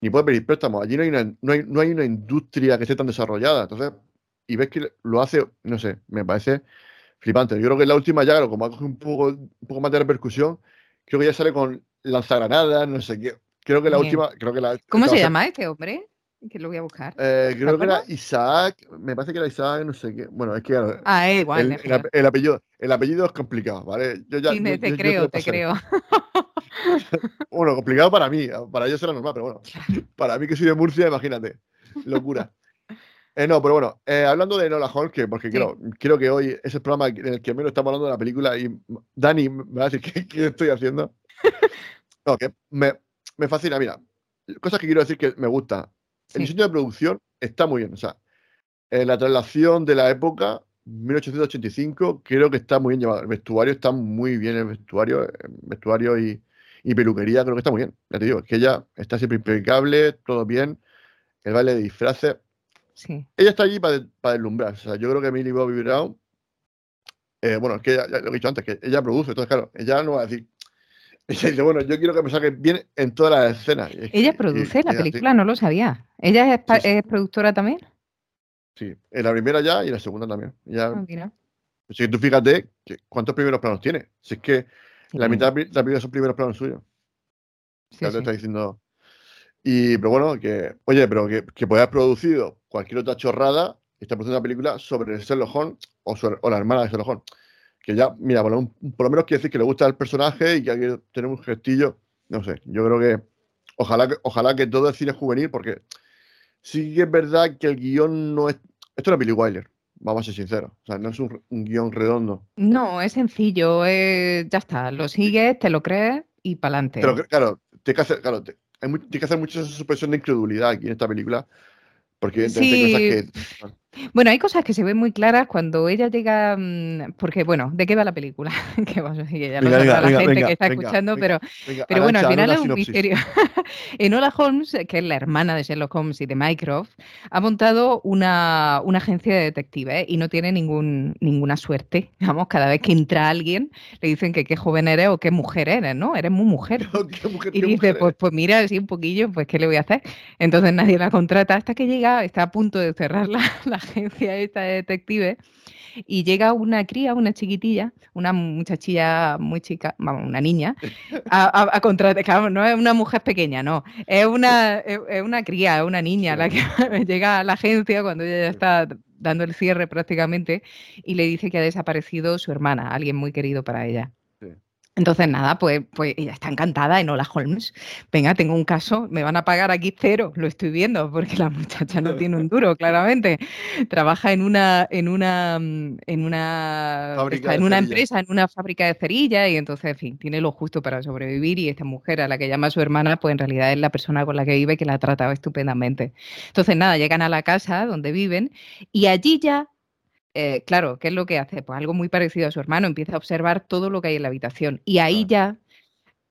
ni puede pedir préstamos. Allí no hay una industria que esté tan desarrollada, entonces, y ves que lo hace, no sé, me parece flipante. Yo creo que en la última ya, claro, como ha cogido un poco más de repercusión, creo que ya sale con lanzagranadas, no sé qué. Creo que la bien. Última, creo que la... ¿Cómo se llama este hombre? Que lo voy a buscar. Creo que era Isaac, me parece que era Isaac, no sé qué. Bueno, es que igual. El apellido es complicado, ¿vale? Yo ya, sí, te creo. Bueno, complicado para mí, para ellos era normal, pero bueno, para mí que soy de Murcia, imagínate, locura. No, pero bueno, hablando de Enola Holmes, porque sí. creo que hoy es el programa en el que menos estamos hablando de la película y Dani me va a decir qué estoy haciendo. No, que me fascina, mira, cosas que quiero decir que me gusta. El diseño de producción está muy bien, o sea, la traslación de la época, 1885, creo que está muy bien llevado. El vestuario está muy bien, el vestuario y peluquería, creo que está muy bien. Ya te digo, es que ella está siempre impecable, todo bien, el baile de disfraces. Sí. Ella está allí para deslumbrar. O sea, yo creo que Millie Bobby Brown, bueno, es que ya lo he dicho antes, que ella produce, entonces claro, ella no va a decir, ella dice, bueno, yo quiero que me saque bien en todas las escenas. Ella produce la película, así. No lo sabía. ¿Ella es productora también? Sí, en la primera ya y en la segunda también. Ya, mira. O sea, tú fíjate que cuántos primeros planos tiene. Si es que la mitad de la película son primeros planos suyos. Sí, claro, sí. Te está diciendo... Y, pero bueno, que, oye, pero que puedas producido cualquier otra chorrada, está produciendo una película sobre Sherlock Holmes o la hermana de Sherlock Holmes. Que ya, mira, por lo menos quiere decir que le gusta el personaje y que hay que tener un gestillo. No sé, yo creo que ojalá que todo el cine juvenil, porque sí que es verdad que el guión no es... Esto era Billy Wilder, vamos a ser sinceros. O sea, no es un guión redondo. No, es sencillo, ya está. Lo sigues, te lo crees y para adelante. Pero claro, tienes que hacer mucha supresión de incredulidad aquí en esta película, porque sí. Cosas que... Bueno, hay cosas que se ven muy claras cuando ella llega, porque bueno, ¿de qué va la película? Que bueno, ya lo sabe la gente que está escuchando, pero bueno, al final es un misterio. Enola Holmes, que es la hermana de Sherlock Holmes y de Mycroft, ha montado una agencia de detectives, y no tiene ninguna suerte. Vamos, cada vez que entra alguien le dicen que qué joven eres o qué mujer eres, ¿no? Eres muy mujer. No, y dice, pues mira, así un poquillo, pues ¿qué le voy a hacer? Entonces nadie la contrata hasta que llega, está a punto de cerrar la agencia esta de detectives, y llega una cría, una chiquitilla, una muchachilla muy chica, vamos, una niña, a contratar. No es una mujer pequeña, no, es una cría, es una niña la que llega a la agencia cuando ella ya está dando el cierre prácticamente, y le dice que ha desaparecido su hermana, alguien muy querido para ella. Entonces, nada, pues ella está encantada, Enola Holmes. Venga, tengo un caso, me van a pagar aquí cero, lo estoy viendo, porque la muchacha no tiene un duro, claramente. Trabaja en una empresa, en una fábrica de cerillas, y entonces, en fin, tiene lo justo para sobrevivir, y esta mujer a la que llama su hermana, pues en realidad es la persona con la que vive, que la ha tratado estupendamente. Entonces, nada, llegan a la casa donde viven, y allí ya... claro, ¿qué es lo que hace? Pues algo muy parecido a su hermano, empieza a observar todo lo que hay en la habitación, y ahí ya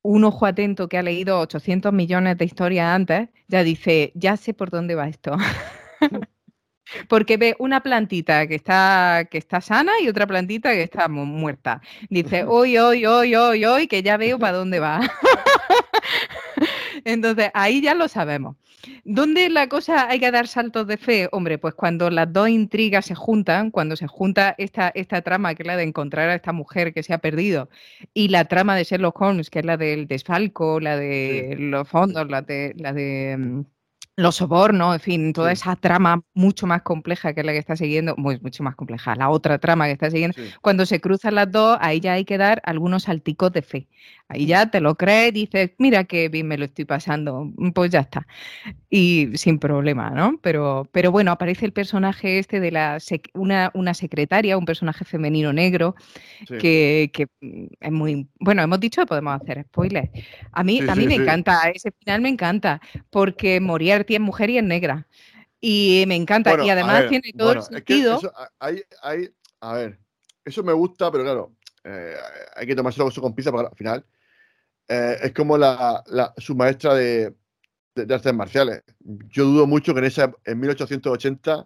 un ojo atento que ha leído 800 millones de historias antes, ya dice, ya sé por dónde va esto. Porque ve una plantita que está sana y otra plantita que está muerta. Dice, hoy, hoy, hoy, hoy, hoy, que ya veo para dónde va. Entonces, ahí ya lo sabemos. ¿Dónde la cosa hay que dar saltos de fe? Hombre, pues cuando las dos intrigas se juntan, cuando se junta esta trama, que es la de encontrar a esta mujer que se ha perdido, y la trama de Sherlock Holmes, que es la del desfalco, la de los fondos, la de los sobornos, en fin, toda esa trama mucho más compleja que es la que está siguiendo, mucho más compleja, la otra trama que está siguiendo, cuando se cruzan las dos, ahí ya hay que dar algunos salticos de fe. Ahí ya te lo crees, dices, mira qué bien me lo estoy pasando, pues ya está. Y sin problema, ¿no? Pero bueno, aparece el personaje este de una secretaria, un personaje femenino negro, que es muy... Bueno, hemos dicho que podemos hacer spoilers. A mí me encanta, ese final me encanta, porque Moriarty es mujer y es negra. Y me encanta. Bueno, y además tiene todo el sentido. Es que eso, eso me gusta, pero claro, hay que tomárselo con pinzas porque al final es como su maestra de artes marciales. Yo dudo mucho que en 1880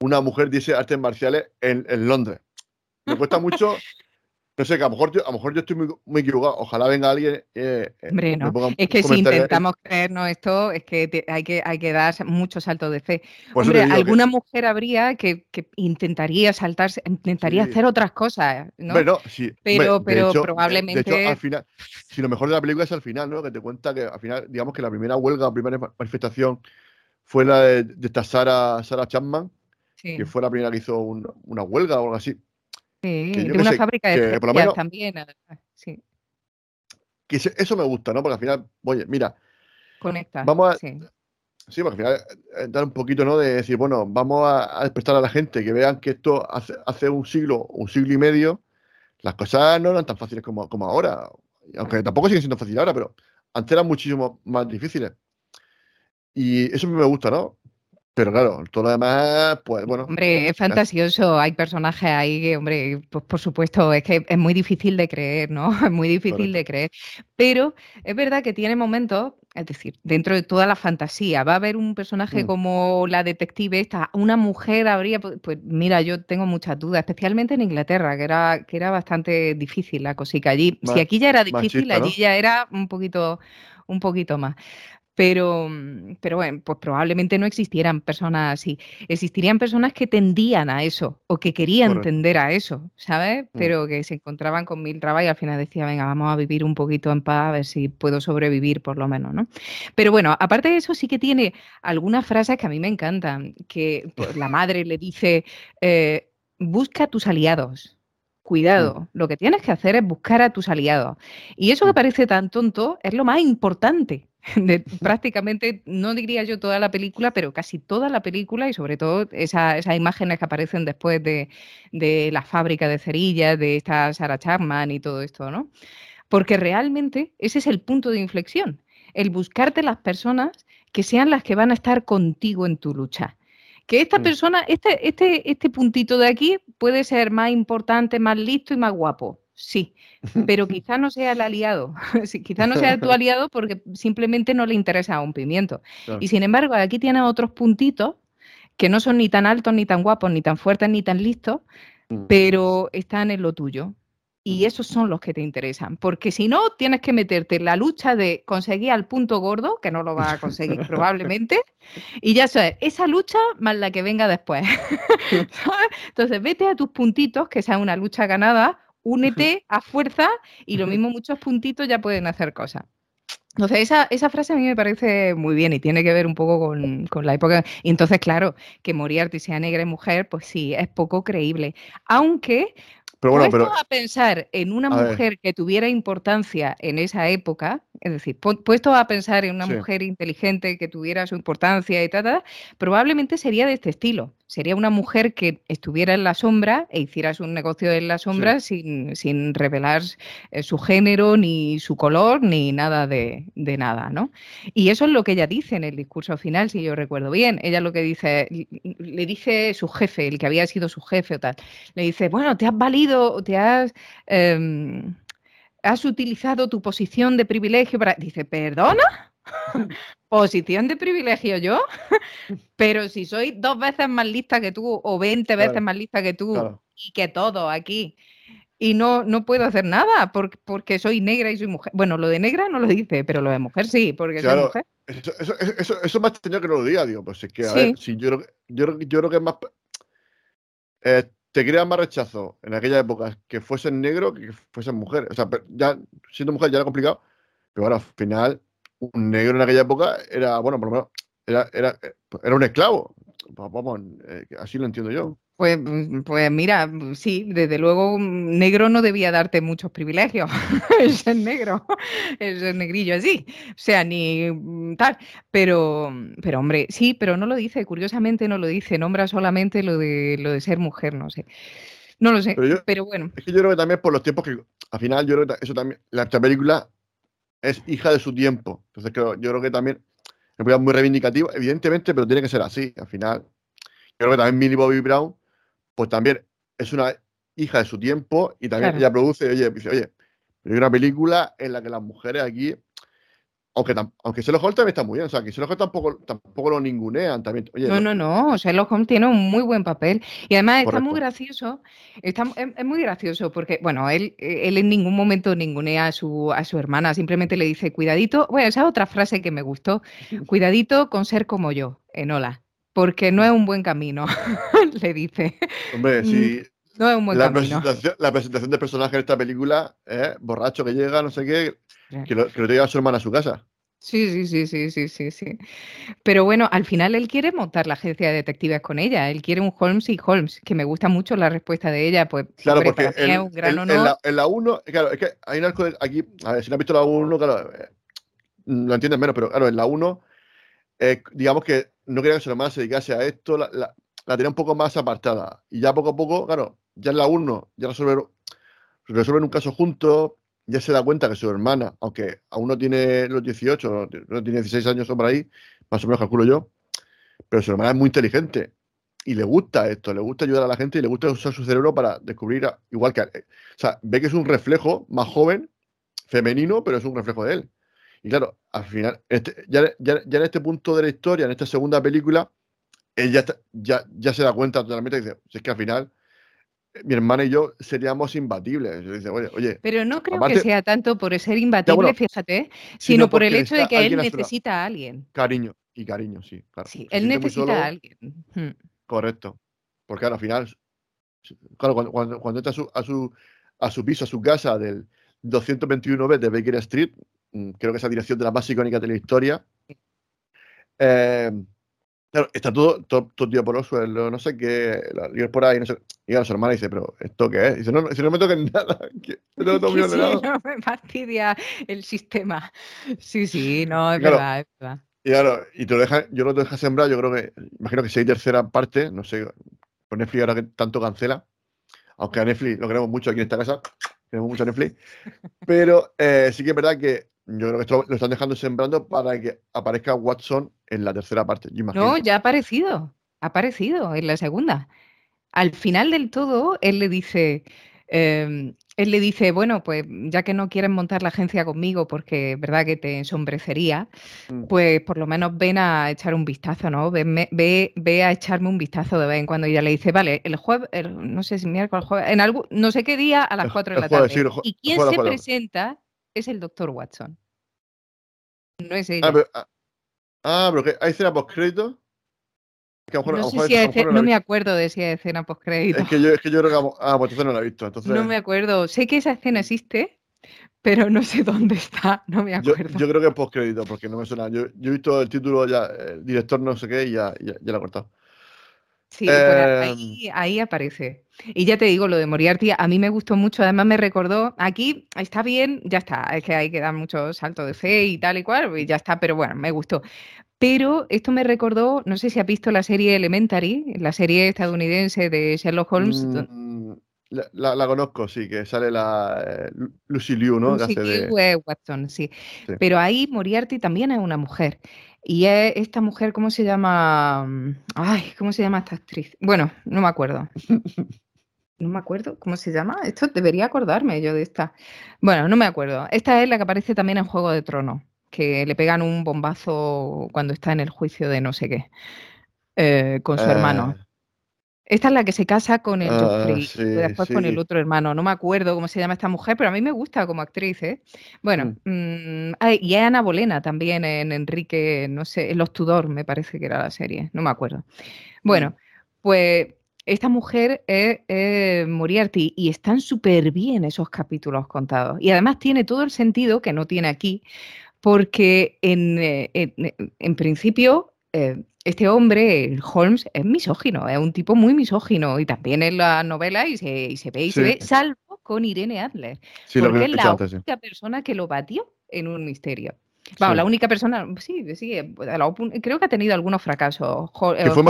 una mujer diese artes marciales en Londres. Me cuesta mucho. No sé, que a lo mejor yo estoy muy, muy equivocado. Ojalá venga alguien. Hombre, no. Es que si intentamos creernos esto, es que hay que dar muchos saltos de fe. Pues hombre, alguna mujer habría que intentaría saltarse, hacer otras cosas, ¿no? Bueno, sí. Pero de hecho, probablemente. De hecho, al final, si lo mejor de la película es al final, ¿no? Que te cuenta que al final, digamos que la primera manifestación fue la de esta Sarah Chapman, que fue la primera que hizo una huelga o algo así. Sí, de una fábrica de especial también. Sí. Que eso me gusta, ¿no? Porque al final, oye, mira. Conecta. Vamos a. Sí, sí, porque al final dar un poquito, ¿no? De decir, bueno, vamos a despertar a la gente que vean que esto hace un siglo y medio, las cosas no eran tan fáciles como ahora. Aunque tampoco siguen siendo fáciles ahora, pero antes eran muchísimo más difíciles. Y eso me gusta, ¿no? Pero claro, todo lo demás, pues bueno. Hombre, es fantasioso. Hay personajes ahí que, hombre, pues por supuesto, es que es muy difícil de creer, ¿no? Es muy difícil de creer. Pero es verdad que tiene momentos, es decir, dentro de toda la fantasía, va a haber un personaje como la detective esta, una mujer habría... Pues mira, yo tengo muchas dudas, especialmente en Inglaterra, que era bastante difícil la cosica allí. Si aquí ya era difícil, machista, ¿no? Allí ya era un poquito más. Pero bueno, pues probablemente no existieran personas así. Existirían personas que tendían a eso o que querían tender a eso, ¿sabes? Pero que se encontraban con mil trabas y al final decía, venga, vamos a vivir un poquito en paz, a ver si puedo sobrevivir por lo menos, ¿no? Pero bueno, aparte de eso sí que tiene algunas frases que a mí me encantan, que pues, la madre le dice, busca a tus aliados. Cuidado, lo que tienes que hacer es buscar a tus aliados. Y eso que parece tan tonto es lo más importante de prácticamente, no diría yo toda la película, pero casi toda la película y sobre todo esas imágenes que aparecen después de la fábrica de cerillas, de esta Sarah Chapman y todo esto, ¿no? Porque realmente ese es el punto de inflexión, el buscarte las personas que sean las que van a estar contigo en tu lucha. Que esta persona, este puntito de aquí puede ser más importante, más listo y más guapo, sí, pero quizá no sea el aliado, sí, quizá no sea tu aliado porque simplemente no le interesa un pimiento. Claro. Y sin embargo, aquí tienes otros puntitos que no son ni tan altos, ni tan guapos, ni tan fuertes, ni tan listos, pero están en lo tuyo. Y esos son los que te interesan, porque si no, tienes que meterte en la lucha de conseguir al punto gordo, que no lo vas a conseguir probablemente, y ya sabes, esa lucha más la que venga después. Entonces, vete a tus puntitos, que sea una lucha ganada, únete a fuerza, y lo mismo muchos puntitos ya pueden hacer cosas. Entonces, esa frase a mí me parece muy bien y tiene que ver un poco con la época. Y entonces, claro, que Moriarty sea negra y mujer, pues sí, es poco creíble. Aunque... Pero bueno, puesto a pensar en una mujer que tuviera importancia en esa época, es decir, puesto a pensar en una mujer inteligente que tuviera su importancia y tal, probablemente sería de este estilo. Sería una mujer que estuviera en la sombra e hiciera un negocio en la sombra sin revelar su género, ni su color, ni nada de nada, ¿no? Y eso es lo que ella dice en el discurso final, si yo recuerdo bien. Ella lo que dice, le dice su jefe, el que había sido su jefe o tal, le dice, bueno, te has valido, has utilizado tu posición de privilegio para... Dice, ¿perdona? Posición de privilegio yo, pero si soy 2 veces más lista que tú o 20 veces claro, más lista que tú claro, y que todo aquí, y no puedo hacer nada porque soy negra y soy mujer. Bueno, lo de negra no lo dice, pero lo de mujer sí, porque claro, soy mujer. Eso más tenía que no lo diga, digo, pues es que a sí, ver, si yo creo que es más... te crean más rechazo en aquella época que fuesen negro que fuesen mujer. O sea, ya siendo mujer ya era complicado, pero bueno, al final... Un negro en aquella época era, bueno, por lo menos, era un esclavo. Vamos, así lo entiendo yo. Pues mira, sí, desde luego, negro no debía darte muchos privilegios. Es el negro, es el negrillo así. O sea, ni tal. Pero hombre, sí, pero no lo dice, curiosamente no lo dice. Nombra solamente lo de ser mujer, no sé. No lo sé, pero bueno. Es que yo creo que también por los tiempos que, al final, yo creo que eso también, esta película... es hija de su tiempo, entonces yo creo que también es muy reivindicativo, evidentemente, pero tiene que ser así, al final. Yo creo que también Millie Bobby Brown, pues también es una hija de su tiempo y también claro, ella produce, dice, pero hay una película en la que las mujeres aquí, aunque Sherlock Holmes también está muy bien, o sea, que Sherlock Holmes tampoco lo ningunean también. Oye, no, Sherlock Holmes tiene un muy buen papel y además correcto, está muy gracioso, es muy gracioso porque, bueno, él en ningún momento ningunea a su hermana, simplemente le dice, cuidadito, bueno, esa es otra frase que me gustó, cuidadito con ser como yo, Enola, porque no es un buen camino, le dice. Hombre, sí. No es un buen camino. La presentación del personaje de esta película, borracho que llega, no sé qué, que lo lleva a su hermana a su casa. Sí. Pero bueno, al final él quiere montar la agencia de detectives con ella. Él quiere un Holmes y Holmes, que me gusta mucho la respuesta de ella. Pues, claro, hombre, porque para mí es un gran honor. En la 1, claro, es que hay un arco aquí, a ver, si no has visto la 1, claro, lo entiendes menos, pero claro, en la 1, digamos que no quería que su hermana se dedicase a esto, la tenía un poco más apartada. Y ya poco a poco, claro, ya en la 1, ya resuelven un caso juntos, ya se da cuenta que su hermana, aunque aún no tiene los 18, no tiene 16 años o por ahí, más o menos calculo yo, pero su hermana es muy inteligente y le gusta esto, le gusta ayudar a la gente y le gusta usar su cerebro para descubrir, igual que... O sea, ve que es un reflejo más joven, femenino, pero es un reflejo de él. Y claro, al final, ya en este punto de la historia, en esta segunda película, él ya se da cuenta totalmente y dice, si es que al final... mi hermana y yo seríamos imbatibles. Dice, oye, pero no creo que sea tanto por ser imbatible, bueno, fíjate, sino por el hecho de que él necesita a alguien. Cariño, sí. Claro. Sí, él necesita a alguien. Correcto. Porque claro, al final, claro, cuando entra a su piso, a su casa del 221B de Baker Street, creo que esa dirección de las más icónicas de la historia, claro, está todo tío por los suelos, no sé qué, yo por ahí, no sé. Llega su hermana y dice, ¿pero esto qué es? Dice, no, si no me toquen nada, no me fastidia el sistema. Sí, no, es claro, verdad, es verdad. Y claro, y te lo deja sembrar, yo creo que, imagino que si hay tercera parte, no sé, con Netflix ahora que tanto cancela, aunque a Netflix lo queremos mucho aquí en esta casa, queremos mucho a Netflix, pero sí que es verdad que yo creo que esto lo están dejando sembrando para que aparezca Watson en la tercera parte. No, ya ha aparecido en la segunda. Al final del todo, él le dice, bueno, pues ya que no quieres montar la agencia conmigo porque es verdad que te ensombrecería, pues por lo menos ven a echar un vistazo, ¿no? Ve a echarme un vistazo de vez en cuando. Y ya le dice, vale, el jueves, no sé si miércoles, jueves, en algo, no sé qué día, a las 4 de la tarde. Sí, y quien se presenta es el Dr. Watson. No es ella. Pero ¿qué? ¿Hay escena postcrédito? No me acuerdo de si hay escena postcrédito. Es que yo creo que... pues entonces no la he visto. Entonces... No me acuerdo. Sé que esa escena existe, pero no sé dónde está. No me acuerdo. Yo creo que es postcrédito, porque no me suena. Yo he visto el título ya, el director no sé qué, y ya lo he cortado. Sí, ahí aparece. Y ya te digo, lo de Moriarty a mí me gustó mucho, además me recordó, aquí está bien, ya está, es que hay que dar muchos saltos de fe y tal y cual, y ya está, pero bueno, me gustó. Pero esto me recordó, no sé si has visto la serie Elementary, la serie estadounidense de Sherlock Holmes. La conozco, sí, que sale la Lucy Liu, ¿no? Lucy Liu es Watson, sí. Pero ahí Moriarty también es una mujer. Y es esta mujer, ¿cómo se llama? Ay, ¿cómo se llama esta actriz? Bueno, no me acuerdo. No me acuerdo cómo se llama. Esto debería acordarme yo de esta. Bueno, no me acuerdo. Esta es la que aparece también en Juego de Tronos. que le pegan un bombazo cuando está en el juicio de no sé qué, con su hermano. Esta es la que se casa con el Joffrey, sí, después con el otro hermano. No me acuerdo cómo se llama esta mujer, pero a mí me gusta como actriz, ¿eh? Bueno, y hay Ana Bolena también en Enrique, no sé, en Los Tudor me parece que era la serie, no me acuerdo. Bueno, pues esta mujer es Moriarty y están súper bien esos capítulos contados. Y además tiene todo el sentido que no tiene aquí, porque en principio... este hombre, el Holmes, es misógino, es un tipo muy misógino, y también en las novelas y se ve, salvo con Irene Adler, sí, porque es la única persona que lo batió en un misterio. Vamos, la única persona, creo que ha tenido algunos fracasos. Que fue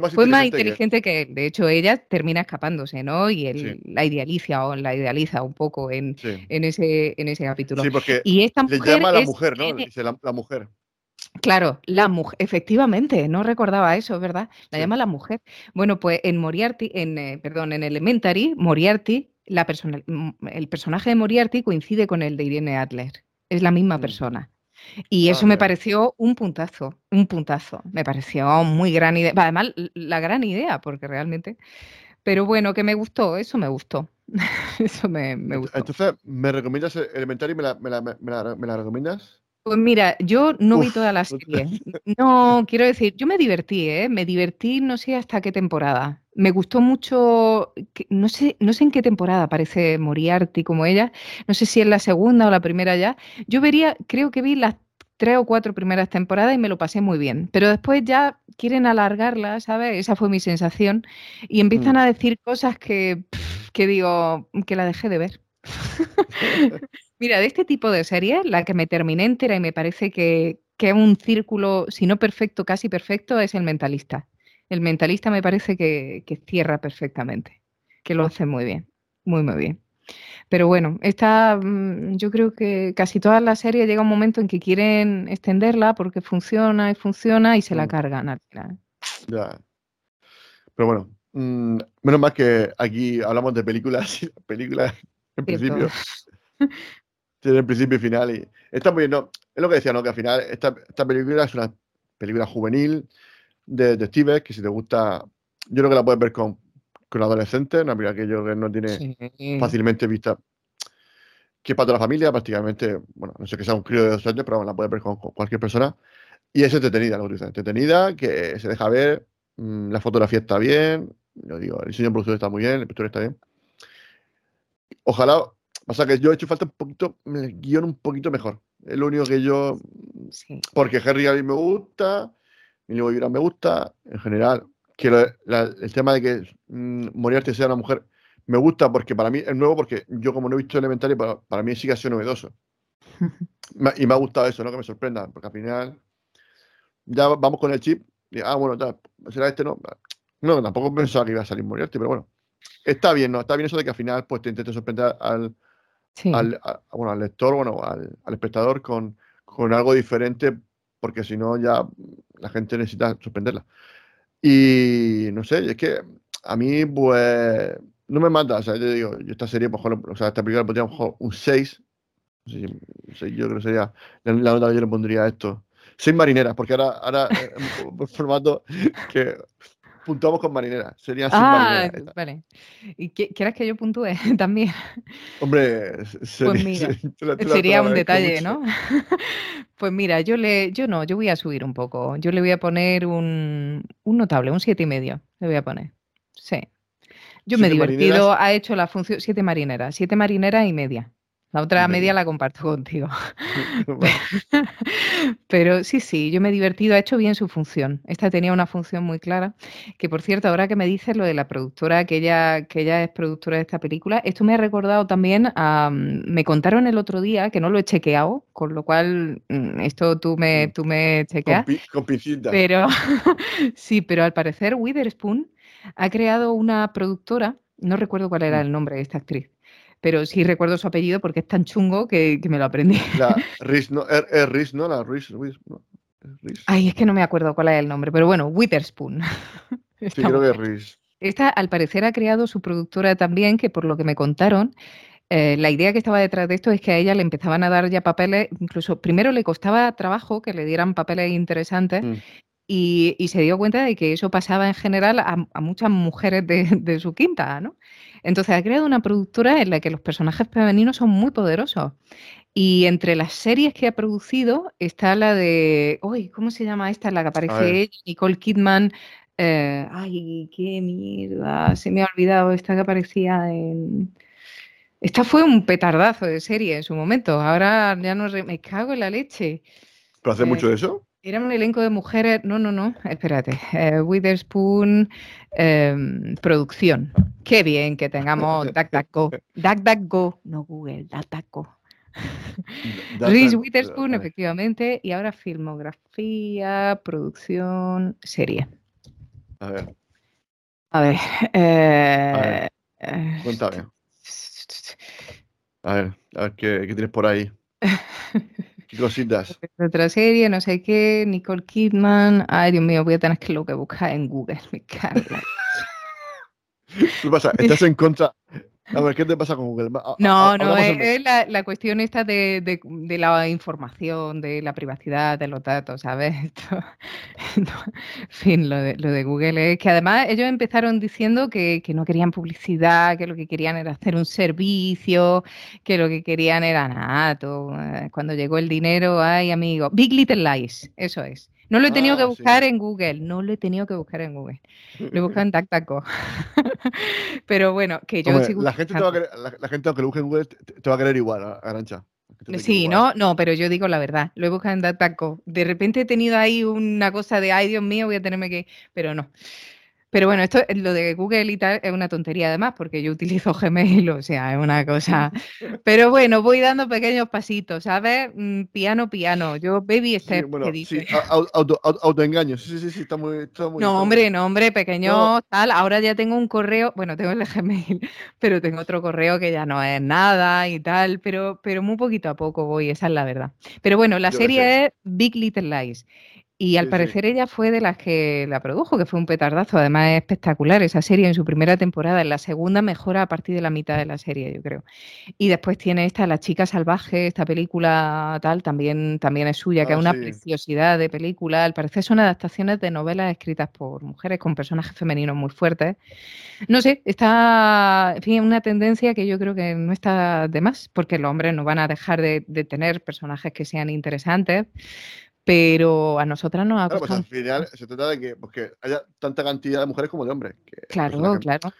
más inteligente que él. De hecho, ella termina escapándose, ¿no? Y él la idealiza un poco en ese capítulo. Sí, porque y esta mujer le llama a la mujer, ¿no? Dice la mujer. Claro, la mujer, efectivamente, no recordaba eso, ¿verdad? La llama la mujer. Bueno, pues en Moriarty, en Elementary, Moriarty, el personaje de Moriarty coincide con el de Irene Adler. Es la misma persona. Y eso me pareció un puntazo. Me pareció muy gran idea. Además, la gran idea, porque realmente... Pero bueno, que me gustó, eso me gustó. Eso me gustó. Entonces, ¿me recomiendas Elementary? ¿Me la recomiendas? Pues mira, yo no vi toda la serie. No, quiero decir, yo me divertí, no sé hasta qué temporada. Me gustó mucho, no sé en qué temporada aparece Moriarty como ella, no sé si es la segunda o la primera ya. Yo creo que vi las 3 o 4 primeras temporadas y me lo pasé muy bien. Pero después ya quieren alargarla, ¿sabes? Esa fue mi sensación. Y empiezan a decir cosas que digo, que la dejé de ver. Mira, de este tipo de series, la que me terminé entera y me parece que es un círculo, si no perfecto, casi perfecto, es El Mentalista. El Mentalista me parece que cierra perfectamente, que lo hace muy bien, muy, muy bien. Pero bueno, yo creo que casi todas las series llega un momento en que quieren extenderla porque funciona y se la cargan al final. Ya. Pero bueno, menos mal que aquí hablamos de películas. En principio, tiene el principio y final. Y está muy bien, ¿no? Es lo que decía, ¿no? Que al final esta película es una película juvenil de detectives que si te gusta, yo creo que la puedes ver con adolescentes, una película que yo creo que no tiene fácilmente vista, que es para toda la familia, prácticamente, bueno, no sé que sea un crío de 2 años, pero bueno, la puedes ver con cualquier persona. Y es entretenida, lo que dicen, entretenida, que se deja ver, la fotografía está bien, yo digo, el diseño de producción está muy bien, el pintor está bien. Ojalá, o sea que yo he hecho falta un poquito, el guión un poquito mejor. Es lo único que yo... Sí. Porque Henry a mí me gusta, Millie Bobby Brown me gusta, en general, que el tema de que Moriarty sea una mujer me gusta porque para mí es nuevo, porque yo como no he visto Elementary, para mí sí que ha sido novedoso. Y me ha gustado eso, ¿no? Que me sorprenda, porque al final ya vamos con el chip y, bueno, tal, será este, ¿no? No, tampoco pensaba que iba a salir Moriarty, pero bueno. Está bien, ¿no? Está bien eso de que al final pues te intentes sorprender al lector, al espectador con algo diferente, porque si no ya la gente necesita sorprenderla. Y no sé, es que a mí pues no me manda, o sea, yo digo, esta serie, pues, o sea, esta película le pondría mejor un 6, no sé si, yo creo que sería la nota que yo le pondría a esto. 6 marineras, porque ahora formato que... Puntuamos con marineras, serían 6 marineras. Vale. ¿Y quieres que yo puntúe también? Hombre, pues mira, sería un detalle, ¿no? Pues mira, yo voy a subir un poco. Yo le voy a poner un notable, un 7,5. Le voy a poner. Sí. Yo me he divertido, ha hecho la función 7 marineras y media. La otra media la comparto contigo. Pero sí, yo me he divertido, ha hecho bien su función. Esta tenía una función muy clara, que por cierto, ahora que me dices lo de la productora, que ella es productora de esta película, esto me ha recordado también, me contaron el otro día, que no lo he chequeado, con lo cual esto tú me chequeas. Con pincita. Pero, sí, pero al parecer Witherspoon ha creado una productora, no recuerdo cuál era el nombre de esta actriz, pero sí recuerdo su apellido porque es tan chungo que me lo aprendí. La Reese, ¿no? Reese, ¿no? La Reese, ¿no? Ay, es que no me acuerdo cuál es el nombre, pero bueno, Witherspoon. Sí, creo que es Reese. Esta, al parecer, ha creado su productora también, que por lo que me contaron, La idea que estaba detrás de esto es que a ella le empezaban a dar ya papeles, incluso primero le costaba trabajo que le dieran papeles interesantes Mm, y se dio cuenta de que eso pasaba en general a muchas mujeres de su quinta, ¿no? Entonces ha creado una productora en la que los personajes femeninos son muy poderosos. Y entre las series que ha producido está la de... Uy, ¿cómo se llama esta? La que A ver, aparece ella, Nicole Kidman. Ay, qué mierda. Se me ha olvidado esta que aparecía en... Esta fue un petardazo de serie en su momento. Ahora ya no... Me cago en la leche. ¿pero hace Eh, mucho de eso? Era un elenco de mujeres. No, no, no. Espérate. Witherspoon, producción. Qué bien que tengamos DuckDuckGo. DuckDuckGo, no Google, DuckDuckGo. Reese Witherspoon, Vale. efectivamente, y ahora filmografía, producción, serie. A ver, A ver, a ver, eh, eh, cuéntame. A ver qué tienes por ahí. ¿Qué cositas? otra serie, no sé qué, Nicole Kidman. Ay, Dios mío, voy a tener que lo que buscar en Google. Me cago en la ¿Qué pasa? ¿Estás en contra? A ver, ¿qué te pasa con Google? No, no, Hablamos es, en... es la cuestión esta de la información, de la privacidad, de los datos, ¿sabes? Esto- en fin, lo de Google es que además ellos empezaron diciendo que no querían publicidad, que lo que querían era hacer un servicio, que lo que querían era nada. Cuando llegó el dinero, ay, amigo. Big Little Lies, eso es. No lo he tenido que Ah, sí. buscar en Google, no lo he tenido que buscar en Google. Lo he buscado en DuckDuckGo. Pero bueno, que yo Hombre, sigo la gente te va a utilizando. querer, la gente aunque lo busque en Google te va a querer igual, Arantxa. La gente te quiere Sí, igual. no, no, pero yo digo la verdad, lo he buscado en DuckDuckGo. De repente he tenido ahí una cosa de, ay, Dios mío, voy a tenerme que... Pero no. Pero bueno, esto, lo de Google y tal, es una tontería además, porque yo utilizo Gmail, o sea, es una cosa... Pero bueno, voy dando pequeños pasitos, ¿sabes? Piano, piano. Yo, baby Sí, steps, que bueno, sí, dice. autoengaño. Sí, está muy, está muy, No, está muy hombre, bien. no, hombre, No, pequeño, tal. Ahora ya tengo un correo, bueno, tengo el de Gmail, pero tengo otro correo que ya no es nada y tal, pero muy poquito a poco voy, esa es la verdad. Pero bueno, la yo qué sé. serie es Big Little Lies y al Sí. parecer ella fue de las que la produjo, que fue un petardazo, además es espectacular esa serie en su primera temporada, en la segunda mejora a partir de la mitad de la serie, yo creo. Y después tiene esta La chica salvaje, esta película tal, también es suya, que es Ah, una sí. preciosidad de película. Al parecer son adaptaciones de novelas escritas por mujeres con personajes femeninos muy fuertes. No sé, está, en fin, una tendencia que yo creo que no está de más, porque los hombres no van a dejar de tener personajes que sean interesantes, pero a nosotras nos ha Claro, pues costado al un final poco. se trata de que, pues, que haya tanta cantidad de mujeres como de hombres. Que personas Claro, que... claro.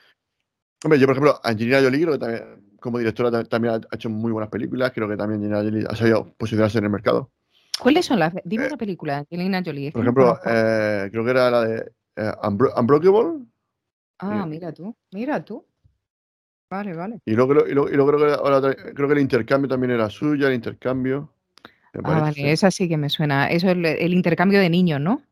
Hombre, yo, por ejemplo, Angelina Jolie, creo que también, como directora también ha hecho muy buenas películas. Creo que también Angelina Jolie ha sabido posicionarse en el mercado. ¿Cuáles son las? Dime Eh, una película de Angelina Jolie, es Por que no ejemplo, conozco. Creo que era la de Unbreakable. Ah, eh, mira tú, mira tú. Vale. Y luego, creo que ahora creo que el intercambio también era suya, el intercambio, me Ah, vale, parece. esa sí que me suena. Eso es el intercambio de niños, ¿no?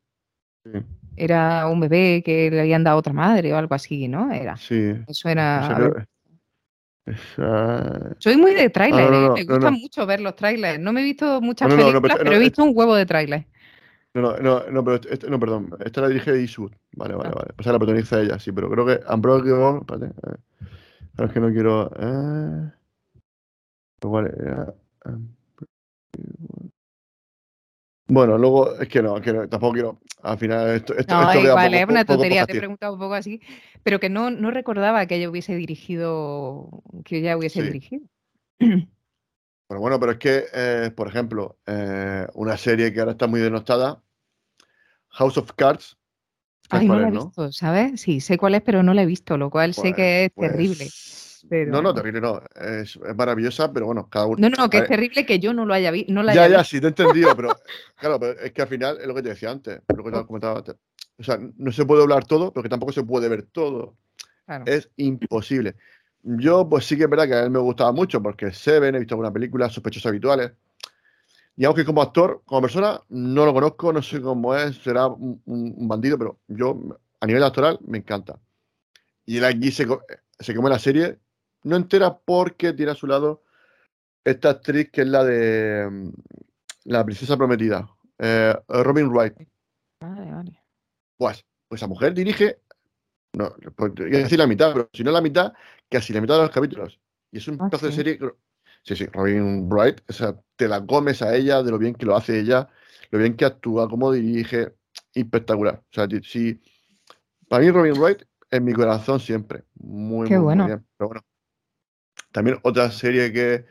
Sí, Era un bebé que le habían dado a otra madre o algo así, ¿no? Era. sí. Me suena, Esa a ver. creo. Esa... Soy muy de Ah, no, tráiler, ¿eh? no, Me no, no, gusta no, mucho ver los trailers. No me he visto muchas no, no, películas, pero he visto un huevo de trailers. no, pero no, perdón. Esta la dirige Eastwood. Vale. O sea, la protagoniza ella, sí, pero creo que Unbreakable. Espérate, a ver. Ahora es que no quiero. Pues vale, era Unbreakable. Bueno, luego es que no, tampoco quiero. Al final, No, esto queda igual, es una poco tontería, te he fastidio. preguntado un poco así, pero que no recordaba que ella hubiese dirigido, que ella hubiese Sí. dirigido. Pero bueno, pero es que, por ejemplo, una serie que ahora está muy denostada, House of Cards, ¿sabes Ay, no cuál la es, he no? visto, ¿sabes? Sí, sé cuál es, pero no la he visto, lo cual sé Pues, que es terrible, no, pero... terrible no, es maravillosa, pero bueno, cada uno. No, que A es ver, terrible que yo no la haya ya, visto. sí, te he entendido, pero claro, pero es que al final es lo que te decía antes, lo que te Oh, comentaba antes. O sea, no se puede hablar todo, pero que tampoco se puede ver todo. claro. Es imposible. Yo, pues sí que es verdad que a él me gustaba mucho, porque Seven, he visto algunas películas, Sospechosos Habituales. Digamos que como actor, como persona, no lo conozco, no sé cómo es, será un bandido, pero yo a nivel actoral me encanta. Y él aquí se come la serie, no entera porque tiene a su lado esta actriz que es la de La Princesa Prometida, Robin Wright. Vale. Pues esa mujer dirige, no, pues, iba a decir la mitad, pero si no la mitad, casi la mitad de los capítulos. Y es un pedazo de serie. Sí, sí, Robin Wright. O sea, te la comes a ella de lo bien que lo hace ella, lo bien que actúa, cómo dirige. Espectacular. O sea, sí, para mí Robin Wright en mi corazón siempre. Muy, qué muy, bueno. Muy bien. Pero bueno. También otra serie que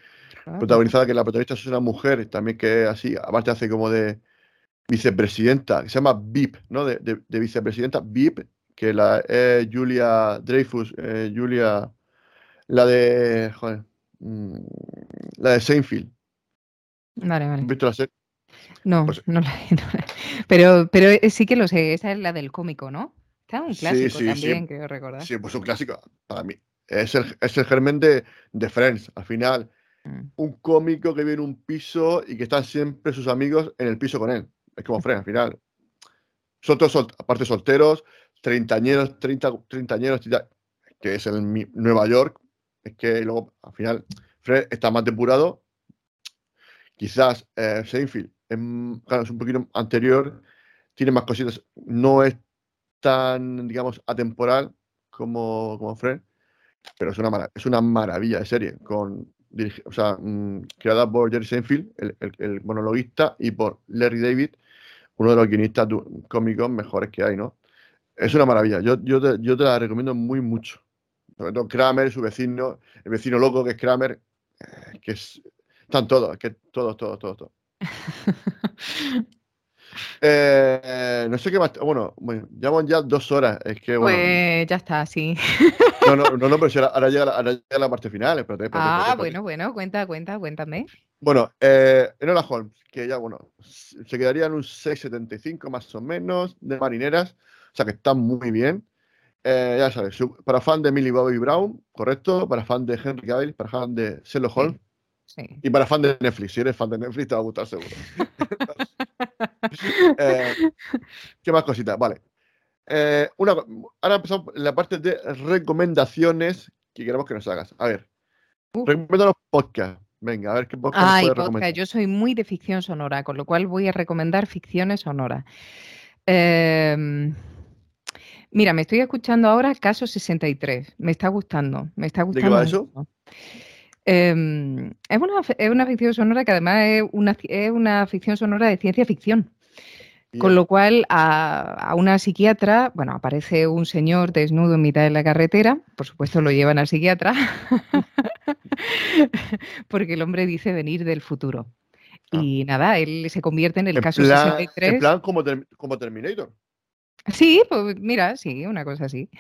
protagonizada, que la protagonista es una mujer, también que es así, aparte hace como de vicepresidenta, que se llama VIP, ¿no? De vicepresidenta VIP, que la es Julia Dreyfus, Julia, la de, joder, la de Seinfeld. Vale. ¿Has visto la serie? No, pues, no la, pero sí que lo sé, esa es la del cómico, ¿no? Está un clásico también, creo recordar. Sí, pues un clásico para mí. Es el germen de Friends, al final. Un cómico que vive en un piso y que están siempre sus amigos en el piso con él. Es como Friends, al final. Son todos, aparte solteros, treintañeros, que es en Nueva York. Es que luego, al final, Friends está más depurado. Quizás Seinfeld, claro, es un poquito anterior, tiene más cositas. No es tan, digamos, atemporal como Friends, pero es una maravilla de serie, creada por Jerry Seinfeld, el monologuista, y por Larry David, uno de los guionistas cómicos mejores que hay, ¿no? Es una maravilla, yo te la recomiendo muy mucho. Sobre todo Kramer, su vecino, el vecino loco que es Kramer, que es, están todos, que todos. No sé qué más. Bueno, llevamos ya 2 horas. Es que, bueno, pues ya está, sí. No, pero si ahora llega la parte final. Espérate. Bueno, cuéntame. Bueno, Enola Holmes, que ya, bueno, se quedaría en un 6.75 más o menos de Marineras. O sea que está muy bien. Ya sabes, para fan de Millie Bobby Brown, correcto. Para fan de Henry Cavill, para fan de Sherlock Holmes. Sí. Y para fan de Netflix, si eres fan de Netflix te va a gustar seguro. ¿Qué más cositas? Vale. Ahora empezamos la parte de recomendaciones que queremos que nos hagas. A ver, recomienda los podcasts. Venga, a ver qué podcast nos puedes recomendar. Yo soy muy de ficción sonora, con lo cual voy a recomendar ficciones sonoras. Mira, me estoy escuchando ahora Caso 63. Me está gustando. ¿De qué va eso? Es una ficción sonora que además es una ficción sonora de ciencia ficción. Yeah. Con lo cual a una psiquiatra, bueno, aparece un señor desnudo en mitad de la carretera, por supuesto lo llevan al psiquiatra, porque el hombre dice venir del futuro. Y nada, él se convierte en el caso 63. En plan como Terminator. Sí, pues mira, sí, una cosa así.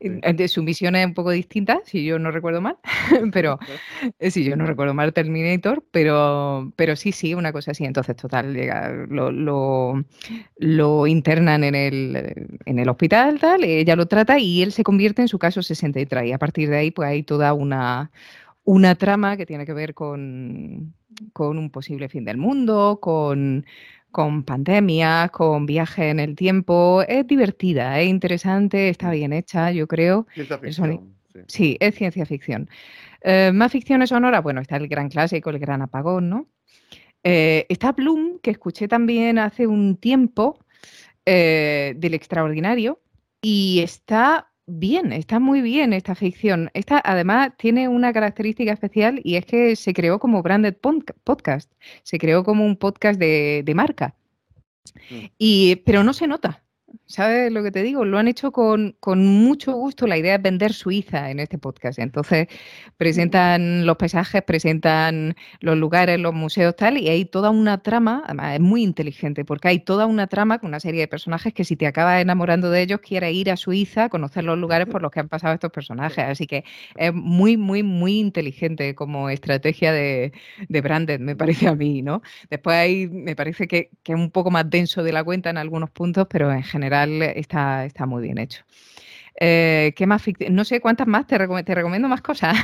Sí. Su misión es un poco distinta, si yo no recuerdo mal, Terminator, pero sí, una cosa así. Entonces, total, llega, lo internan en el hospital, tal, ella lo trata y él se convierte en su caso 63. Y a partir de ahí, pues hay toda una trama que tiene que ver con un posible fin del mundo, con pandemias, con viajes en el tiempo. Es divertida, es interesante, está bien hecha, yo creo. Ciencia ficción. Sí, es ciencia ficción. Más ficciones sonoras, bueno, está el gran clásico, el gran apagón, ¿no? Está Bloom, que escuché también hace un tiempo, del Extraordinario, y está muy bien esta ficción. Esta además tiene una característica especial y es que se creó como branded podcast, se creó como un podcast de marca, pero no se nota, ¿sabes lo que te digo? Lo han hecho con mucho gusto, la idea es vender Suiza en este podcast, entonces presentan los paisajes, presentan los lugares, los museos, tal, y hay toda una trama, además es muy inteligente porque hay toda una trama con una serie de personajes que si te acabas enamorando de ellos quieres ir a Suiza, conocer los lugares por los que han pasado estos personajes, así que es muy, muy, muy inteligente como estrategia de branded, me parece a mí, ¿no? Después ahí me parece que es un poco más denso de la cuenta en algunos puntos, pero en general está muy bien hecho. ¿Qué más? No sé cuántas más, te recomiendo más cosas.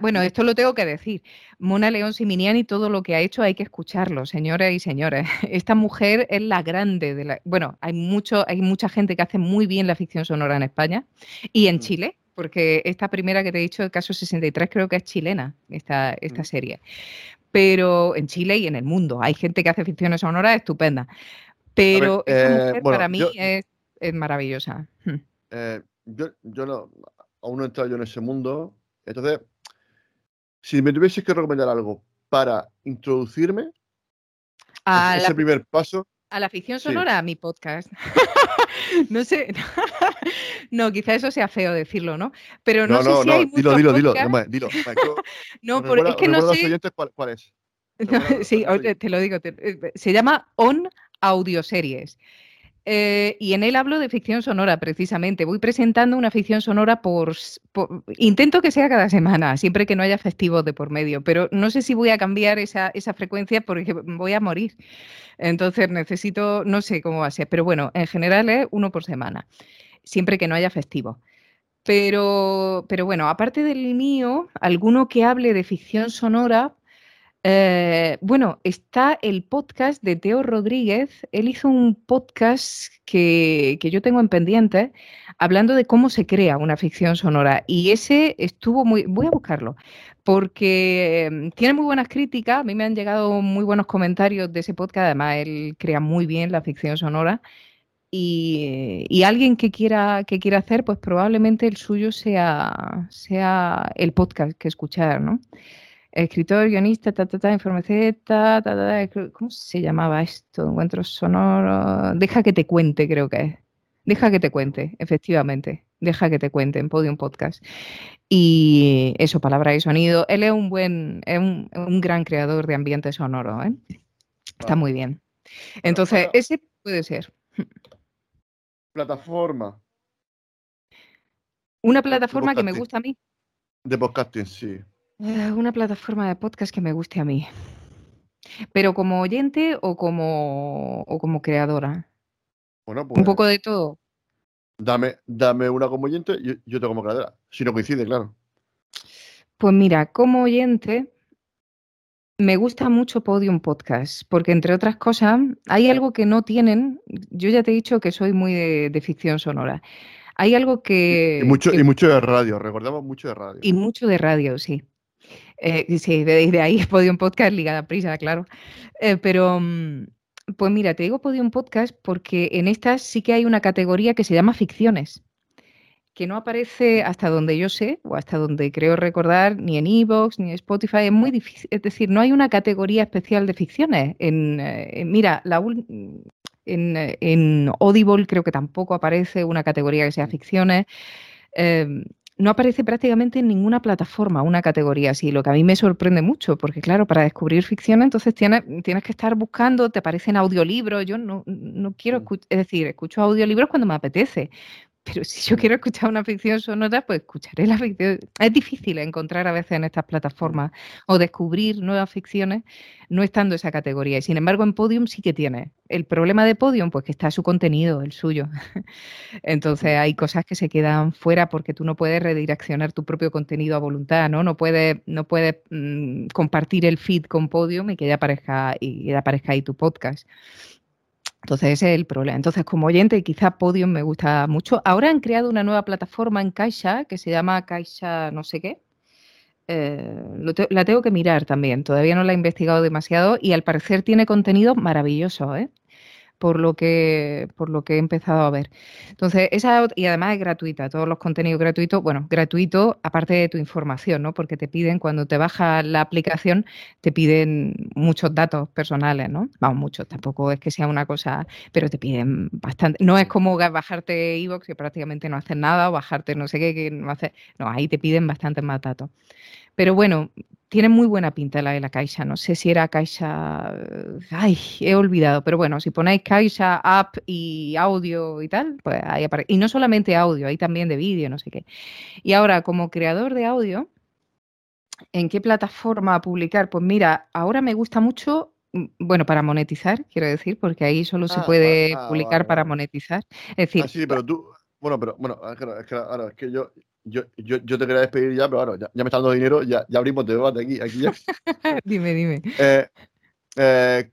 Bueno, esto lo tengo que decir. Mona León Siminian y todo lo que ha hecho hay que escucharlo, señores y señores. Esta mujer es la grande de la. Bueno, hay mucha gente que hace muy bien la ficción sonora en España y en Chile, porque esta primera que te he dicho, el caso 63, creo que es chilena, esta serie. Pero en Chile y en el mundo hay gente que hace ficciones sonoras estupendas. Pero ver, esta mujer para mí es maravillosa. Yo aún no he entrado en ese mundo, Entonces, si me tuvieses que recomendar algo para introducirme a ese primer paso... A la ficción sonora, sí. Mi podcast. No sé. No, quizá eso sea feo decirlo, ¿no? Pero no, no sé si hay muchos podcasts. Dilo. No, porque es que no sé. Los oyentes, ¿cuál es? Sí, te lo digo. Se llama On Audioseries. Y en él hablo de ficción sonora, precisamente. Voy presentando una ficción sonora por... Intento que sea cada semana, siempre que no haya festivos de por medio. Pero no sé si voy a cambiar esa frecuencia porque voy a morir. Entonces necesito... No sé cómo va a ser. Pero bueno, en general es uno por semana. Siempre que no haya festivos. Pero bueno, aparte del mío, alguno que hable de ficción sonora... bueno, está el podcast de Teo Rodríguez. Él hizo un podcast que yo tengo en pendiente hablando de cómo se crea una ficción sonora. Y ese estuvo muy... Voy a buscarlo, porque tiene muy buenas críticas. A mí me han llegado muy buenos comentarios de ese podcast. Además, él crea muy bien la ficción sonora. Y alguien que quiera hacer, pues probablemente el suyo sea el podcast que escuchar, ¿no? Escritor, guionista, informaceta, ¿cómo se llamaba esto? Encuentros sonoros. Deja que te cuente, creo que es. Deja que te cuente, efectivamente. Deja que te cuente en Podium Podcast. Y eso, palabra y sonido. Él es un gran creador de ambientes sonoros, ¿eh? Está muy bien. Entonces, ese puede ser. Plataforma. Una plataforma que me gusta a mí. De podcasting, sí. Una plataforma de podcast que me guste a mí. Pero como oyente o como creadora. Bueno, pues, un poco de todo. Dame una como oyente y otra como creadora. Si no coincide, claro. Pues mira, como oyente me gusta mucho Podium Podcast. Porque entre otras cosas, hay algo que no tienen. Yo ya te he dicho que soy muy de ficción sonora. Hay algo que... Y mucho de radio, recordamos mucho de radio. Y mucho de radio, sí. Sí, de ahí Podium Podcast ligada a Prisa, claro. Pero, pues mira, te digo Podium Podcast porque en estas sí que hay una categoría que se llama ficciones, que no aparece hasta donde yo sé, o hasta donde creo recordar, ni en iVoox, ni en Spotify. Es muy difícil, es decir, no hay una categoría especial de ficciones. Mira, en Audible creo que tampoco aparece una categoría que sea ficciones. No aparece prácticamente en ninguna plataforma una categoría así, lo que a mí me sorprende mucho, porque claro, para descubrir ficción entonces tienes que estar buscando, te aparecen audiolibros, yo no quiero escuchar, es decir, escucho audiolibros cuando me apetece, pero si yo quiero escuchar una ficción sonora, pues escucharé la ficción. Es difícil encontrar a veces en estas plataformas o descubrir nuevas ficciones no estando esa categoría, y sin embargo en Podium sí que tiene. El problema de Podium, pues que está su contenido, el suyo. Entonces hay cosas que se quedan fuera porque tú no puedes redireccionar tu propio contenido a voluntad, ¿no? No puedes compartir el feed con Podium y que ya aparezca, ahí tu podcast. Entonces ese es el problema. Entonces como oyente quizá Podium me gusta mucho. Ahora han creado una nueva plataforma en Caixa que se llama Caixa no sé qué. La tengo que mirar también. Todavía no la he investigado demasiado y al parecer tiene contenido maravilloso, ¿eh? Por lo que he empezado a ver. Entonces, y además es gratuita, todos los contenidos gratuitos, bueno, gratuito aparte de tu información, ¿no? Porque te piden, cuando te bajas la aplicación, te piden muchos datos personales, ¿no? Vamos, muchos, tampoco es que sea una cosa, pero te piden bastante. No es como bajarte iVoox, que prácticamente no haces nada, o bajarte no sé qué, que no haces. No, ahí te piden bastante más datos. Pero bueno, tiene muy buena pinta la de la Caixa. No sé si era Caixa... Ay, he olvidado. Pero bueno, si ponéis Caixa, app y audio y tal, pues ahí aparece. Y no solamente audio, hay también de vídeo, no sé qué. Y ahora, como creador de audio, ¿en qué plataforma publicar? Pues mira, ahora me gusta mucho... Bueno, para monetizar, quiero decir, porque ahí solo se puede publicar para monetizar. Es decir... sí, pero tú... Bueno, pero... Bueno, ahora es que yo... Yo te quería despedir ya, pero bueno, ya me está dando dinero, ya abrimos debate aquí ya. Dime.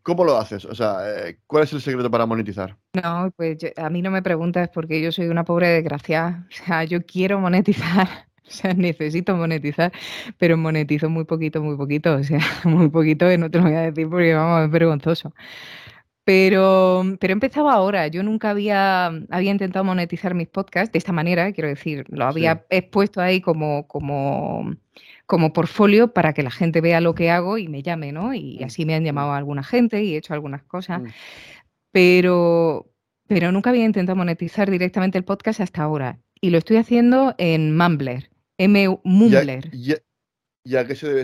¿Cómo lo haces? O sea, ¿cuál es el secreto para monetizar? No, pues a mí no me preguntas porque yo soy una pobre desgraciada. O sea, yo quiero monetizar. O sea, necesito monetizar, pero monetizo muy poquito. O sea, muy poquito, no te lo voy a decir porque, vamos, es vergonzoso. Pero he empezado ahora. Yo nunca había intentado monetizar mis podcasts de esta manera, quiero decir, lo Sí, había expuesto ahí como portfolio para que la gente vea lo que hago y me llame, ¿no? Y mm, así me han mm, llamado a alguna gente y he hecho algunas cosas. mm. Pero, pero nunca había intentado monetizar directamente el podcast hasta ahora. Y lo estoy haciendo en Mumbler, Ya, Mumbler, ya, ya que se debe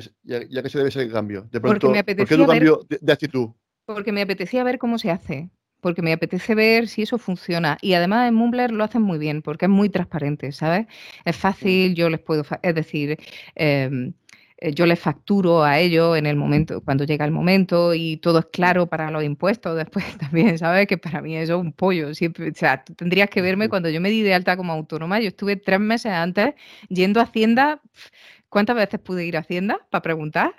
ese cambio. De porque me pronto, ¿por qué tu apetecía ver cambio de actitud? Porque me apetecía ver cómo se hace, porque me apetece ver si eso funciona. Y además en Mumbler lo hacen muy bien, porque es muy transparente, ¿sabes? Es Mm, fácil, yo les puedo, es decir, em, yo les facturo a ellos en el momento, cuando llega el momento y todo es mm, claro para los impuestos después también, ¿sabes? Que para mí eso es un pollo. Siempre, o sea, tú tendrías que verme mm, cuando yo me di de alta como autónoma. Yo estuve 3 meses antes yendo a Hacienda. ¿Cuántas veces pude ir a Hacienda para preguntar?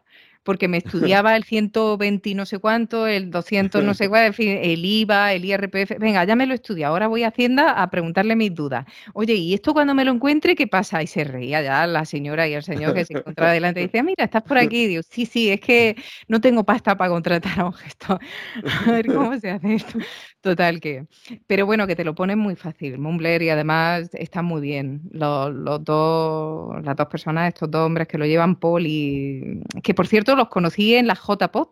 Porque me estudiaba el 120 y no sé cuánto, el 200 no sé cuál, en fin, el IVA, el IRPF. Venga, ya me lo estudié, ahora voy a Hacienda a preguntarle mis dudas. Oye, ¿y esto cuando me lo encuentre, qué pasa? Y se reía ya la señora y el señor que se encontraba delante. Dice, mira, estás por aquí. Y digo, sí, es que no tengo pasta para contratar a un gestor. A ver cómo se hace esto. Total que... Pero bueno, que te lo ponen muy fácil. Mumbler y además están muy bien. Las dos personas, estos 2 hombres que lo llevan, Paul y... Que por cierto los conocí en la JPod,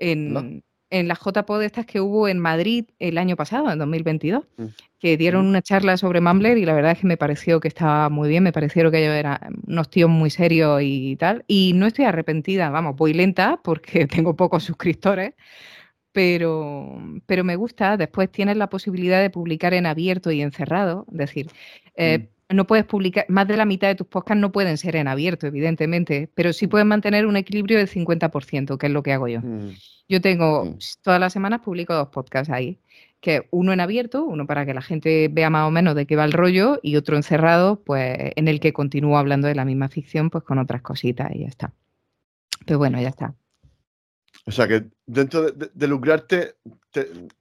¿No? en la JPod estas que hubo en Madrid el año pasado, en 2022, Mm, que dieron mm, una charla sobre Mumbler y la verdad es que me pareció que estaba muy bien, me parecieron que ellos eran unos tíos muy serios y tal, y no estoy arrepentida, vamos, voy lenta porque tengo pocos suscriptores, pero me gusta. Después tienes la posibilidad de publicar en abierto y en cerrado, es decir, mm, no puedes publicar, más de la mitad de tus podcasts no pueden ser en abierto, evidentemente, pero sí mm, puedes mantener un equilibrio del 50%, que es lo que hago yo. mm, Yo tengo, mm, todas las semanas publico 2 podcasts ahí, que uno en abierto, uno para que la gente vea más o menos de qué va el rollo, y otro en cerrado, pues en el que continúo hablando de la misma ficción, pues con otras cositas y ya está. Pero bueno, ya está. O sea que dentro de lucrarte,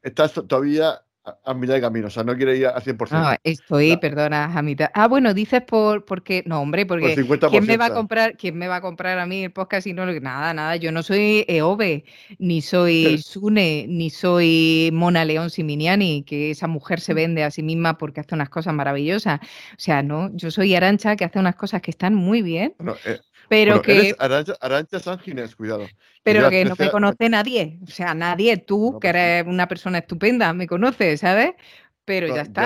estás todavía a mitad de camino, o sea, no quieres ir al 100%. Ah, estoy, La- perdona, a mitad. Ah, bueno, dices porque no, hombre, Por porque $50. ¿Quién me va a comprar a mí el podcast si no nada, nada? Yo no soy Eove, ni soy Sune, ni soy Mona León Siminiani, que esa mujer se vende a sí misma porque hace unas cosas maravillosas. O sea, no, yo soy Arantxa, que hace unas cosas que están muy bien, Bueno, pero bueno, eres que Arantxa Sanginés, cuidado. Que pero ya que no me conoce nadie, o sea, nadie, tú, no que pasa nada. eres una persona estupenda, me conoces, ¿sabes? Pero ya Pero está.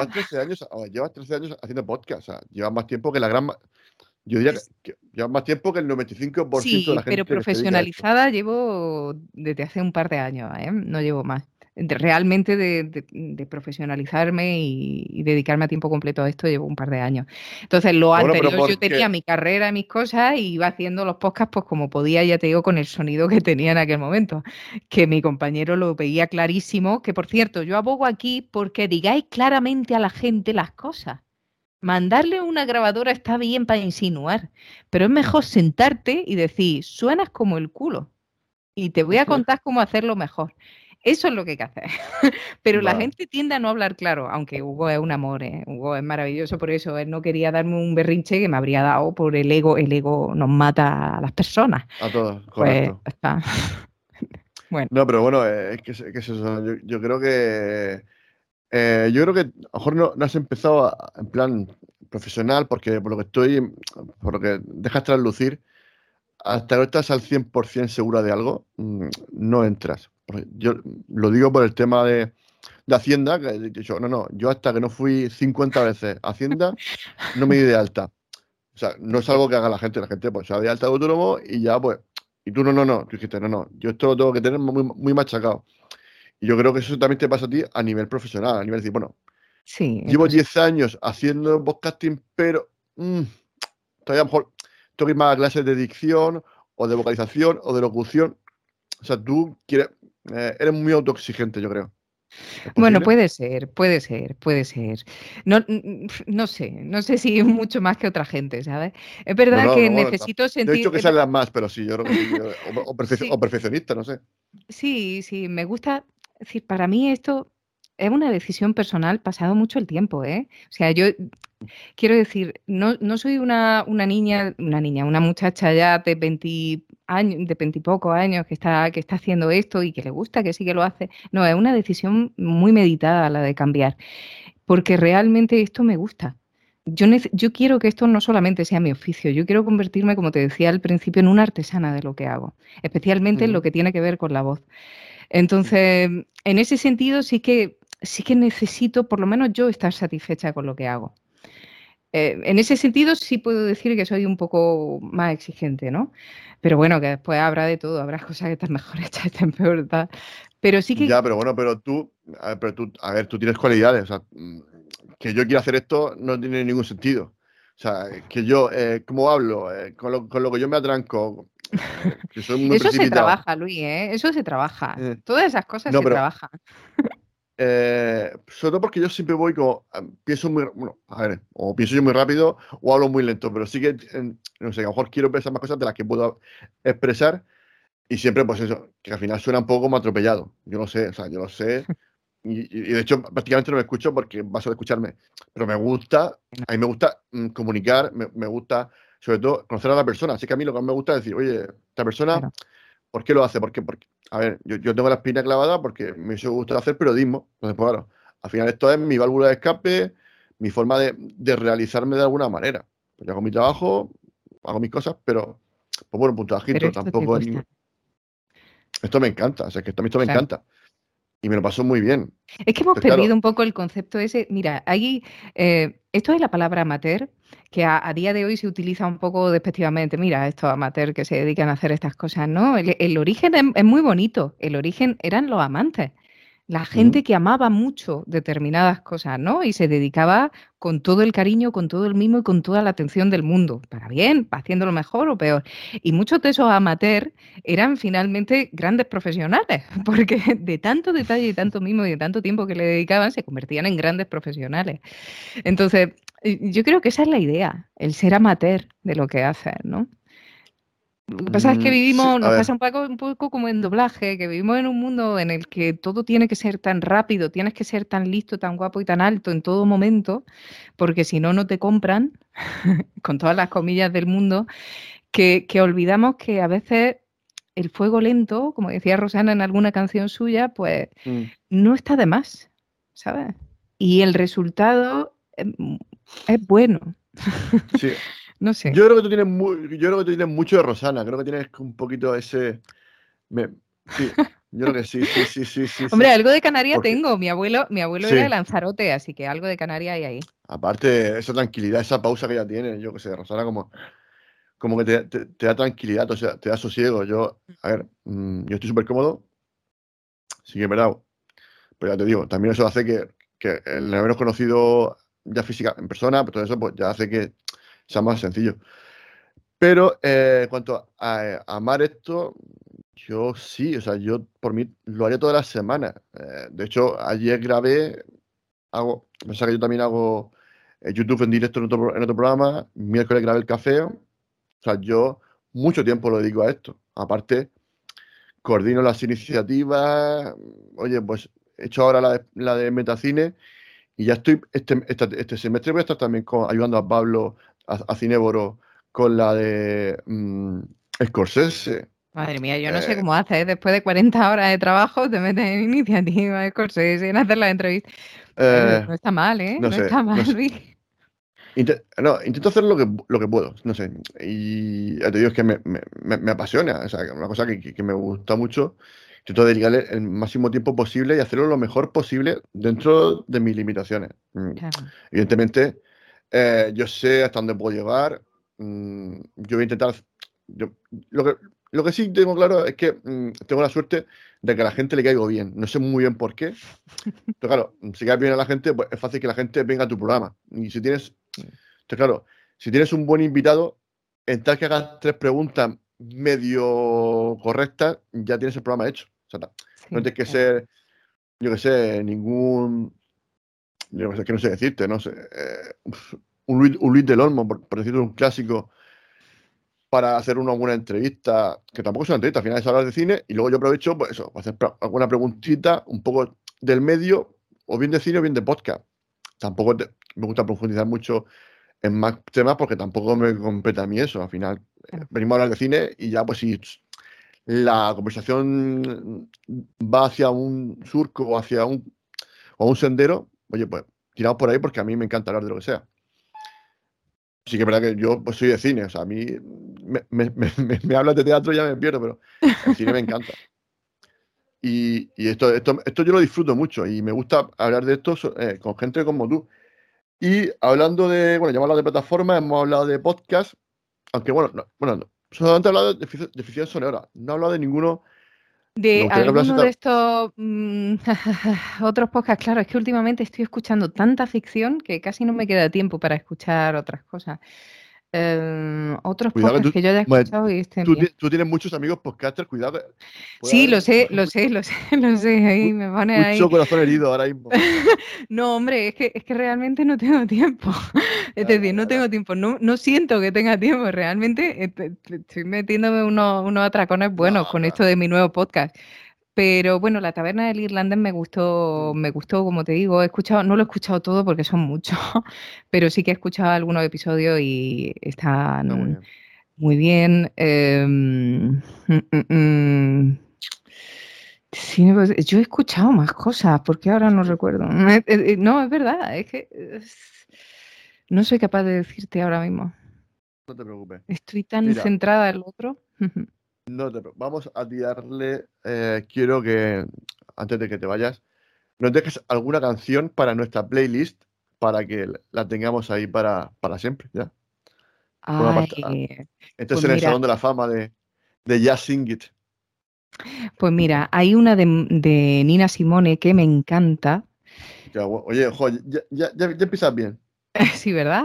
Llevas 13 años haciendo podcast, o sea, llevas más tiempo que la gran... Yo diría Es- que llevas más tiempo que el 95% de Sí, la pero gente que se dedica a esto. profesionalizada llevo desde hace un par de años, ¿eh? No llevo más. Realmente de profesionalizarme y dedicarme a tiempo completo a esto llevo un par de años. Entonces, lo Bueno, pero anterior yo tenía porque... mi carrera y mis cosas y iba haciendo los podcasts pues como podía, ya te digo, con el sonido que tenía en aquel momento, que mi compañero lo veía clarísimo, que por cierto, yo abogo aquí porque digáis claramente a la gente las cosas. Mandarle una grabadora está bien para insinuar, pero es mejor sentarte y decir, suenas como el culo y te voy a contar cómo hacerlo mejor. Eso es lo que hay que hacer. Pero la Vale. gente tiende a no hablar claro, aunque Hugo es un amor, ¿eh? Hugo es maravilloso por eso. Él no quería darme un berrinche que me habría dado por el ego. El ego nos mata a las personas. A todos, Pues correcto. ya está. Bueno, No, pero bueno, es que es eso. Yo creo que... a lo mejor no has empezado en plan profesional, porque por lo que dejas traslucir, hasta que no estás al 100% segura de algo, no entras. Yo lo digo por el tema de Hacienda, que he dicho, no, yo hasta que no fui 50 veces a Hacienda, no me di de alta. O sea, no es algo que haga la gente pues se da de alta de autónomo y ya pues, y tú no, tú dijiste, no, yo esto lo tengo que tener muy, muy machacado. Y yo creo que eso también te pasa a ti a nivel profesional, a nivel de decir, bueno, sí, llevo pues 10 años haciendo podcasting, pero mm, todavía a lo mejor tengo que ir más a clases de dicción o de vocalización o de locución. O sea, tú eres muy autoexigente, yo creo. ¿Es bueno, posible? puede ser. No sé si mucho más que otra gente, ¿sabes? Es No, verdad no, que no, bueno, necesito no he sentir... dicho que salgan más, pero sí, yo creo que sí. O Sí, perfeccionista, no sé. sí, me gusta. Es decir, para mí esto. Es una decisión personal pasado mucho el tiempo, ¿eh? O sea, yo quiero decir, no soy una muchacha ya de 20 años, de 20 y pocos años que está haciendo esto y que le gusta, que sí que lo hace. No, es una decisión muy meditada la de cambiar, porque realmente esto me gusta. Yo quiero que esto no solamente sea mi oficio, yo quiero convertirme, como te decía al principio, en una artesana de lo que hago, especialmente en lo que tiene que ver con la voz. Entonces, en ese sentido sí que necesito, por lo menos yo, estar satisfecha con lo que hago. En ese sentido sí puedo decir que soy un poco más exigente, ¿no? Pero bueno, que después habrá de todo, habrá cosas que están mejor hechas, están peor, tal. Pero sí que... Ya, pero bueno, pero tú tienes cualidades, o sea, que yo quiera hacer esto no tiene ningún sentido. O sea, que yo, ¿cómo hablo? Con lo que yo me atranco, que soy muy precipitado. Eso se trabaja, Luis, ¿eh? Eso se trabaja. Todas esas cosas se trabajan. Sobre todo porque yo siempre voy como... pienso yo muy rápido o hablo muy lento, pero sí que, no sé, a lo mejor quiero pensar más cosas de las que puedo expresar y siempre, pues eso, que al final suena un poco como atropellado. Yo lo sé. Y de hecho, prácticamente no me escucho porque vas a escucharme. Pero a mí me gusta comunicar, me gusta, sobre todo, conocer a la persona. Así que a mí lo que más me gusta es decir, oye, esta persona... Claro. ¿Por qué lo hace? Porque, a ver, yo tengo la espina clavada porque me gusta hacer periodismo. Entonces, pues claro, al final esto es mi válvula de escape, mi forma de realizarme de alguna manera. Pues yo hago mi trabajo, hago mis cosas, pero, pues bueno, puntajito, tampoco es... Esto me encanta, o sea, que esto me encanta. Y me lo pasó muy bien. Es que hemos perdido un poco el concepto ese. Mira, ahí, esto es la palabra amateur, que a día de hoy se utiliza un poco despectivamente. Mira, estos amateurs que se dedican a hacer estas cosas, ¿no? El origen es muy bonito. El origen eran los amantes. La gente que amaba mucho determinadas cosas, ¿no? Y se dedicaba con todo el cariño, con todo el mimo y con toda la atención del mundo. Para bien, haciéndolo mejor o peor. Y muchos de esos amateurs eran finalmente grandes profesionales, porque de tanto detalle y tanto mimo y de tanto tiempo que le dedicaban, se convertían en grandes profesionales. Entonces, yo creo que esa es la idea, el ser amateur de lo que haces, ¿no? Lo que pasa es que nos pasa un poco como en doblaje, que vivimos en un mundo en el que todo tiene que ser tan rápido, tienes que ser tan listo, tan guapo y tan alto en todo momento, porque si no, no te compran, con todas las comillas del mundo, que olvidamos que a veces el fuego lento, como decía Rosana en alguna canción suya, pues no está de más, ¿sabes? Y el resultado es bueno. Sí. No sé. Yo creo que tú tienes mucho de Rosana. Creo que tienes un poquito ese... Sí, yo creo que sí. Hombre, sí. Algo de Canarias tengo. Mi abuelo era de Lanzarote, así que algo de Canarias hay ahí. Aparte, esa tranquilidad, esa pausa que ella tiene, yo qué sé, Rosana como que te da tranquilidad, o sea, te da sosiego. Yo estoy súper cómodo. Sí que es verdad. Pero ya te digo, también eso hace que el habernos conocido ya física, en persona, pues todo eso pues ya hace que sea más sencillo. Pero en cuanto a amar esto, yo sí, o sea, yo por mí lo haría todas las semanas. De hecho, ayer grabé, pensaba que yo también hago YouTube en directo en otro programa, miércoles grabé el café, o sea, yo mucho tiempo lo dedico a esto. Aparte, coordino las iniciativas, oye, pues he hecho ahora la de Metacine y ya estoy, este semestre voy a estar también ayudando a Pablo a Cinéboro con la de Scorsese. Madre mía, yo no sé cómo haces. Después de 40 horas de trabajo te metes en iniciativa Scorsese, en hacer la entrevista. No está mal, ¿eh? No está mal, Luis. Intento hacer lo que puedo, no sé. Y te digo, es que me apasiona. O sea, una cosa que me gusta mucho. Intento dedicarle el máximo tiempo posible y hacerlo lo mejor posible dentro de mis limitaciones. Claro. Evidentemente... yo sé hasta dónde puedo llegar. Yo voy a intentar. Lo que sí tengo claro es que tengo la suerte de que a la gente le caigo bien. No sé muy bien por qué. Pero claro, si caes bien a la gente, pues es fácil que la gente venga a tu programa. Y si tienes un buen invitado, en tal que hagas 3 preguntas medio correctas, ya tienes el programa hecho. O sea, no tienes que ser, yo que sé, ningún... Es que no sé decirte, no sé. Un Luis del Olmo, por decirte un clásico, para hacer una buena entrevista, que tampoco es una entrevista, al final es hablar de cine, y luego yo aprovecho, pues eso, para hacer alguna preguntita un poco del medio, o bien de cine o bien de podcast. Tampoco me gusta profundizar mucho en más temas porque tampoco me compete a mí eso. Al final, venimos a hablar de cine y ya, pues si la conversación va hacia un surco o hacia un sendero, oye, pues tiraos por ahí porque a mí me encanta hablar de lo que sea. Sí que es verdad que yo pues, soy de cine, o sea, a mí me hablas de teatro y ya me pierdo, pero el cine me encanta. Y esto yo lo disfruto mucho y me gusta hablar de esto con gente como tú. Y hablando de, bueno, ya hemos hablado de plataformas, hemos hablado de podcast, aunque no, solamente he hablado de ficción sonora, no he hablado de ninguno. De alguno de estos otros podcasts, claro, es que últimamente estoy escuchando tanta ficción que casi no me queda tiempo para escuchar otras cosas. Otros cuidado podcasts que yo haya escuchado y estén bien. Tú tienes muchos amigos podcasters, cuidado. Sí, lo sé. Ahí me pone ahí. Mucho corazón herido ahora mismo. No, hombre, es que realmente no tengo tiempo. Es decir, no tengo tiempo. No siento que tenga tiempo. Realmente estoy metiéndome unos atracones buenos con esto de mi nuevo podcast. Pero bueno, La Taberna del Irlandés me gustó, como te digo, no lo he escuchado todo porque son muchos, pero sí que he escuchado algunos episodios y están muy bien. Sí, pues, yo he escuchado más cosas, porque ahora no recuerdo. No, es verdad, es que no soy capaz de decirte ahora mismo. No te preocupes. Estoy tan centrada en lo otro. Vamos a tirarle. Quiero que, antes de que te vayas, nos dejes alguna canción para nuestra playlist para que la tengamos ahí para siempre, ¿ya? Entonces, en el Salón de la Fama de Just Sing It. Pues mira, hay una de Nina Simone que me encanta. Oye, ya empiezas bien. Sí, ¿verdad?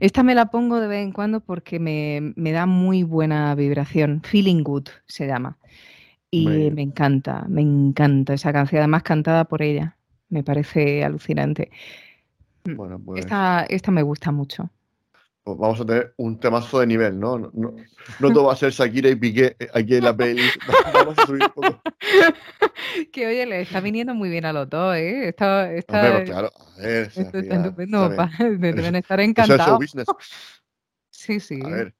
Esta me la pongo de vez en cuando porque me da muy buena vibración. Feeling Good se llama. Y me encanta esa canción, además cantada por ella. Me parece alucinante. Bueno, pues esta me gusta mucho. Pues vamos a tener un temazo de nivel, ¿no? No todo va a ser Shakira y Piqué aquí en la playlist. Vamos a subir un poco. Que oye, le está viniendo muy bien a los dos, ¿eh? Hombre, claro. Esto está estupendo. Deben estar encantados. Es sí. A ver,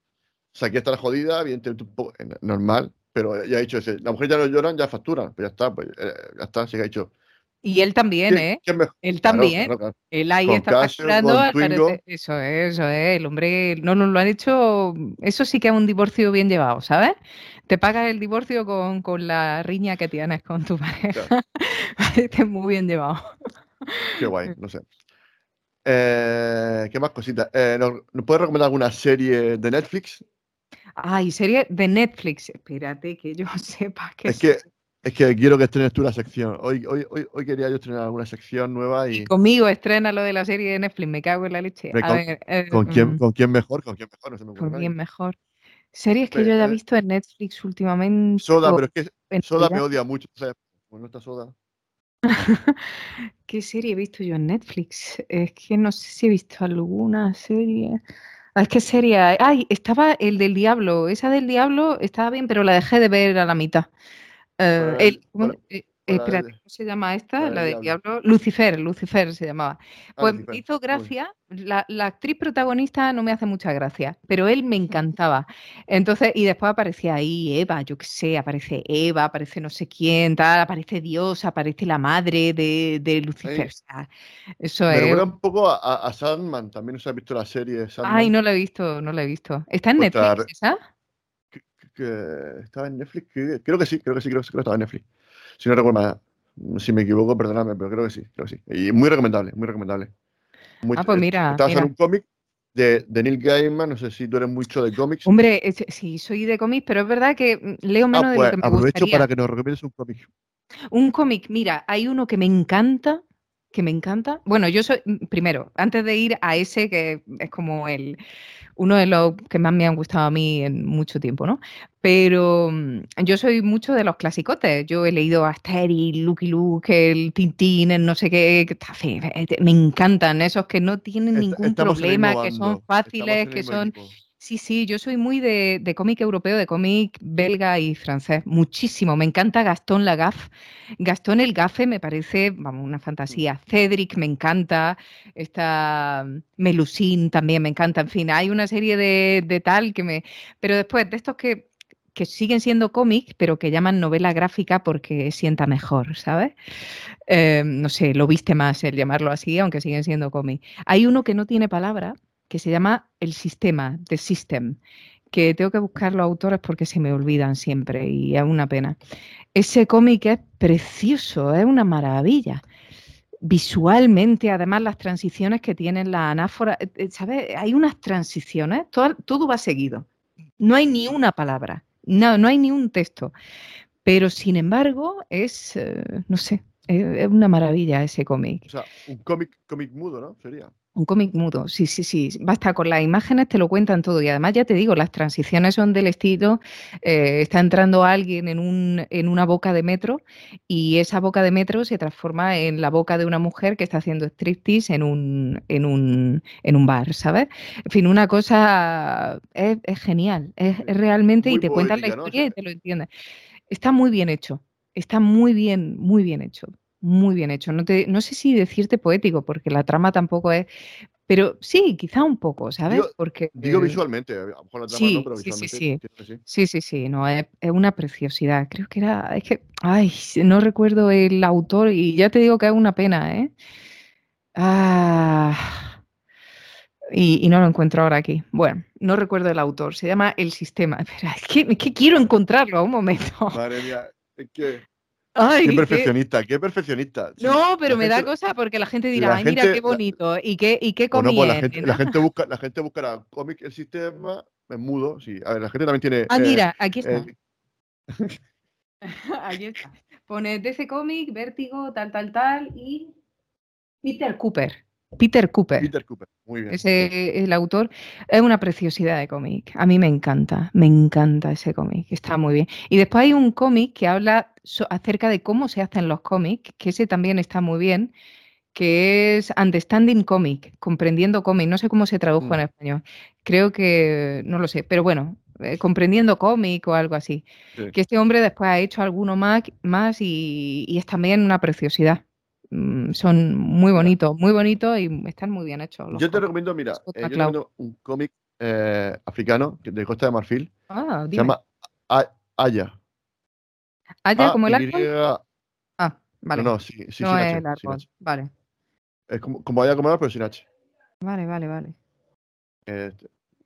Shakira está jodida, evidentemente un poco normal, pero ya ha dicho, la mujer ya no lloran, ya facturan, pues ya está, sí que ha dicho. Y él también, él también. Claro. Él ahí con está facturando. Eso es. El hombre no nos lo han hecho. Eso sí que es un divorcio bien llevado, ¿sabes? Te pagas el divorcio con la riña que tienes con tu pareja. Claro. Está muy bien llevado. Qué guay, no sé. ¿Qué más cositas? ¿Nos puedes recomendar alguna serie de Netflix? Ay, serie de Netflix. Espérate que yo sepa que... Es que quiero que estrenes tú la sección. Hoy quería yo estrenar alguna sección nueva. Y conmigo estrena lo de la serie de Netflix. Me cago en la leche. ¿Con quién mejor? No se me ocurre. ¿Con quién mejor? Series que yo haya visto en Netflix últimamente. Soda, pero es que Soda me odia mucho. O sea, pues no está Soda. ¿Qué serie he visto yo en Netflix? Es que no sé si he visto alguna serie... Es que serie... Ay, estaba el del Diablo. Esa del Diablo estaba bien, pero la dejé de ver a la mitad. Espérate, ¿cómo se llama esta? La del Diablo. Lucifer se llamaba. Pues me hizo gracia. La actriz protagonista no me hace mucha gracia, pero él me encantaba. Entonces, y después aparecía ahí Eva, yo qué sé, aparece Eva, aparece no sé quién, tal, aparece Dios, aparece la madre de Lucifer. Sí. O sea, eso me recuerda un poco a Sandman, también os has visto la serie de Sandman. Ay, no la he visto. ¿Está en Netflix esa? Que estaba en Netflix, creo que sí, estaba en Netflix. Si no recuerdo nada, si me equivoco, perdóname, pero creo que sí. Y muy recomendable. Pues mira. Estabas en un cómic de Neil Gaiman, no sé si tú eres mucho de cómics. Hombre, sí, soy de cómics, pero es verdad que leo menos de lo que me gustaría. Aprovecho para que nos recomiendes un cómic. Un cómic, mira, hay uno que me encanta. Bueno, yo soy, primero, antes de ir a ese que es como uno de los que más me han gustado a mí en mucho tiempo, ¿no? Pero yo soy mucho de los clasicotes. Yo he leído Asterix, Lucky Luke, el Tintín, el no sé qué. Me encantan esos que no tienen ningún problema, que son fáciles, que son... Equipo. Sí, yo soy muy de cómic europeo, de cómic belga y francés, muchísimo. Me encanta Gastón Lagaffe. Gastón el Gafe me parece, vamos, una Mm. fantasía. Cédric me encanta, esta Melusine también me encanta, en fin, hay una serie de tal que me... Pero después, de estos que siguen siendo cómics, pero que llaman novela gráfica porque sienta mejor, ¿sabes? No sé, lo viste más el llamarlo así, aunque siguen siendo cómics. Hay uno que no tiene palabra, que se llama El Sistema, The System, que tengo que buscar los autores porque se me olvidan siempre y es una pena. Ese cómic es precioso, es una maravilla. Visualmente, además, las transiciones que tienen las anáforas, ¿sabes? Hay unas transiciones, todo va seguido. No hay ni una palabra, no hay ni un texto. Pero sin embargo, es, no sé, es una maravilla ese O cómic. sea, un cómic mudo, ¿no? Sería. Un cómic mudo, sí. Basta con las imágenes, te lo cuentan todo. Y además, ya te digo, las transiciones son del estilo, está entrando alguien en una boca de metro y esa boca de metro se transforma en la boca de una mujer que está haciendo striptease en un bar, ¿sabes? En fin, una cosa es genial, es realmente, y Muy te cuentan la poética, ¿no? O sea, historia y te lo entiendes. Está muy bien hecho, está muy bien hecho, muy bien hecho. No sé si decirte poético, porque la trama tampoco es, pero sí, quizá un poco, digo, ¿sabes? Porque digo visualmente, a lo mejor la trama no, sí, pero sí, sí, visualmente sí. entiendo que sí. Sí, no, es una preciosidad. Creo que era, es que, ay, no recuerdo el autor y ya te digo que es una pena, ¿eh? Ah, y no lo encuentro ahora aquí. Bueno, no recuerdo el autor, se llama El Sistema. Espera, es que quiero encontrarlo, a un momento. Madre mía, es que qué Ay, que... perfeccionista, qué perfeccionista. Sí, No, pero me da cosa porque la gente dirá, la ay, mira qué gente, bonito, y qué o no, comí pues la gente, la ¿no? gente busca, la gente buscará cómic el sistema en mudo, sí. A ver, la gente también tiene Ah, mira, aquí está. eh, Aquí está. Pone DC Comic, Vértigo, tal, tal, tal, y Peter Cooper. Peter Cooper. Peter Cooper. Muy bien. Ese, el autor, es una preciosidad de cómic. A mí me encanta ese cómic, está muy bien. Y después hay un cómic que habla acerca de cómo se hacen los cómics, que ese también está muy bien, que es Understanding Comic, Comprendiendo Comic, no sé cómo se tradujo en Mm. español, creo que no lo sé, pero bueno, Comprendiendo Comic o algo así, Sí. que este hombre después ha hecho alguno más y es también una preciosidad. Son Mira, muy bonitos y están muy bien hechos los yo te cómics. recomiendo, mira, Eso está yo te claro. recomiendo un cómic africano de Costa de Marfil. Ah, Se dime. llama Aya. ¿Allá A como el Y. árbol? Ah, No, vale. no, sí, No sin es H, el sin árbol. H. Vale. Es como Aya Comorar, pero sin H. Vale. Eh,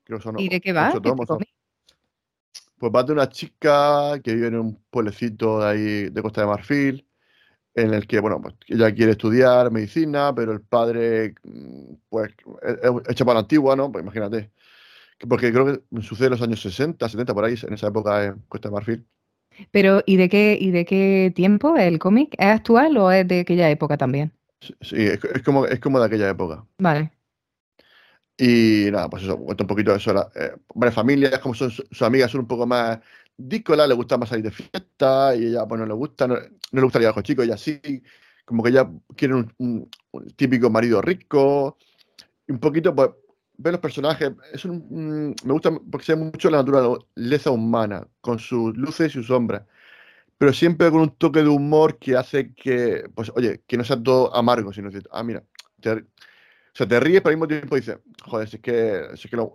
Creo que son ¿Y de qué va? ocho ¿De qué tomos. cómic? Pues va de una chica que vive en un pueblecito de ahí de Costa de Marfil, en el que, bueno, pues ella quiere estudiar medicina, pero el padre, pues, es para la antigua, ¿no? Pues imagínate. Porque creo que sucede en los años 60, 70, por ahí, en esa época en Costa de Marfil. Pero, ¿y de qué tiempo es el cómic? ¿Es actual o es de aquella época también? Sí, es como de aquella época. Vale. Y nada, pues eso, cuenta un poquito de eso. Varias familias, como son sus amigas, son un poco más díscolas, le gusta más salir de fiesta, y ella, pues no le gusta, no le gusta lidiar con los chicos, ella sí, como que ella quiere un típico marido rico, y un poquito, pues, ver los personajes, es me gusta porque se ve mucho la naturaleza humana, con sus luces y sus sombras, pero siempre con un toque de humor que hace que, pues, oye, que no sea todo amargo, sino que, mira, te, o sea, te ríes, pero al mismo tiempo dices, joder, si es que los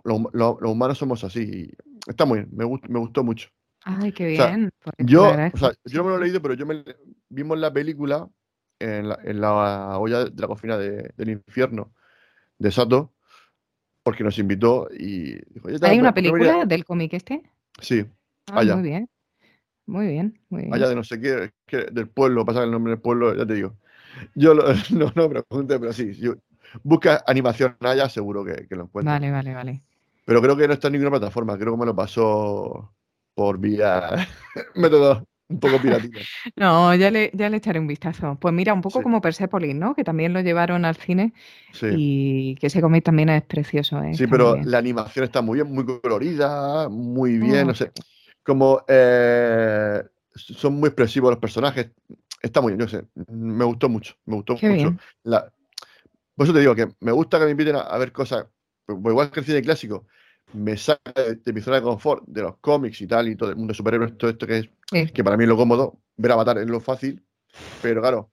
humanos somos así. Y está muy bien, me gustó mucho. Ay, qué O sea, bien. Pues te yo, o agradezco sea, yo no me lo he muchísimo. leído, pero vimos la película en la olla de la cocina del infierno de Sato, porque nos invitó y dijo, oye, ¿Hay una no película del cómic este? sí, Ah, allá, muy bien, muy bien, muy allá bien. de no sé qué, es que del pueblo, pasa el nombre del pueblo, ya te digo. Yo no me pregunté, pero sí, si busca animación allá, seguro que lo encuentras. Vale. Pero creo que no está en ninguna plataforma, creo que me lo pasó por vía método un poco piratilla. No, ya le echaré un vistazo. Pues mira, un poco Sí, como Persepolis, ¿no? Que también lo llevaron al cine sí. y que ese cómic también es precioso, Sí, está muy pero bien. la animación está muy bien, muy colorida, muy bien, no sé. Qué Como son muy expresivos los personajes, está muy bien, yo sé. Me gustó qué mucho. bien. La, Por eso te digo que me gusta que me inviten a ver cosas, pues, igual que el cine clásico. me saca de mi zona de confort, de los cómics y tal, y todo el mundo de superhéroes, todo esto que es, sí, que para mí es lo cómodo, ver Avatar es lo fácil, pero claro,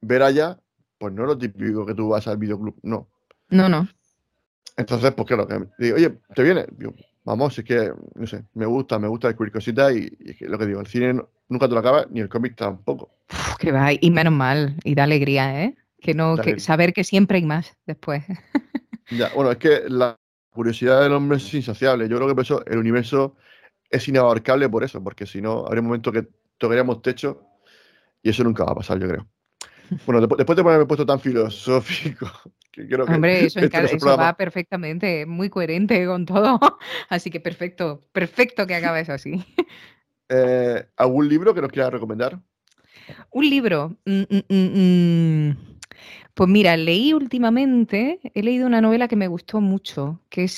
ver allá, pues no es lo típico que tú vas al videoclub, no. No, no. Entonces, pues claro, digo, oye, ¿te viene? Digo, vamos, es que, no sé, me gusta descubrir cositas y es que lo que digo, el cine nunca te lo acabas, ni el cómic tampoco. Uf, que va, y menos mal, y da alegría, ¿eh? Que no, que saber que siempre hay más después. Ya, bueno, es que la curiosidad del hombre es insaciable. Yo creo que por eso el universo es inabarcable por eso, porque si no, habría un momento que tocaríamos techo y eso nunca va a pasar, yo creo. Bueno, después de ponerme puesto tan filosófico, que creo que... Hombre, eso va perfectamente, muy coherente con todo, así que perfecto que acabes así. ¿Algún libro que nos quieras recomendar? Un libro... Pues mira, he leído una novela que me gustó mucho, que es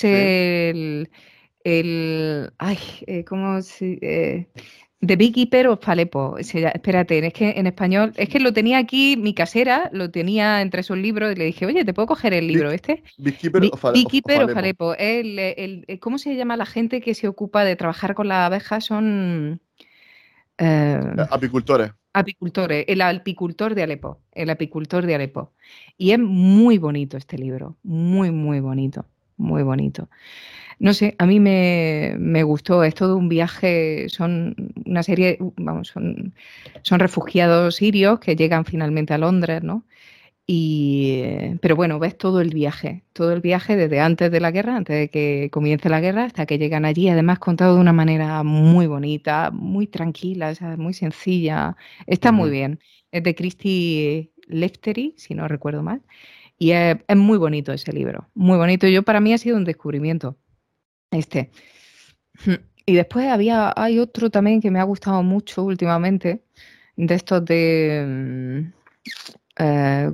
The Big Eater of Aleppo. Espérate, es que en español, es que lo tenía aquí, mi casera lo tenía entre sus libros y le dije, oye, ¿te puedo coger el libro este? Big Eater of Aleppo. ¿Cómo se llama la gente que se ocupa de trabajar con las abejas? Son... Apicultores, el apicultor de Alepo. Y es muy bonito este libro, muy bonito. No sé, a mí me gustó, es todo un viaje, son refugiados sirios que llegan finalmente a Londres, ¿no? Pero bueno, ves todo el viaje desde antes de la guerra, antes de que comience la guerra, hasta que llegan allí, además contado de una manera muy bonita, muy tranquila, ¿sabes? Muy sencilla, está muy bien. Es de Christy Leftery, si no recuerdo mal, y es muy bonito ese libro, muy bonito. Para mí ha sido un descubrimiento este. Y después hay otro también que me ha gustado mucho últimamente, de estos de...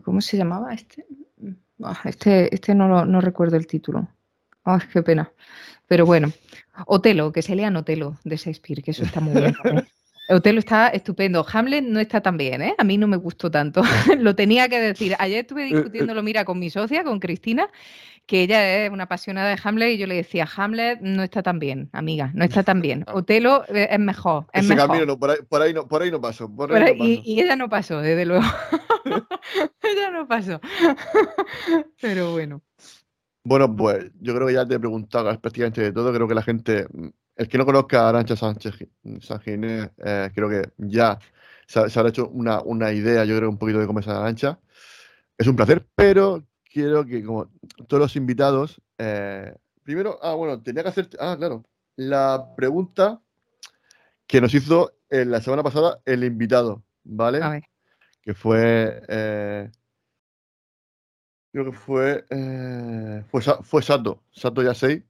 ¿Cómo se llamaba este? Este no recuerdo el título. ¡Ay, qué pena! Pero bueno, Otelo, que se lean Otelo de Shakespeare, que eso está muy bien. Otelo está estupendo. Hamlet no está tan bien, ¿eh? A mí no me gustó tanto. Lo tenía que decir. Ayer estuve discutiéndolo, mira, con mi socia, con Cristina, que ella es una apasionada de Hamlet, y yo le decía, Hamlet no está tan bien, amiga, no está tan bien. Otelo es mejor. Camino, no, por ahí no pasó. Y ella no pasó, desde luego. Ella no pasó. Pero bueno. Bueno, pues yo creo que ya te he preguntado prácticamente de todo. Creo que la gente, el que no conozca a Arantxa Sáenz-Ginés, creo que ya se habrá hecho una idea, yo creo, un poquito de cómo es Arantxa. Es un placer, pero... Quiero que, como todos los invitados, primero, tenía que hacer, la pregunta que nos hizo la semana pasada el invitado, ¿vale? A ver. Que fue, fue Sato Yasei,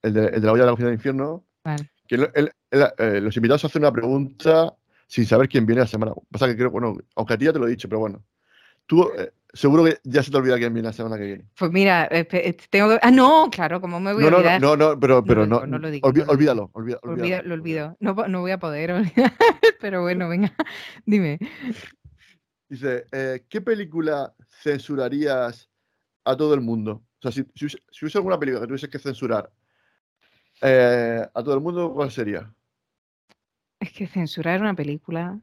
el de la olla de la cocina del infierno. Vale. Que los invitados hacen una pregunta sin saber quién viene la semana. Pasa que creo, aunque a ti ya te lo he dicho, pero bueno. Tú... seguro que ya se te olvida quién viene la semana que viene. Pues mira, tengo que... Ah, no, claro, ¿cómo me voy a olvidar? No, pero no. No lo digo. Olvídalo. Lo olvido. No voy a poder olvidar, pero bueno, venga, dime. Dice, ¿qué película censurarías a todo el mundo? O sea, si hubiese alguna película que tuvieses que censurar a todo el mundo, ¿cuál sería? Es que censurar una película,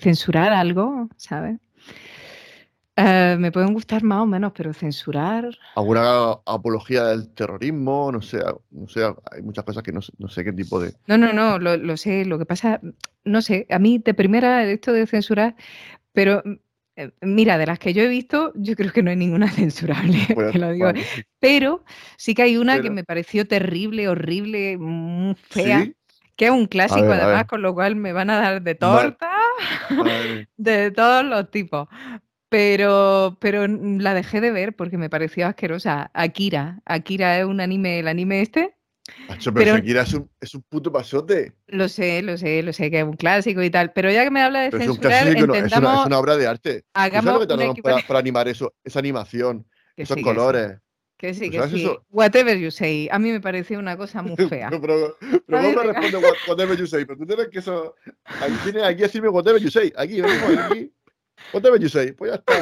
censurar algo, ¿sabes? Me pueden gustar más o menos, pero censurar... ¿Alguna apología del terrorismo? No sé, hay muchas cosas que no sé qué tipo de... No, lo sé, lo que pasa... No sé, a mí de primera esto de censurar, pero... Mira, de las que yo he visto, yo creo que no hay ninguna censurable, bueno, que lo digo. Bueno. Pero sí que hay una que me pareció terrible, horrible, muy fea. ¿Sí? Que es un clásico, además, con lo cual me van a dar de torta, de todos los tipos. Pero la dejé de ver porque me pareció asquerosa. Akira es un anime, el anime este. Acho, pero Akira es un puto pasote. Lo sé, que es un clásico y tal. Pero ya que me habla de censurar, es una obra de arte. ¿Sabes lo que tardaron para animar eso? Esa animación, esos colores. Que sí. Eso? Whatever you say. A mí me pareció una cosa muy fea. Pero vos me respondes whatever you say. Pero tú tienes que eso... Aquí a decirme whatever you say. Aquí. What did you say? Pues ya está.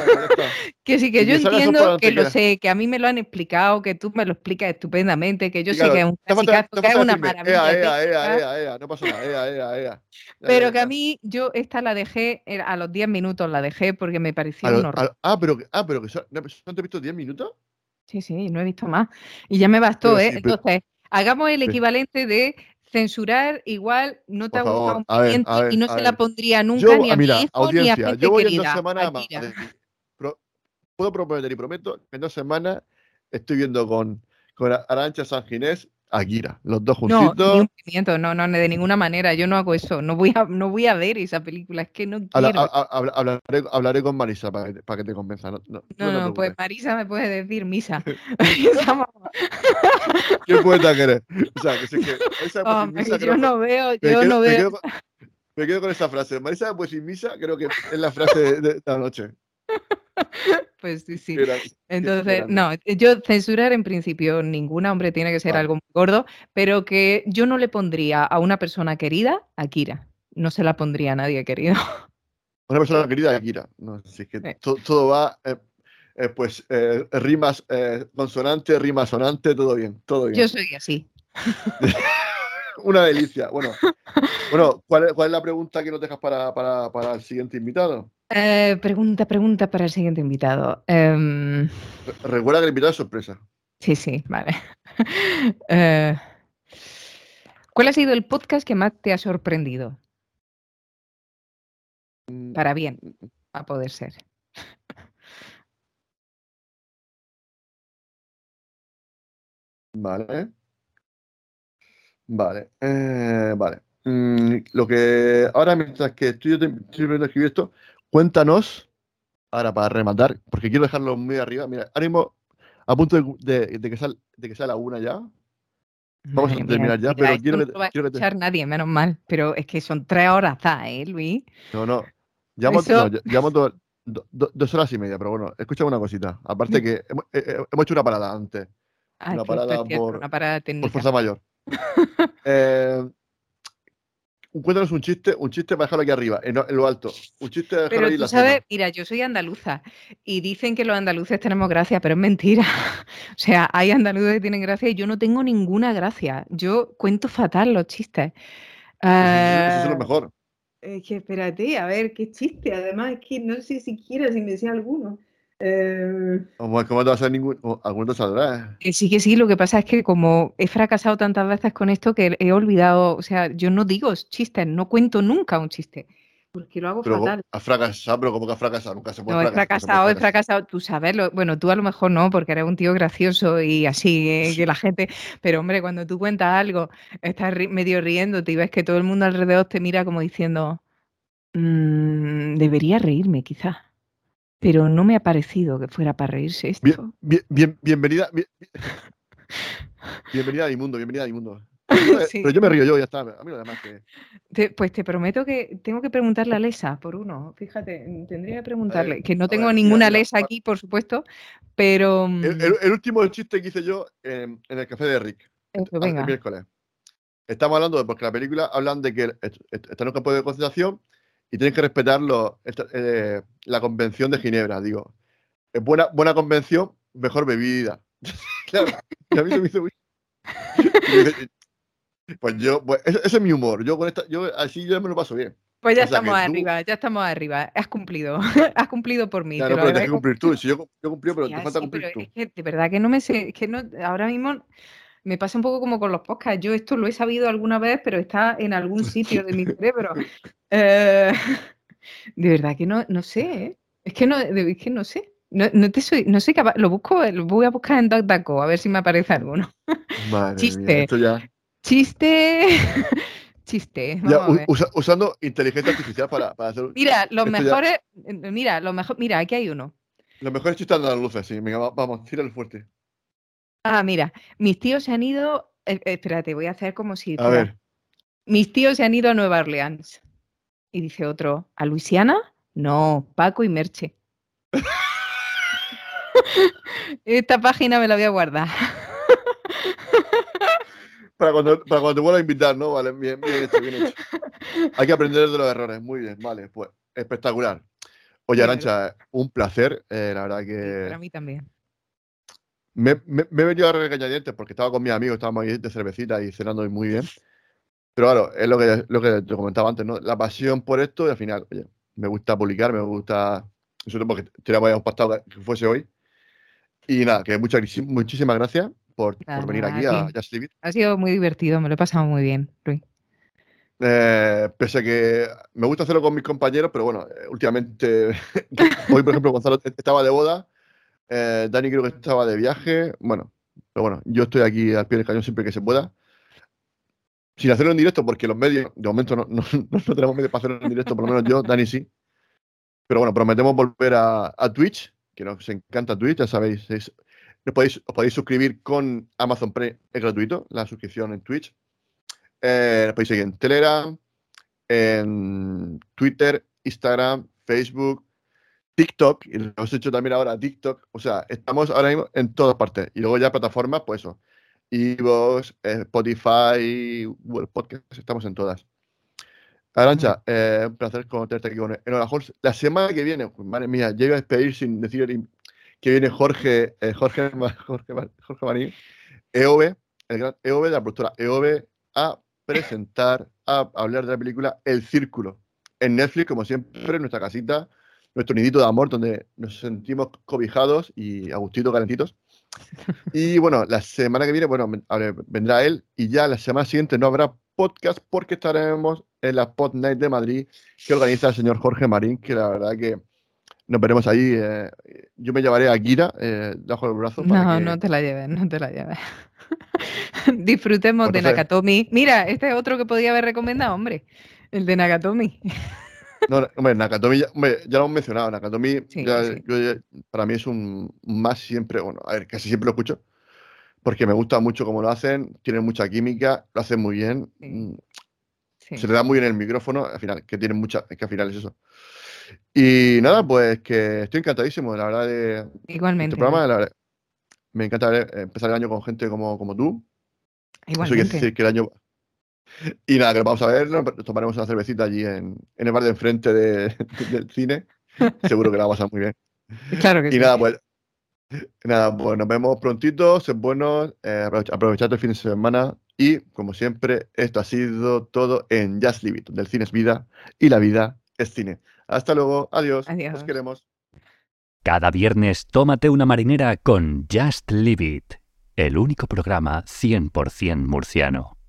Que sí, que yo entiendo, que lo sé, que a mí me lo han explicado, que tú me lo explicas estupendamente, que yo claro, sé que es un clasicazo, que es una maravilla. No pasa nada, Pero que a mí, yo esta la dejé, a los 10 minutos la dejé porque me parecía un horror. Pero que ¿no te he visto 10 minutos? Sí, no he visto más. Y ya me bastó, ¿eh? Entonces, hagamos el equivalente de censurar, igual no te ha gustado un cliente y no se la pondría nunca yo, ni a mi hijo ni a gente yo voy querida. Esta semana más, puedo proponer y prometo que en 2 semanas estoy viendo con Arantxa Sanginés Akira, los dos juntitos. No, de ninguna manera, yo no hago eso, no voy a ver esa película, es que no quiero. Hablaré con Marisa para que te convenza. No, pues Marisa me puede decir misa. ¿Qué puerta querés? O sea, yo no veo. Me quedo con esa frase. Marisa, pues sin misa, creo que es la frase de la noche. Pues sí. Entonces, no, yo censurar en principio ninguna, hombre, tiene que ser algo muy gordo, pero que yo no le pondría a una persona querida Akira. No se la pondría a nadie querido. Una persona querida Akira. No, así que todo va, rimas consonante, rima sonante, todo bien. Yo soy así. Una delicia. Bueno, ¿cuál es la pregunta que nos dejas para el siguiente invitado? Pregunta para el siguiente invitado. Recuerda que el invitado es sorpresa. Sí, vale. ¿Cuál ha sido el podcast que más te ha sorprendido? Para bien, a poder ser. Vale. Lo que ahora, mientras que estoy viendo escribir esto, cuéntanos, ahora para rematar, porque quiero dejarlo muy arriba. Mira, ahora mismo, a punto de que sea la 1 ya. Vamos a terminar ya, pero quiero que no va a escuchar nadie, menos mal. Pero es que son 3 horas, Luis? No. Llevamos 2 horas y media, pero bueno, escucha una cosita. Aparte que hemos hecho una parada antes. Una parada por fuerza mayor. Cuéntanos un chiste para dejarlo aquí arriba, en lo alto. Un chiste para dejarlo ahí. Pero tú sabes, mira, yo soy andaluza y dicen que los andaluces tenemos gracia, pero es mentira. O sea, hay andaluces que tienen gracia y yo no tengo ninguna gracia. Yo cuento fatal los chistes. Eso es lo mejor. Es que espérate, a ver, qué chiste. Además, es que no sé siquiera si me decía alguno. ¿Cómo te vas a hacer ningún? ¿Alguno te saldrá? Sí, lo que pasa es que como he fracasado tantas veces con esto que he olvidado, o sea, yo no digo chistes, no cuento nunca un chiste, porque lo hago fatal. ¿Has fracasado? ¿Pero cómo que has fracasado? Nunca se puede fracasar. No, he fracasado, tú sabes, bueno, tú a lo mejor no, porque eres un tío gracioso y así, que la gente, pero hombre, cuando tú cuentas algo, estás medio riéndote y ves que todo el mundo alrededor te mira como diciendo, debería reírme quizás. Pero no me ha parecido que fuera para reírse esto. Bienvenida a mi mundo, Sí. Pero yo me río yo, ya está. A mí lo demás que... Pues te prometo que tengo que preguntarle a Lesa por uno. Fíjate, tendría que preguntarle. Que no tengo ninguna Lesa aquí, por supuesto, pero... El último chiste que hice yo en el café de Rick. El miércoles. Estamos hablando porque la película hablan de que está en un campo de concentración y tienes que respetar la convención de Ginebra. Digo, es buena convención, mejor bebida. Claro, a mí se me hizo muy... Pues ese es mi humor. Yo así me lo paso bien. Pues ya estamos arriba. Has cumplido por mí. Claro, pero tienes que cumplir tú. Si yo cumplí, pero te falta cumplir tú. Es que de verdad que no me sé, es que no, ahora mismo... Me pasa un poco como con los podcasts. Yo esto lo he sabido alguna vez, pero está en algún sitio de mi cerebro. De verdad que no sé, ¿eh? Es que no sé. No soy capaz. Lo voy a buscar en DuckDuckGo a ver si me aparece alguno. Madre chiste. Mía, esto ya... Chiste. Ya, usando inteligencia artificial para hacer. Mira, los mejores. Ya... Mira, aquí hay uno. Los mejores chistes andaluces, sí. Venga, vamos, tíralo fuerte. Ah, mira, mis tíos se han ido... Espérate, voy a hacer como si... A ver. Mis tíos se han ido a Nueva Orleans. Y dice otro, ¿a Luisiana? No, Paco y Merche. Esta página me la voy a guardar. Para cuando te vuelva a invitar, ¿no? Vale, bien hecho. Hay que aprender de los errores. Muy bien, vale, pues espectacular. Oye, Arantxa, un placer, la verdad que... Para mí también. Me he venido a regañadientes porque estaba con mis amigos, estábamos ahí de cervecita y cenando muy bien. Pero claro, es lo que te comentaba antes, ¿no? La pasión por esto y al final, oye, me gusta publicar, me gusta... Nosotros porque teníamos pactado que fuese hoy. Y nada, que muchísimas gracias por venir aquí a Just Live It. Ha sido muy divertido, me lo he pasado muy bien, Luis. Pese a que me gusta hacerlo con mis compañeros, pero bueno, últimamente, hoy por ejemplo Gonzalo estaba de boda, Dani creo que estaba de viaje, pero yo estoy aquí al pie del cañón siempre que se pueda, sin hacerlo en directo, porque los medios, de momento no tenemos medios para hacerlo en directo, por lo menos yo, Dani sí, pero bueno, prometemos volver a Twitch, que nos encanta Twitch, ya sabéis, os podéis suscribir con Amazon Prime, es gratuito la suscripción en Twitch. Nos podéis seguir en Telegram, en Twitter, Instagram, Facebook, TikTok, y lo hemos hecho también ahora TikTok. O sea, estamos ahora mismo en todas partes. Y luego ya plataformas, pues eso, iVoox, Spotify, Google Podcast, estamos en todas. Arantxa, un placer tenerte aquí con nosotros. La semana que viene, pues, madre mía, ya iba a despedir sin decir que viene Jorge Marín, EOB, el gran EOB de la productora EOB, a hablar de la película El Círculo en Netflix, como siempre, en nuestra casita, nuestro nidito de amor, donde nos sentimos cobijados y a gustito, calentitos. Y bueno, la semana que viene, vendrá él, y ya la semana siguiente no habrá podcast porque estaremos en la Pod Night de Madrid que organiza el señor Jorge Marín, que la verdad que nos veremos ahí. Yo me llevaré a Kira bajo el brazo. No te la lleves. Disfrutemos de Nakatomi. Mira, este es otro que podía haber recomendado, hombre. El de Nakatomi. No, hombre, Nakatomi ya lo hemos mencionado. Nakatomi sí. Para mí es un más siempre. Bueno, a ver, casi siempre lo escucho. Porque me gusta mucho cómo lo hacen. Tienen mucha química, lo hacen muy bien. Sí. Sí. Se le da muy bien el micrófono. Al final, es que al final es eso. Y nada, pues que estoy encantadísimo, la verdad, de igualmente, este programa. La verdad, me encanta empezar el año con gente como tú. Igualmente. Eso quiere decir que el año... Y nada, que lo vamos a ver, nos tomaremos una cervecita allí en el bar de enfrente del cine. Seguro que la vas a pasar muy bien. Claro que y sí. Y nada, pues nos vemos prontito, sed buenos, aprovechad el fin de semana y, como siempre, esto ha sido todo en Just Live It, donde el cine es vida y la vida es cine. Hasta luego, adiós. Os queremos. Cada viernes tómate una marinera con Just Live It, el único programa 100% murciano.